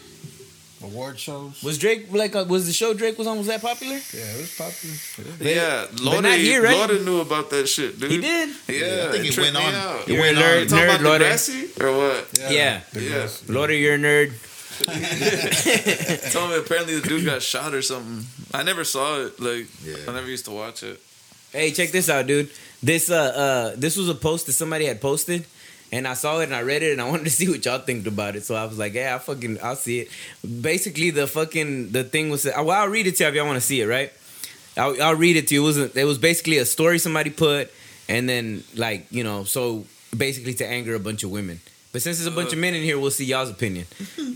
Award shows. Was Drake, like, uh, was the show Drake was on, was that popular? Yeah, it was popular. They, yeah, Lorde, here, right? Lorde knew about that shit, dude. He did? Yeah, yeah I think it, it went on. Out. It you're went a nerd, on. Talking nerd, about Degrassi, or what? Yeah. yeah. yeah. Lorde, you're a nerd. Told me apparently the dude got shot or something. I never saw it. Like yeah. I never used to watch it. Hey, check this out, dude. This uh, uh, this was a post that somebody had posted, and I saw it and I read it and I wanted to see what y'all think about it. So I was like, yeah, hey, I fucking I'll see it. Basically, the fucking the thing was. Well, I'll read it to you if y'all want to see it, right? I'll, I'll read it to you. It was a, it was basically a story somebody put, and then like you know, so basically to anger a bunch of women. But since there's a bunch of men in here, we'll see y'all's opinion.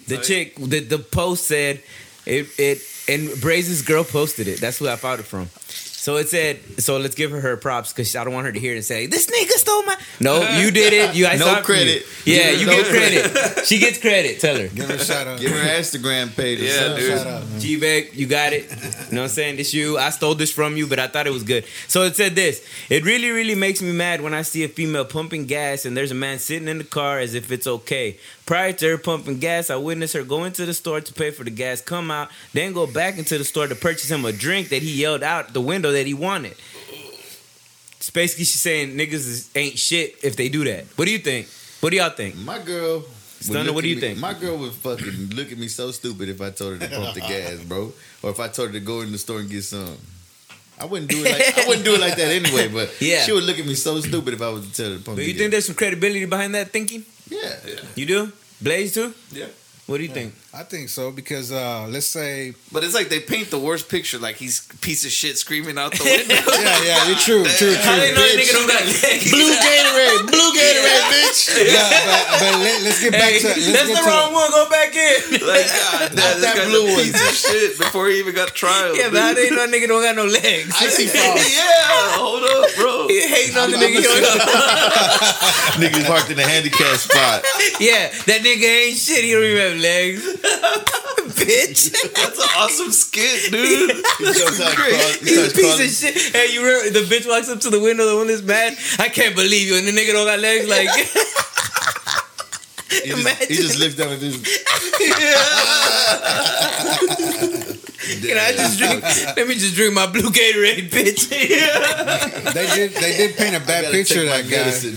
The chick, the, the post said, it, it and Braze's girl posted it. That's who I found it from. So it said, so let's give her her props because I don't want her to hear it and say, this nigga stole my... No, you did it. You, I no credit. You. Yeah, you no get credit. credit. She gets credit. Tell her. Give her a shout out. Give her an Instagram page. Yeah, dude. G-Beck, you got it. You know what I'm saying? This you. I stole this from you, but I thought it was good. So it said this. It really, really makes me mad when I see a female pumping gas and there's a man sitting in the car as if it's okay. Prior to her pumping gas, I witnessed her go into the store to pay for the gas, come out, then go back into the store to purchase him a drink that he yelled out the window that he wanted. It's basically she's saying niggas is, ain't shit if they do that. What do you think? What do y'all think? My girl, Stunner, what do you me, think? My girl would fucking look at me so stupid if I told her to pump the gas, bro, or if I told her to go in the store and get some. I wouldn't do it like I wouldn't do it like that anyway. But yeah. She would look at me so stupid if I was to tell her to pump. Do you the think gas. There's some credibility behind that thinking? Yeah, yeah. You do? Blaze too? Yeah. What do you yeah, think? I think so because uh, let's say, but it's like they paint the worst picture, like he's piece of shit screaming out the window. yeah, yeah, you're true, true, true. How they know that nigga don't got legs? Blue Gatorade, blue Gatorade, bitch. Yeah, but, but let, let's get back hey, to let's that's get the wrong to, one. Go back in. Like God, nah, that's that blue one. Piece of shit before he even got trial. Yeah, dude. But how they know that nigga don't got no legs? I see false. Yeah, hold up, bro. He hating on the nigga. Nigga parked in a handicapped spot. Yeah, that nigga ain't shit. He don't even have legs. Bitch. That's an awesome skit, dude. He's a He's a piece of shit. Hey, you remember the bitch walks up to the window, the one that's mad? I can't believe you. And the nigga don't got legs like he, just, he just lives down and this. Yeah. Can I just drink? Let me just drink my blue Gatorade, bitch. they did. They did paint a bad picture of that guy. Damn,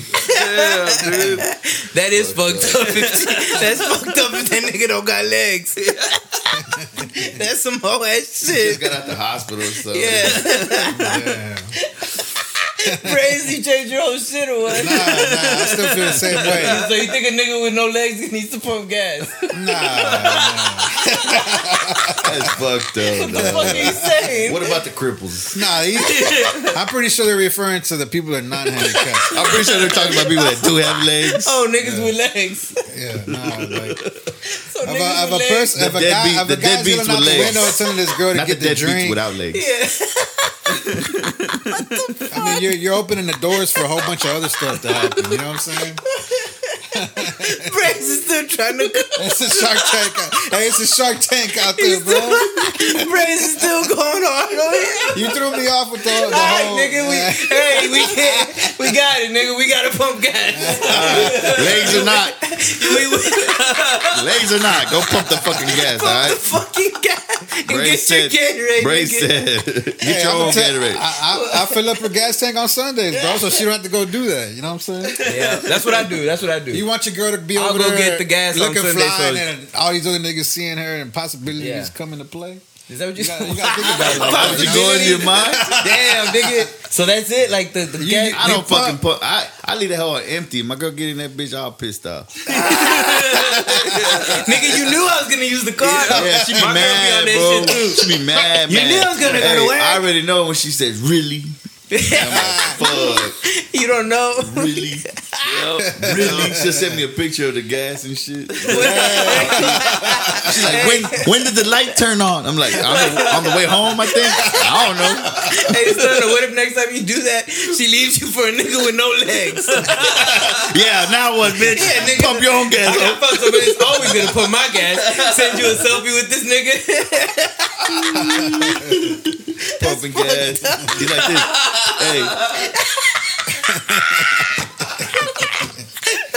dude. That is fucked up. That's fucked up if that nigga don't got legs. That's some whole ass shit. He just got out the hospital, so yeah. Praise you change your whole shit or what? Nah, nah, I still feel the same way. So you think a nigga with no legs needs to pump gas? Nah, nah. That's fucked up. What the nah. fuck are you saying? What about the cripples? Nah, he, I'm pretty sure they're referring to the people that are not handicapped. I'm pretty sure they're talking about people that do have legs. Oh, niggas yeah. with legs. Yeah, nah, like so if, niggas a, with if, legs. A pers- if a guy, beat, if a guy's yelling out the window and telling this girl to not get the, the drink without legs. Yeah. What the fuck? I mean, you're, you're opening the doors for a whole bunch of other stuff to happen. You know what I'm saying? Brace is still trying to go. It's a Shark Tank. Hey, it's a Shark Tank out there, still, bro. Brace is still going on over here. You threw me off with the, the all right, whole... Nigga, we, uh, hey, we can't. We got it, nigga. We got to pump gas. Right. Legs or not. Legs or not. Go pump the fucking gas, pump all right? Pump the fucking gas. Brace said, Brace said, get hey, your I'm own Gatorade. I, I, I fill up a gas tank on Sundays, bro, so she don't have to go do that. You know what I'm saying? Yeah, that's what I do. That's what I do. You want your girl to be I'll over there. I'll go get the gas on Sunday. So and all these other niggas seeing her and possibilities yeah. coming to play. Is that what you got? You got to think about it. Like, Pop, you know, go into your mind? Damn, nigga. So that's it? Like, the, the you, gas... I don't fucking... Pump. I, I leave that hell empty. My girl getting that bitch all pissed off. Nigga, you knew I was going to use the car. Yeah, yeah she be My mad, be bro. Shit she be mad, man. You knew I was going to go to work. I already know when she says, really? Fuck. You don't know. Really? Yep. Really? She sent me a picture of the gas and shit. She's like, when when did the light turn on? I'm like, on the, on the way home, I think. I don't know. Hey, son, what if next time you do that, she leaves you for a nigga with no legs? Yeah, now what, bitch? Yeah, nigga, pump your own gas. I fuck somebody that's always gonna pump my gas. Send you a selfie with this nigga. Pumping gas. He's like this. Hey.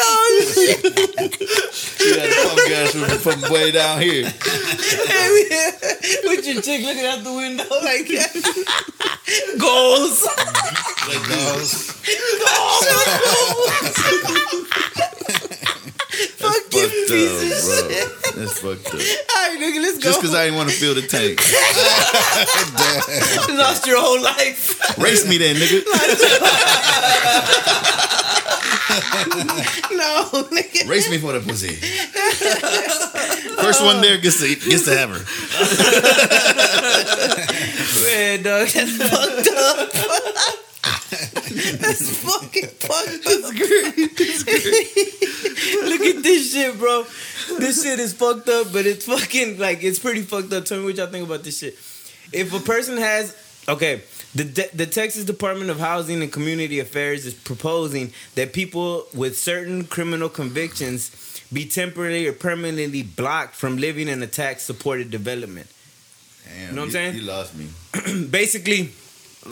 Oh shit. You got to pump gas from, from way down here. With your chick looking out the window like that. Goals. Like goals. Goals. Fuck you, pieces. That's fucked up. All right, nigga, let's go. Just because I didn't want to feel the tank. Lost your whole life. Race me then, nigga. No, nigga. Race me for the pussy. First one there gets to, gets to have her. Man, dog, that's fucked up. That's fucking fucked up. Look at this shit, bro. This shit is fucked up, but it's fucking like it's pretty fucked up. Tell me what y'all think about this shit. If a person has okay, the De- the Texas Department of Housing and Community Affairs is proposing that people with certain criminal convictions be temporarily or permanently blocked from living in a tax supported development. Damn, you know what I'm saying? You lost me. Basically.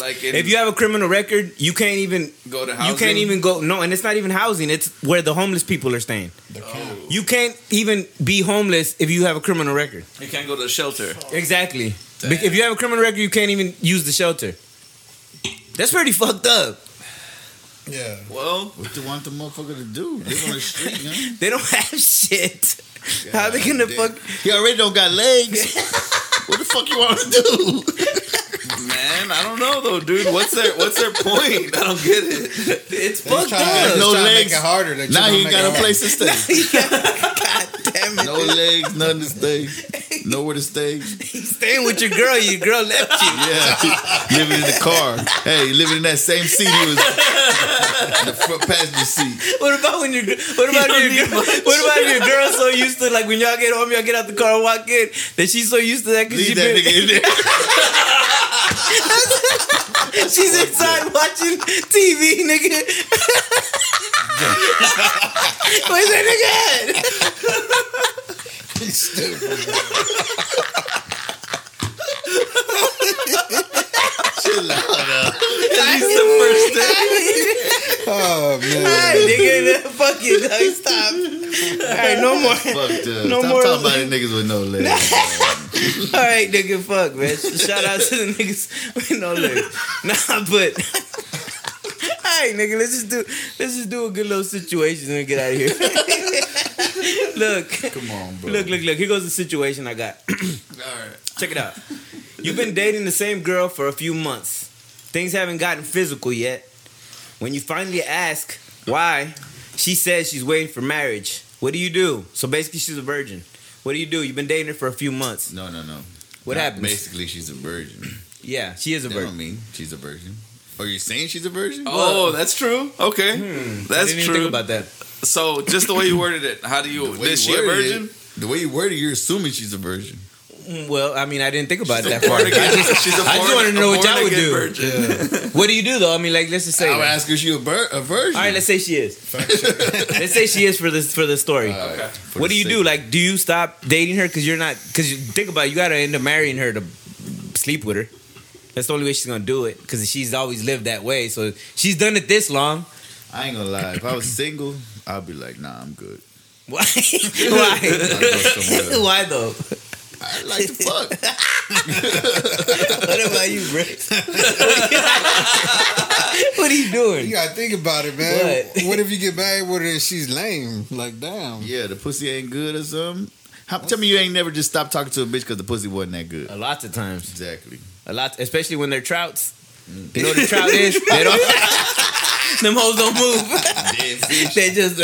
Like in, if you have a criminal record, you can't even go to housing. You can't even go. No, and it's not even housing. It's where the homeless people are staying. Oh. You can't even be homeless if you have a criminal record. You can't go to the shelter. Exactly. Damn. If you have a criminal record, you can't even use the shelter. That's pretty fucked up. Yeah. Well, what do you want the motherfucker to do? Live on the street, man. They don't have shit. God, how they gonna damn. Fuck? He already don't got legs. What the fuck you want to do? Man, I don't know though, dude. What's their What's their point? I don't get it. It's fucked up. No legs. Now nah, he ain't got a place to stay. God damn it. No legs, nothing to stay. Nowhere to stay. He's staying with your girl. Your girl left you. Yeah, living in the car. Hey, living in that same seat he was in the front passenger seat. What about when your What about you your girl, What about your girl so used to like when y'all get home, y'all get out the car and walk in that she's so used to that because she that been, nigga in there. She's inside watching T V, nigga. Where's that nigga at? He's stupid. Chill out. That's the first thing. Oh man. Alright, nigga, fuck you, dog. Stop. Alright, no more. Fuck, no stop more. Talking about niggas with no legs. All right, nigga, fuck, man. Shout out to the niggas with no lyrics. Nah, but... All right, nigga, let's just do let's just do a good little situation and get out of here. Look. Come on, bro. Look, look, look. Here goes the situation I got. All right. Check it out. You've been dating the same girl for a few months. Things haven't gotten physical yet. When you finally ask why, she says she's waiting for marriage. What do you do? So basically she's a virgin. What do you do? You've been dating her for a few months. No, no, no. What Not happens? Basically she's a virgin. Yeah, she is a that virgin. I don't mean she's a virgin. Are you saying she's a virgin? Oh, that's true. Okay, hmm, that's I didn't true. Even think about that. So, just the way you worded it, how do you? Is she a virgin? It, the way you worded it, you're assuming she's a virgin. Well, I mean, I didn't think about she's it that far. I just, she's a I just want to know what y'all would do. Yeah. What do you do though? I mean, like, let's just say. I would like, ask her if she a, bur- a virgin. All right, let's say she is. Let's say she is for this for this story. Uh, okay. For what do you do? Like, do you stop dating her because you're not? Because you think about it, you got to end up marrying her to sleep with her. That's the only way she's gonna do it, because she's always lived that way. So she's done it this long. I ain't gonna lie. If I was single, I'd be like, nah, I'm good. Why? Why? Why though? I like to fuck. What about you, Brett? What are you doing? You gotta think about it, man. What, what if you get married with her and she's lame? Like, damn. Yeah, the pussy ain't good or something. How, tell me you ain't never just stopped talking to a bitch because the pussy wasn't that good. A lot of times. Exactly. A lot, especially when they're trouts. Mm. You know what a trout is? They don't. Them hoes don't move. They just.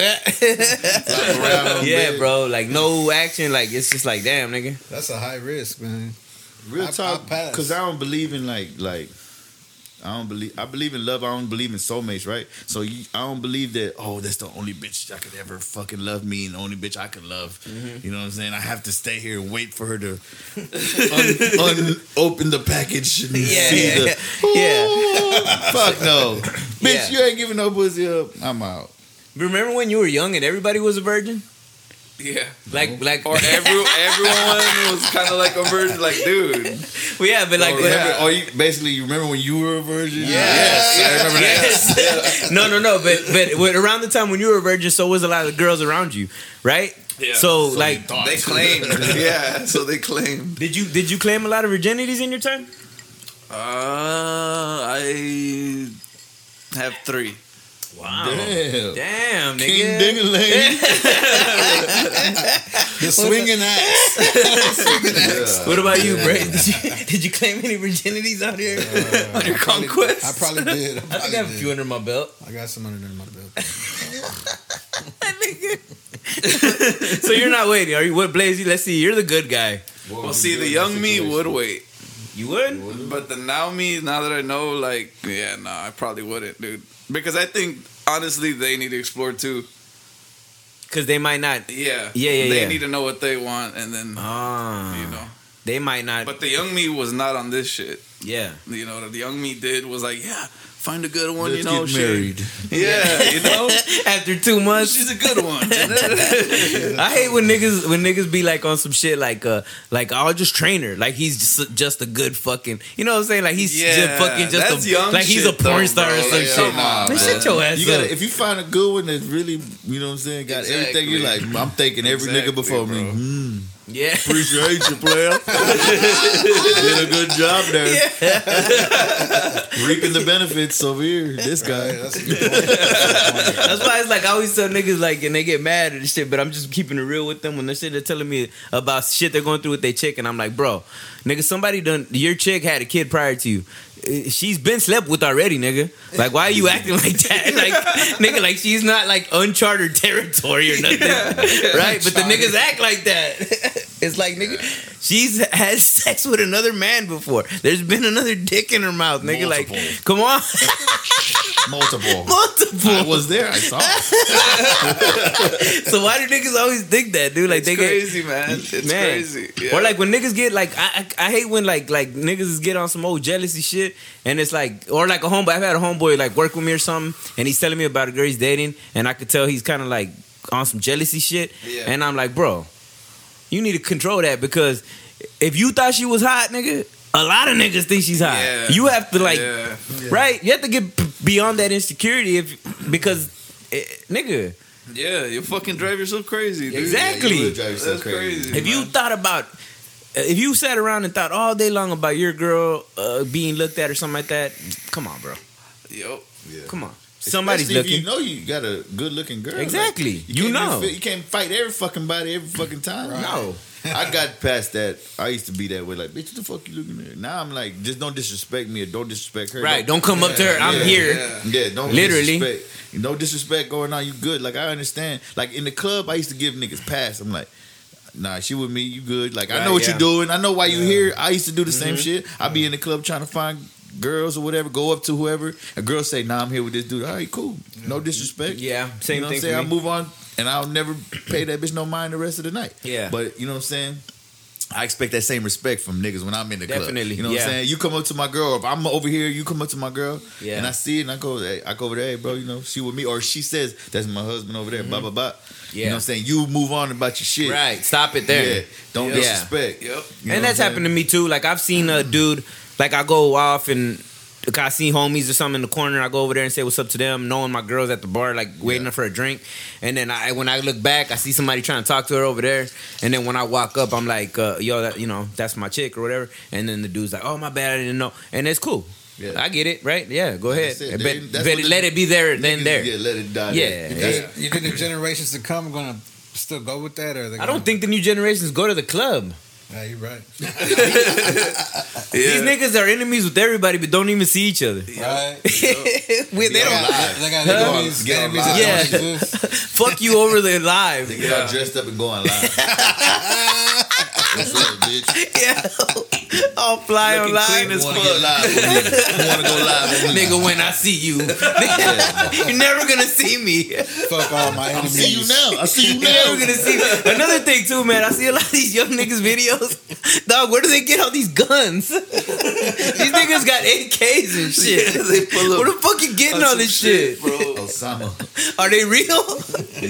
Yeah, bro. Like no action. Like it's just like, damn, nigga. That's a high risk, man. Real I, talk, because I don't believe in like like. I don't believe. I believe in love. I don't believe in soulmates, right? So you, I don't believe that. Oh, that's the only bitch I could ever fucking love me, and the only bitch I can love. Mm-hmm. You know what I'm saying? I have to stay here and wait for her to un, un, open the package and yeah, see yeah, the. Yeah. Oh, yeah. Fuck no, bitch! Yeah. You ain't giving no pussy up. I'm out. Remember when you were young and everybody was a virgin? Yeah, like no. like, or every, everyone was kind of like a virgin, like dude. Well, yeah, but like, or remember, yeah. or you, basically, you remember when you were a virgin? Yeah. Yes, yeah, I remember yes. that. Yeah. No, no, no, but but around the time when you were a virgin, so was a lot of girls around you, right? Yeah. So, so like, they claimed. Yeah, so they claimed. Did you did you claim a lot of virginities in your time? Uh, I have three. Wow. Damn. Damn, nigga. King Digging Lane. The swinging axe. Swinging axe. Yeah. What about you, Bray? Did you, did you claim any virginities out here uh, on your I conquests? Probably, I probably did. I, probably I think I have did. a few under my belt. I got some under my belt. So you're not waiting, are you? What, Blazy? Let's see. You're the good guy. What well, see, the young me would wait. You would? But the now me, now that I know, like, yeah, no, nah, I probably wouldn't, dude. Because I think, honestly, they need to explore, too. Because they might not. Yeah. Yeah, yeah, They yeah. need to know what they want, and then, oh, you know. They might not. But the young me was not on this shit. Yeah. You know, the young me did was like, yeah, find a good one, Let's you know. Get married. Yeah, you know. After two months. She's a good one. I hate when niggas when niggas be like on some shit like, uh, like I'll just train her. Like he's just, just a good fucking, you know what I'm saying? Like he's yeah, just fucking just that's a, young like he's a porn though, star bro. Or some yeah, shit. Nah, man, shut your ass you gotta, up. If you find a good one that's really, you know what I'm saying, got exactly. everything, you're like, I'm thinking every exactly, nigga before bro. me. Mm. Yeah. Appreciate you, player. Did a good job there. Yeah. Reaping the benefits over here. This guy. Right, that's, a good point. That's why it's like I always tell niggas like, and they get mad at this shit, but I'm just keeping it real with them when they shit they're telling me about shit they're going through with their chick, and I'm like, bro, nigga, somebody done your chick had a kid prior to you. She's been slept with already, nigga. Like, why are you acting like that? Like, nigga, like she's not like uncharted territory or nothing, yeah, yeah, right? But the niggas act like that. It's like, nigga, she's had sex with another man before. There's been another dick in her mouth, nigga. Multiple. Like, come on. Multiple. Multiple. I was there. I saw it. So why do niggas always think that, dude? Like, it's they crazy, get, man. It's man. crazy. Yeah. Or like when niggas get like, I, I I hate when like like niggas get on some old jealousy shit. And it's like, or like a homeboy. I've had a homeboy like work with me or something, and he's telling me about a girl he's dating, and I could tell he's kind of like on some jealousy shit. Yeah. And I'm like, bro, you need to control that, because if you thought she was hot, nigga, a lot of niggas think she's hot. Yeah. You have to like, yeah. Yeah. right? You have to get beyond that insecurity, if because, it, nigga. Yeah, you fucking drive yourself crazy, dude. Exactly. Yeah, you drive yourself That's crazy. crazy. If man. you thought about If you sat around and thought all day long about your girl uh, being looked at or something like that, come on, bro. Yo, yeah. Come on. Somebody's Especially looking. If you know you got a good looking girl. Exactly. Like, you you know. Fit, you can't fight every fucking body every fucking time. Right. No. I got past that. I used to be that way. Like, bitch, what the fuck you looking at? Now I'm like, just don't disrespect me or don't disrespect her. Right. Don't, don't come yeah, up to her. I'm yeah, here. Yeah. yeah don't Literally. Disrespect. No disrespect going on. You good. Like, I understand. Like, in the club, I used to give niggas pass. I'm like, nah, she with me. You good. Like, right, I know what yeah. you're doing. I know why you yeah. here. I used to do the mm-hmm. same shit. I'd be in the club trying to find girls or whatever, go up to whoever. A girl say, nah, I'm here with this dude. All right, cool. No disrespect. Yeah, same you know thing. What I'm saying? I move on and I'll never pay that bitch no mind the rest of the night. Yeah. But you know what I'm saying? I expect that same respect from niggas when I'm in the Definitely. club. Definitely. You know yeah. what I'm saying? You come up to my girl, if I'm over here, you come up to my girl, yeah. and I see it and I go, hey, I go over there, hey, bro, you know, she with me. Or she says, that's my husband over there, mm-hmm. blah, blah, blah. Yeah. You know what I'm saying? You move on about your shit. Right. Stop it there. Yeah. Don't yeah. disrespect. Yep. You know and that's happened to me too. Like, I've seen a dude. Like, I go off and like, I see homies or something in the corner. I go over there and say what's up to them, knowing my girl's at the bar, like waiting yeah. for a drink. And then I, when I look back, I see somebody trying to talk to her over there. And then when I walk up, I'm like, uh, yo, that, you know, that's my chick or whatever. And then the dude's like, oh, my bad, I didn't know. And it's cool. Yeah. I get it, right? Yeah, go ahead. It. But, but let the, it be there, then there. Yeah, let it die. Yeah. yeah. You think the generations to come are going to still go with that? Or I don't to... think the new generations go to the club. Yeah, you're right. yeah. These niggas are enemies with everybody, but don't even see each other. Right? we, they, they don't. Live. They got huh? enemies. Get enemies live. Yeah. Fuck you over there live. They get yeah. all dressed up and going live. That's it, bitch. Yeah. I'll fly on live. As fuck. You want to go live? Nigga, when I see you, you're never gonna see me. Fuck all my enemies. I see you now. I see you now. You're never gonna see me. Another thing too, man. I see a lot of these young niggas videos. Dog, where do they get all these guns? These niggas got A Ks and shit. Where the fuck you getting all this shit, shit? Bro, Osama. Are they real?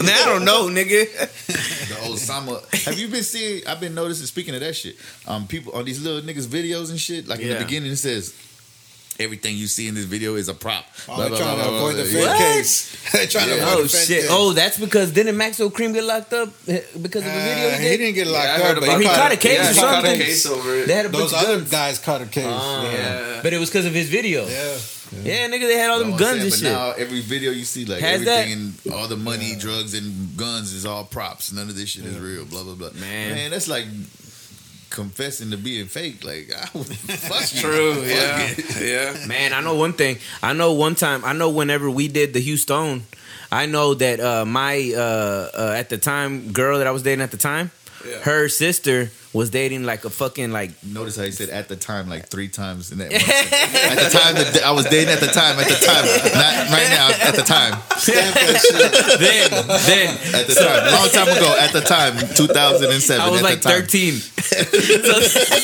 Man, I don't know, nigga. The Osama. Have you been seeing? I've been noticing. Speaking of that shit, um, people on these little niggas videos and shit. Like yeah. in the beginning, it says, everything you see in this video is a prop. Oh, blah, they're trying blah, to avoid the fed case. They're trying yeah. to avoid oh, the fed case. Oh, that's because didn't Maxwell Cream get locked up because of the video? Uh, he, he didn't get locked yeah, up, but he caught a case yeah, or something. Caught a case over it. They had a Those bunch other guns. guys caught a case. Uh, yeah. Yeah. But it was because of his video. Yeah. Yeah, nigga, they had all them no, guns saying, and but shit. Now every video you see, like Has everything, that? and all the money, yeah. drugs, and guns is all props. None of this shit yeah. is real. Blah blah blah. Man, man, that's like confessing to being fake. Like, I would fuck you. True, fuck yeah, it. yeah. Man, I know one thing. I know one time. I know whenever we did the Houston, I know that uh, my uh, uh, at the time girl that I was dating at the time, yeah. her sister was dating like a fucking like. Notice how he said at the time like three times in that. At the time that I was dating at the time at the time not right now at the time. then then at the so, time long time ago at the time two thousand seven. I was at like the time. thirteen. so,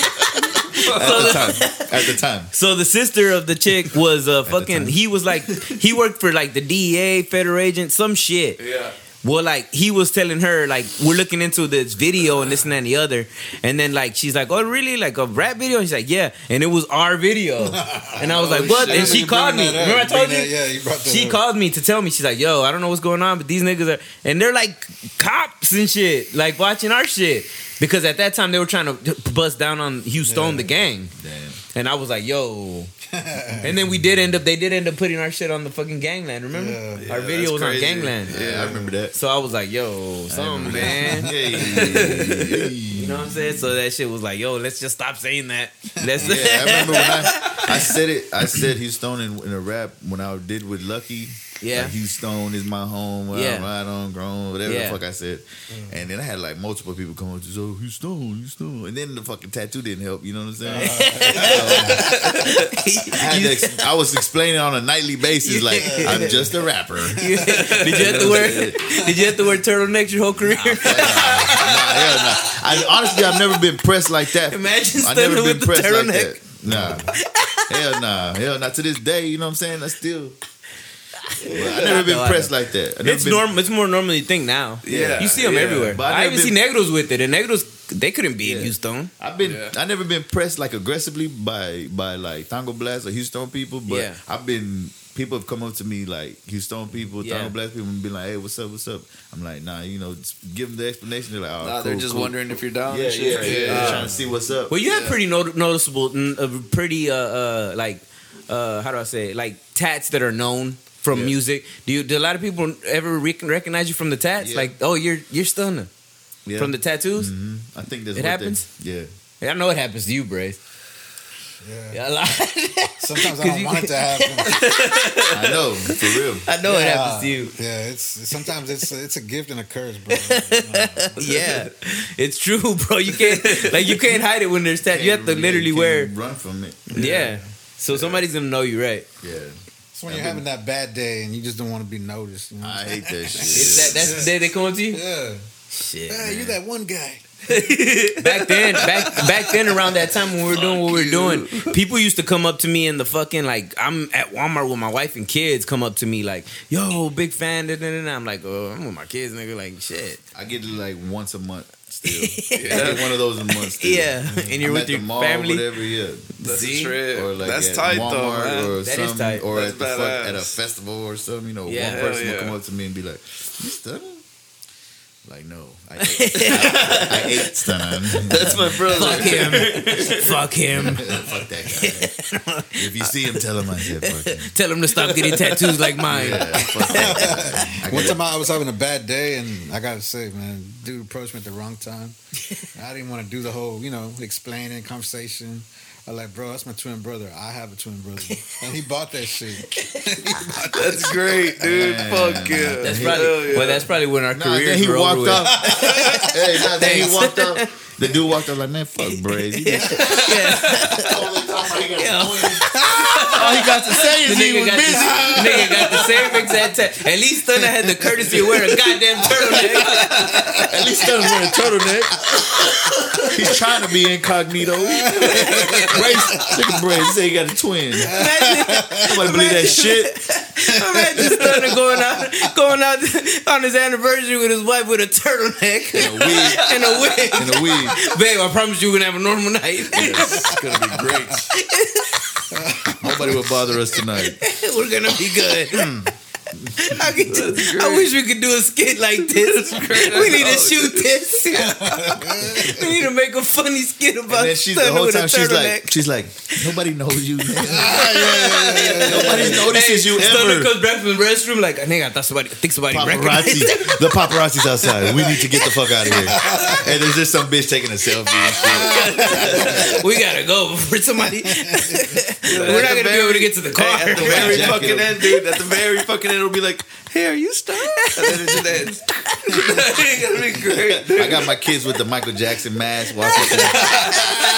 at the time at the time. So the sister of the chick was a uh, fucking. He was like he worked for like the D E A, federal agent, some shit. Yeah. Well, like, he was telling her, like, we're looking into this video and this and that and the other. And then, like, she's like, oh, really? Like, a rap video? And she's like, yeah. And it was our video. And I was oh, like, what? Shit. And she called me. Remember I told you? That, yeah, you brought that she up. Called me to tell me. She's like, yo, I don't know what's going on, but these niggas are... And they're, like, cops and shit. Like, watching our shit. Because at that time, they were trying to bust down on Hugh Stone, yeah. the gang. Damn. And I was like, yo... And then we did end up. They did end up putting our shit on the fucking Gangland. Remember, yeah, yeah, our video was crazy. On Gangland. Yeah, yeah, I remember that. So I was like, "Yo, something, man." Hey, hey. You know what I'm saying? So that shit was like, "Yo, let's just stop saying that." Let's. Yeah, I remember when I, I said it. I said Houston in, in a rap when I did with Lucky. Yeah, like, Houston is my home. Where yeah, I ride on grown. Whatever yeah. the fuck I said. Mm. And then I had like multiple people come up to so Houston, Houston. And then the fucking tattoo didn't help. You know what I'm saying? so, I, had to ex- I was explaining on a nightly basis, like I'm just a rapper. Did you have to wear? Did you have to wear turtlenecks your whole career? Nah, nah, nah, hell nah. I, honestly, I've never been pressed like that. Imagine I've never been pressed like that. Nah, hell nah, hell nah. To this day, you know what I'm saying? I still. Well, I've never been pressed like that. It's been... normal. It's more normally thing now. Yeah, you see them yeah, everywhere. I, I even been... see negros with it, and negros they couldn't be yeah. in Houston. I've been. Yeah. I never been pressed like aggressively by by like Tango Blast or Houston people, but yeah. I've been people have come up to me, like Houston people, yeah. Toronto black people, and be like, "Hey, what's up? What's up?" I'm like, "Nah, you know, just give them the explanation." They're like, "Oh, nah, cool, they're just cool. wondering if you're down." Yeah, and shit. yeah, yeah. yeah. Uh, trying to see what's up. Well, you have yeah. pretty not- noticeable, uh, pretty uh, uh, like uh, how do I say it? Like tats that are known from yeah. music. Do you? Do a lot of people ever rec- recognize you from the tats? Yeah. Like, oh, you're you're stunner yeah. from the tattoos. Mm-hmm. I think that's it what happens. They, yeah. yeah, I know it happens to you, Brace. Yeah. yeah a lot. Sometimes I don't you, want it to happen. I know, for real. I know yeah. it happens to you. Yeah, it's sometimes it's it's a gift and a curse, bro. yeah, it's true, bro. You can't like you can't hide it when there's tat. You have to really, literally wear. Run from it. Yeah. yeah. So yeah. somebody's gonna know you, right? Yeah. It's when you're having that bad day and you just don't want to be noticed. You know? I hate that shit. It's that, that's yeah. the day they come up to you. Yeah. Shit. Hey, you're that one guy. back then back back then around that time when we were Fuck doing what we were you. doing, people used to come up to me in the fucking, like, I'm at Walmart with my wife and kids, come up to me like, yo, big fan, da, da, da. I'm like, oh, I'm with my kids, nigga, like, shit. I get it like once a month still. yeah. I get one of those a month still. Yeah. And you're I'm with your mall, family whatever, yeah. That's See? a trip. Or like That's tight Walmart though man. Or that is tight. Or at, the fuck, at a festival or something, you know, yeah, one person yeah. will come up to me and be like, you studying? Like, no, I hate Stunner. That's my brother. Fuck him. Fuck him. Fuck that guy. If you see him, tell him I said fuck him. Tell him to stop getting tattoos like mine. Yeah, fuck that guy. One time I was having a bad day, and I got to say, man, dude approached me at the wrong time. I didn't want to do the whole, you know, explaining conversation. I'm like, bro, that's my twin brother. I have a twin brother. And he bought that shit. bought that's that great, shit. dude. Man, Fuck man. yeah. That's probably, yeah. Well, that's probably when our nah, careers were over with. Hey, nah, then he walked up. The dude walked up like, man, fuck Braze. Yeah. yeah. All he got to say is he was busy. The nigga got the same exact tag. At least Stunner had the courtesy to wear a goddamn turtleneck. At least Stunner wearing a turtleneck. He's trying to be incognito. Braze, look at Braze. He said he got a twin. Nobody believe that shit. Imagine Stunner going out, going out on his anniversary with his wife with a turtleneck and a wig. And a wig. And a wig. Babe, I promise you we're gonna have a normal night. Yes, it's gonna be great. Nobody will bother us tonight. We're gonna be good. I, do, I wish we could do a skit like this. We need to shoot this. We need to make a funny skit about this. The whole time she's like, she's like, nobody knows you. ah, yeah, yeah, yeah, yeah. Nobody notices hey, you ever. Stunner comes back from the restroom like, I think I thought somebody, I think somebody recognized. The paparazzi's outside. We need to get the fuck out of here. And there's just some bitch taking a selfie and shit. We gotta go before somebody. We're not gonna very, be able to get to the car. At the very fucking end, dude. At the very fucking end. It'll be like, hey, are you stuck? And then it just ends. It'll be great, dude. I got my kids with the Michael Jackson mask walking through,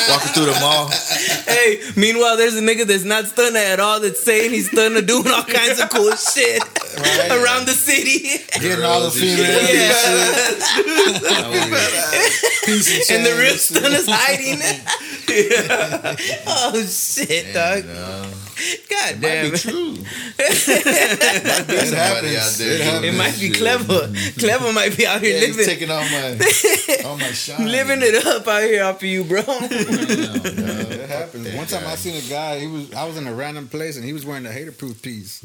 walking through the mall. Hey, meanwhile, there's a nigga that's not Stunner at all that's saying he's Stunner, doing all kinds of cool shit right. around the city. Getting all the females. Yeah. And the real Stunner's hiding. yeah. Oh, shit, damn, dog. No. God damn it. Might be true. It happens. Out there. It, happens. It might be Clever. Clever might be out here yeah, living. He's taking all my, all my shine. Living it up out here off of you, bro. Damn, it happens. Damn. One time I seen a guy. He was. I was in a random place and he was wearing a Haterproof piece.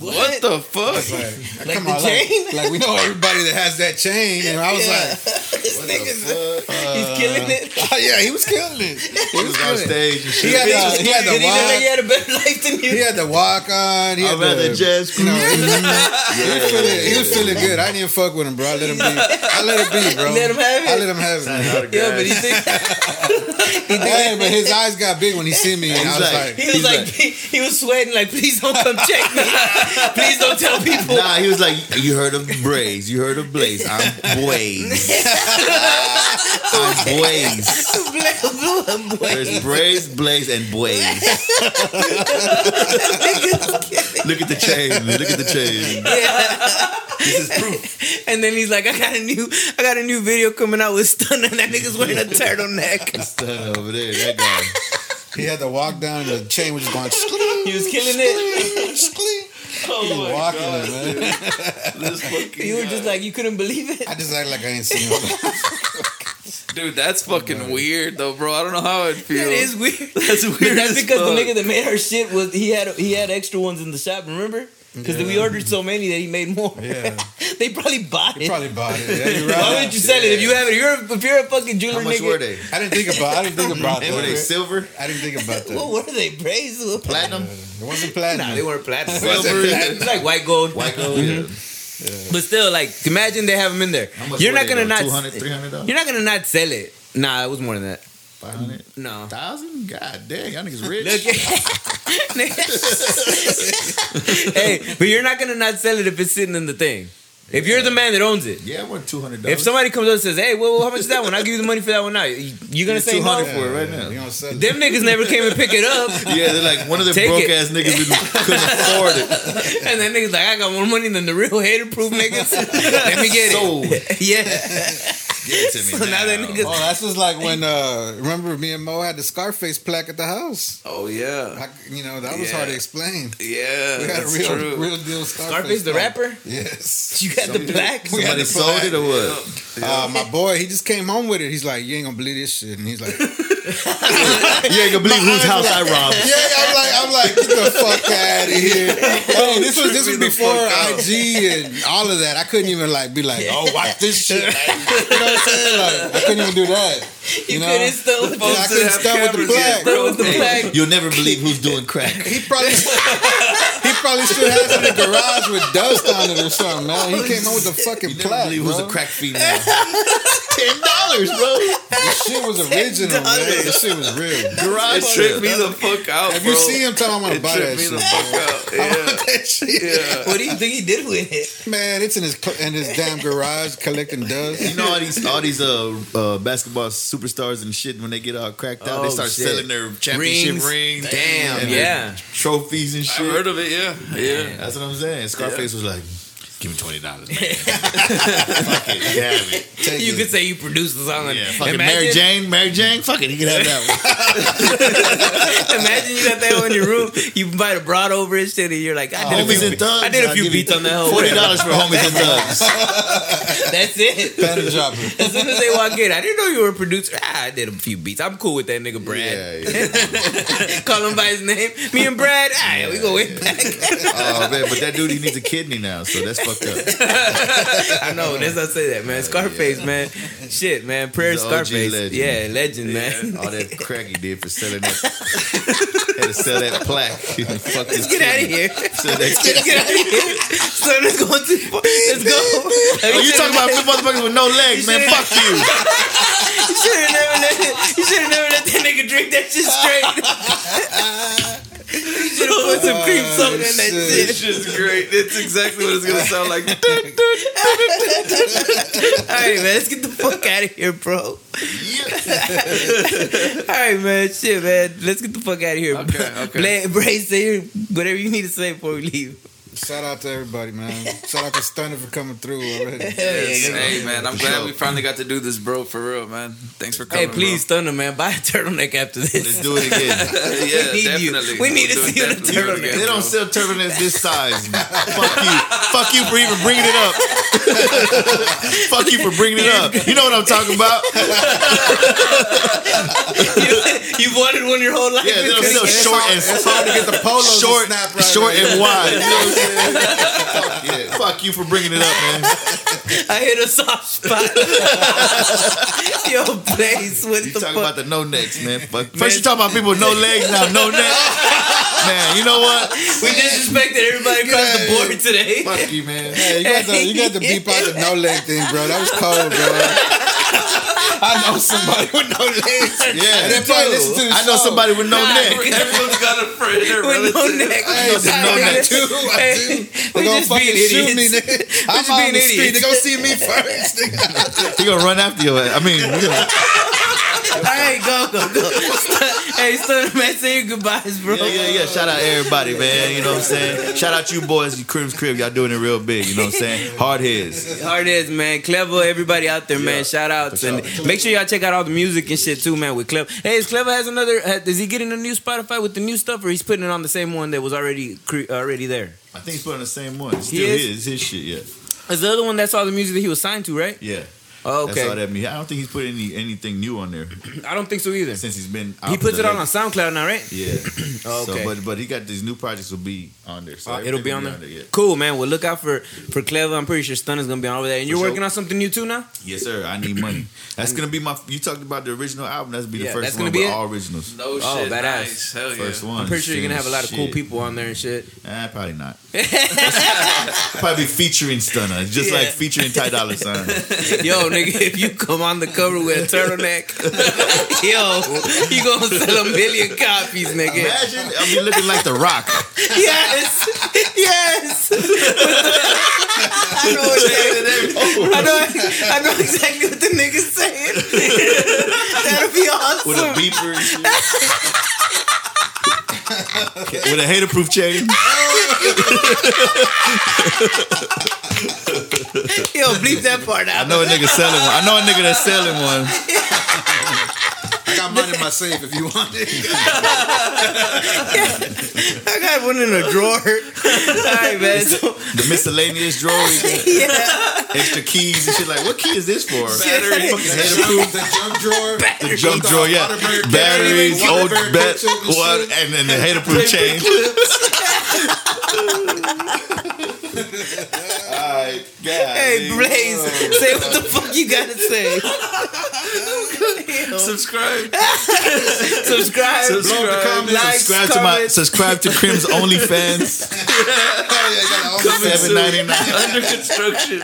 What, what the fuck? Like, like come the on, chain? Like, like we know everybody that has that chain. And I was yeah. like, this nigga's uh, killing it. Oh, yeah, he was killing it. He was, was on stage. And he, had, uh, he had the walk. He had a better life. He had the walk on. He had the, the jazz. You know, yeah. he, was feeling, he was feeling good. I didn't even fuck with him, bro. I let him be. I let him be, bro. Let him have it. I let him have it. Yeah, but he think. he yeah, but his eyes got big when he seen me. And I was like, like, he was like, like, he was sweating. Like, please don't come check me. Please don't tell people. Nah, he was like, you heard of Braze? You heard of Blaze? I'm Blaze. I'm Blaze. There's Braze, Blaze, and Blaze. Look at the chain. Look at the chain. Yeah. This is proof. And then he's like, I got a new, I got a new video coming out with Stunner. That nigga's wearing a turtleneck. Stunner over there, that guy. He had to walk down, and the chain was just going. He was killing it. Oh he was my walking God, it, man. You were just like, you couldn't believe it. I just act like I ain't seen him. Dude, that's fucking weird though, bro. I don't know how it feels. That is weird. That's weird. But that's because fuck. the nigga that made our shit was he had he had extra ones in the shop. Remember? Because yeah. we ordered so many that he made more. Yeah. They probably bought it. They probably bought it. Yeah, you're right. Why would you sell yeah. it if you have it? You're, if you're a fucking jeweler, nigga. How much nigga. were they? I didn't think about. I didn't think about that. Were they silver? I didn't think about that. What were they? Brazen? Platinum? It wasn't platinum. Nah, they weren't platinum. Silver. It's like white gold. White gold. Mm-hmm. Yeah. Yeah. But still, like, imagine they have them in there. You're not gonna not. two hundred, three hundred dollars You're not gonna not sell it. Nah, it was more than that. five hundred No. one thousand God dang, y'all niggas rich. Hey, but you're not gonna not sell it if it's sitting in the thing. Yeah. If you're the man that owns it. Yeah, I want two hundred dollars If somebody comes up and says, hey, well, how much is that one? I'll give you the money for that one now. You're gonna say no for it right now. Them niggas never came and pick it up. Yeah, they're like, one of them broke ass niggas couldn't afford it. And that nigga's like, I got more money than the real Haterproof niggas. Let me get it. Yeah. Get it to me. So now. Now that niggas- oh, that's just like when uh, remember me and Mo had the Scarface plaque at the house. Oh yeah, I, you know that was yeah. hard to explain. Yeah, we had a real, true. real deal Scarface. Scarface the rapper. Yes, you got somebody, the plaque. Somebody had the sold plaque. It or what? Yeah. Uh, my boy, he just came home with it. He's like, you ain't gonna believe this shit, and he's like, you ain't gonna believe whose house like, I robbed. Yeah, I'm like, I'm like, get the fuck out of here. Hey, this was this was before I G and all of that. I couldn't even like be like, oh, watch this shit. Like, like, I couldn't even do that. You, you know? Couldn't still with the plaque. Hey, you'll never believe who's doing crack. he probably he probably still has it in the garage with dust on it or something, man. He came out with the fucking you plaque. You never believe who's a crack fiend now. Ten dollars, bro. This shit was original, man. This shit was real. Garage it tripped me the fuck out. If bro. You see him, tell him I want to buy that shit. It tripped me the fuck out. That shit. Yeah. What do you think he did with it? Man, it's in his in his damn garage collecting dust. You know all these. All these uh, uh, basketball superstars and shit, when they get all cracked out, oh, they start shit. selling their championship rings. rings Damn, and yeah, trophies and shit. I heard of it, yeah, yeah. Man. That's what I'm saying. Scarface yeah. was like, give me twenty dollars man. Fuck it, yeah, I mean, take you it. Could say you produced the song. Yeah, fucking Mary Jane, Mary Jane. Fuck it, you can have that one. Imagine you got that one in your room. You buy the broad over and shit, and you're like, I did uh, a few, thugs, I did a few beats on that whole forty dollars for homies and thugs. That's it. As soon as they walk in, I didn't know you were a producer. Ah, I did a few beats. I'm cool with that nigga Brad. Yeah, yeah. Call him by his name. Me and Brad. Ah, yeah, we go way yeah. back. Oh man, but that dude, he needs a kidney now, so that's fucked up. I know. That's how I say that, man. Scarface, yeah. man. Shit, man. Prayer Scarface. Legend. Yeah, legend, yeah. man. All that crack he did for selling that. Had to sell that plaque. Fuck this. Let's get out of here. Let's get out of here. So let's go. Let's go. Oh, you talking about motherfuckers with no legs, man? Fuck you. You should have never let it. You should have never let that nigga drink that shit straight. You should have put some cream soda in that shit. It's just great. That's exactly what it's gonna sound like. Alright man, let's get the fuck out of here, bro. Yeah. Alright man, shit man, let's get the fuck out of here. Okay, okay. Bray, say whatever you need to say before we leave. Shout out to everybody, man. Shout out to Stunner for coming through already. Yes. Hey, man, I'm glad we finally got to do this, bro. For real, man. Thanks for coming. Hey, please, bro. Stunner, man. Buy a turtleneck after this. Let's do it again. Yeah, we need definitely. You. We need we'll to see you in a turtleneck. Again, they don't sell turtlenecks this size. Fuck you. Fuck you for even bringing it up. Fuck you for bringing it up. You know what I'm talking about. you, you've wanted one your whole life. Yeah, they don't sell short and it's hard to get the polo short, to snap right short and wide. You know what I'm fuck, yeah. Fuck you for bringing it up, man. I hit a soft spot. Yo, place. What you the talking fuck? About the no necks, man. Fuck. First you talking about people with no legs, now no neck. Man, you know what? We disrespected everybody across yeah. the board today. Fuck you, man. Hey, you got the you got to beep out the no leg thing, bro. That was cold, bro. I know somebody with no legs. Yeah, and probably listen to the I know show. Somebody with no nah, neck. Everyone's got a friend with relative. No neck. I know some no neck too. I do. They're gonna fucking shoot me, nigga. I'm out in the street. They're gonna see me first. They're gonna run after you. I mean, you know. All right, go, go, go. Hey, son, man, say your goodbyes, bro. Yeah, yeah, yeah. Shout out everybody, man. You know what I'm saying? Shout out you boys, you Crim's Crib. Y'all doing it real big. You know what I'm saying? Hard heads. Hard heads, man. Clever, everybody out there, yeah. man. Shout outs and. Make sure y'all check out all the music and shit too, man. With Clever, hey, is Clever has another? Is he getting a new Spotify with the new stuff, or he's putting it on the same one that was already cre- already there? I think he's putting the same one. It's still his, his shit, yeah. It's the other one that's all the music that he was signed to, right? Yeah. Oh, okay. That's all that means. I don't think he's put any anything new on there. I don't think so either. Since he's been out. He puts it out on SoundCloud now, right? Yeah. Oh, okay. So, but but he got these new projects will be on there. So uh, it'll be on, be on there. there yeah. Cool, man. Well, look out for for Cleva. I'm pretty sure Stun is gonna be on over there. And you're for working sure. on something new too now? Yes, sir. I need money. That's gonna be my. You talked about the original album. That's be the yeah, first that's one gonna be with it? all originals. No shit. Oh, badass. Nice. Hell yeah. First one. I'm pretty sure you're gonna have a lot of shit. cool people on there and shit. Eh, probably not. Probably featuring Stunna, just yeah. like featuring Ty Dolla $ign. Yo, nigga, if you come on the cover with a turtleneck, yo, you gonna sell a million copies, nigga. Imagine, I mean, looking like The Rock. Yes, yes. I know what they're I know, I know exactly what the nigga's saying. That'll be awesome. With a beeper and shit. With a haterproof chain. Yo, bleep that part out. I know a nigga selling one. I know a nigga that's selling one. I got mine in my safe if you want it. Yeah. I got one in a drawer. All right, man. So, the miscellaneous drawer. Yeah. Extra keys and shit. Like, what key is this for? Battery. Fucking haterproof. The junk drawer. Battery. The junk drawer, yeah. Waterberg, Batteries. Waterberg, old Waterberg, bat- and, water, and then the haterproof chain. All right, God, hey, Blaze, oh, say what the fuck you gotta say. Subscribe. subscribe, subscribe, like, subscribe to my subscribe to Crim's OnlyFans. Seven ninety nine under construction.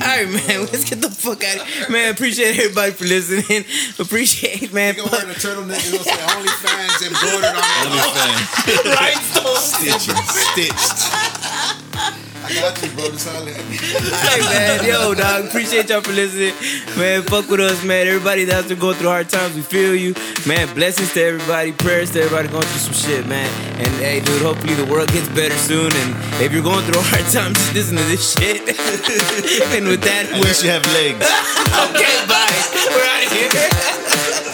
All right, man, let's get the fuck out of here, man. Appreciate everybody for listening. Appreciate, man. You gonna wear the turtleneck and say OnlyFans embroidered on OnlyFans. Rhinestone stitched. I got you, bro. That's all I had. Hey, man. Yo, dog. Appreciate y'all for listening. Man, fuck with us, man. Everybody that has to go through hard times, we feel you. Man, blessings to everybody. Prayers to everybody going through some shit, man. And, hey, dude, hopefully the world gets better soon. And if you're going through hard times, just listen to this shit. And with that, we should have legs. Okay, bye. We're out of here.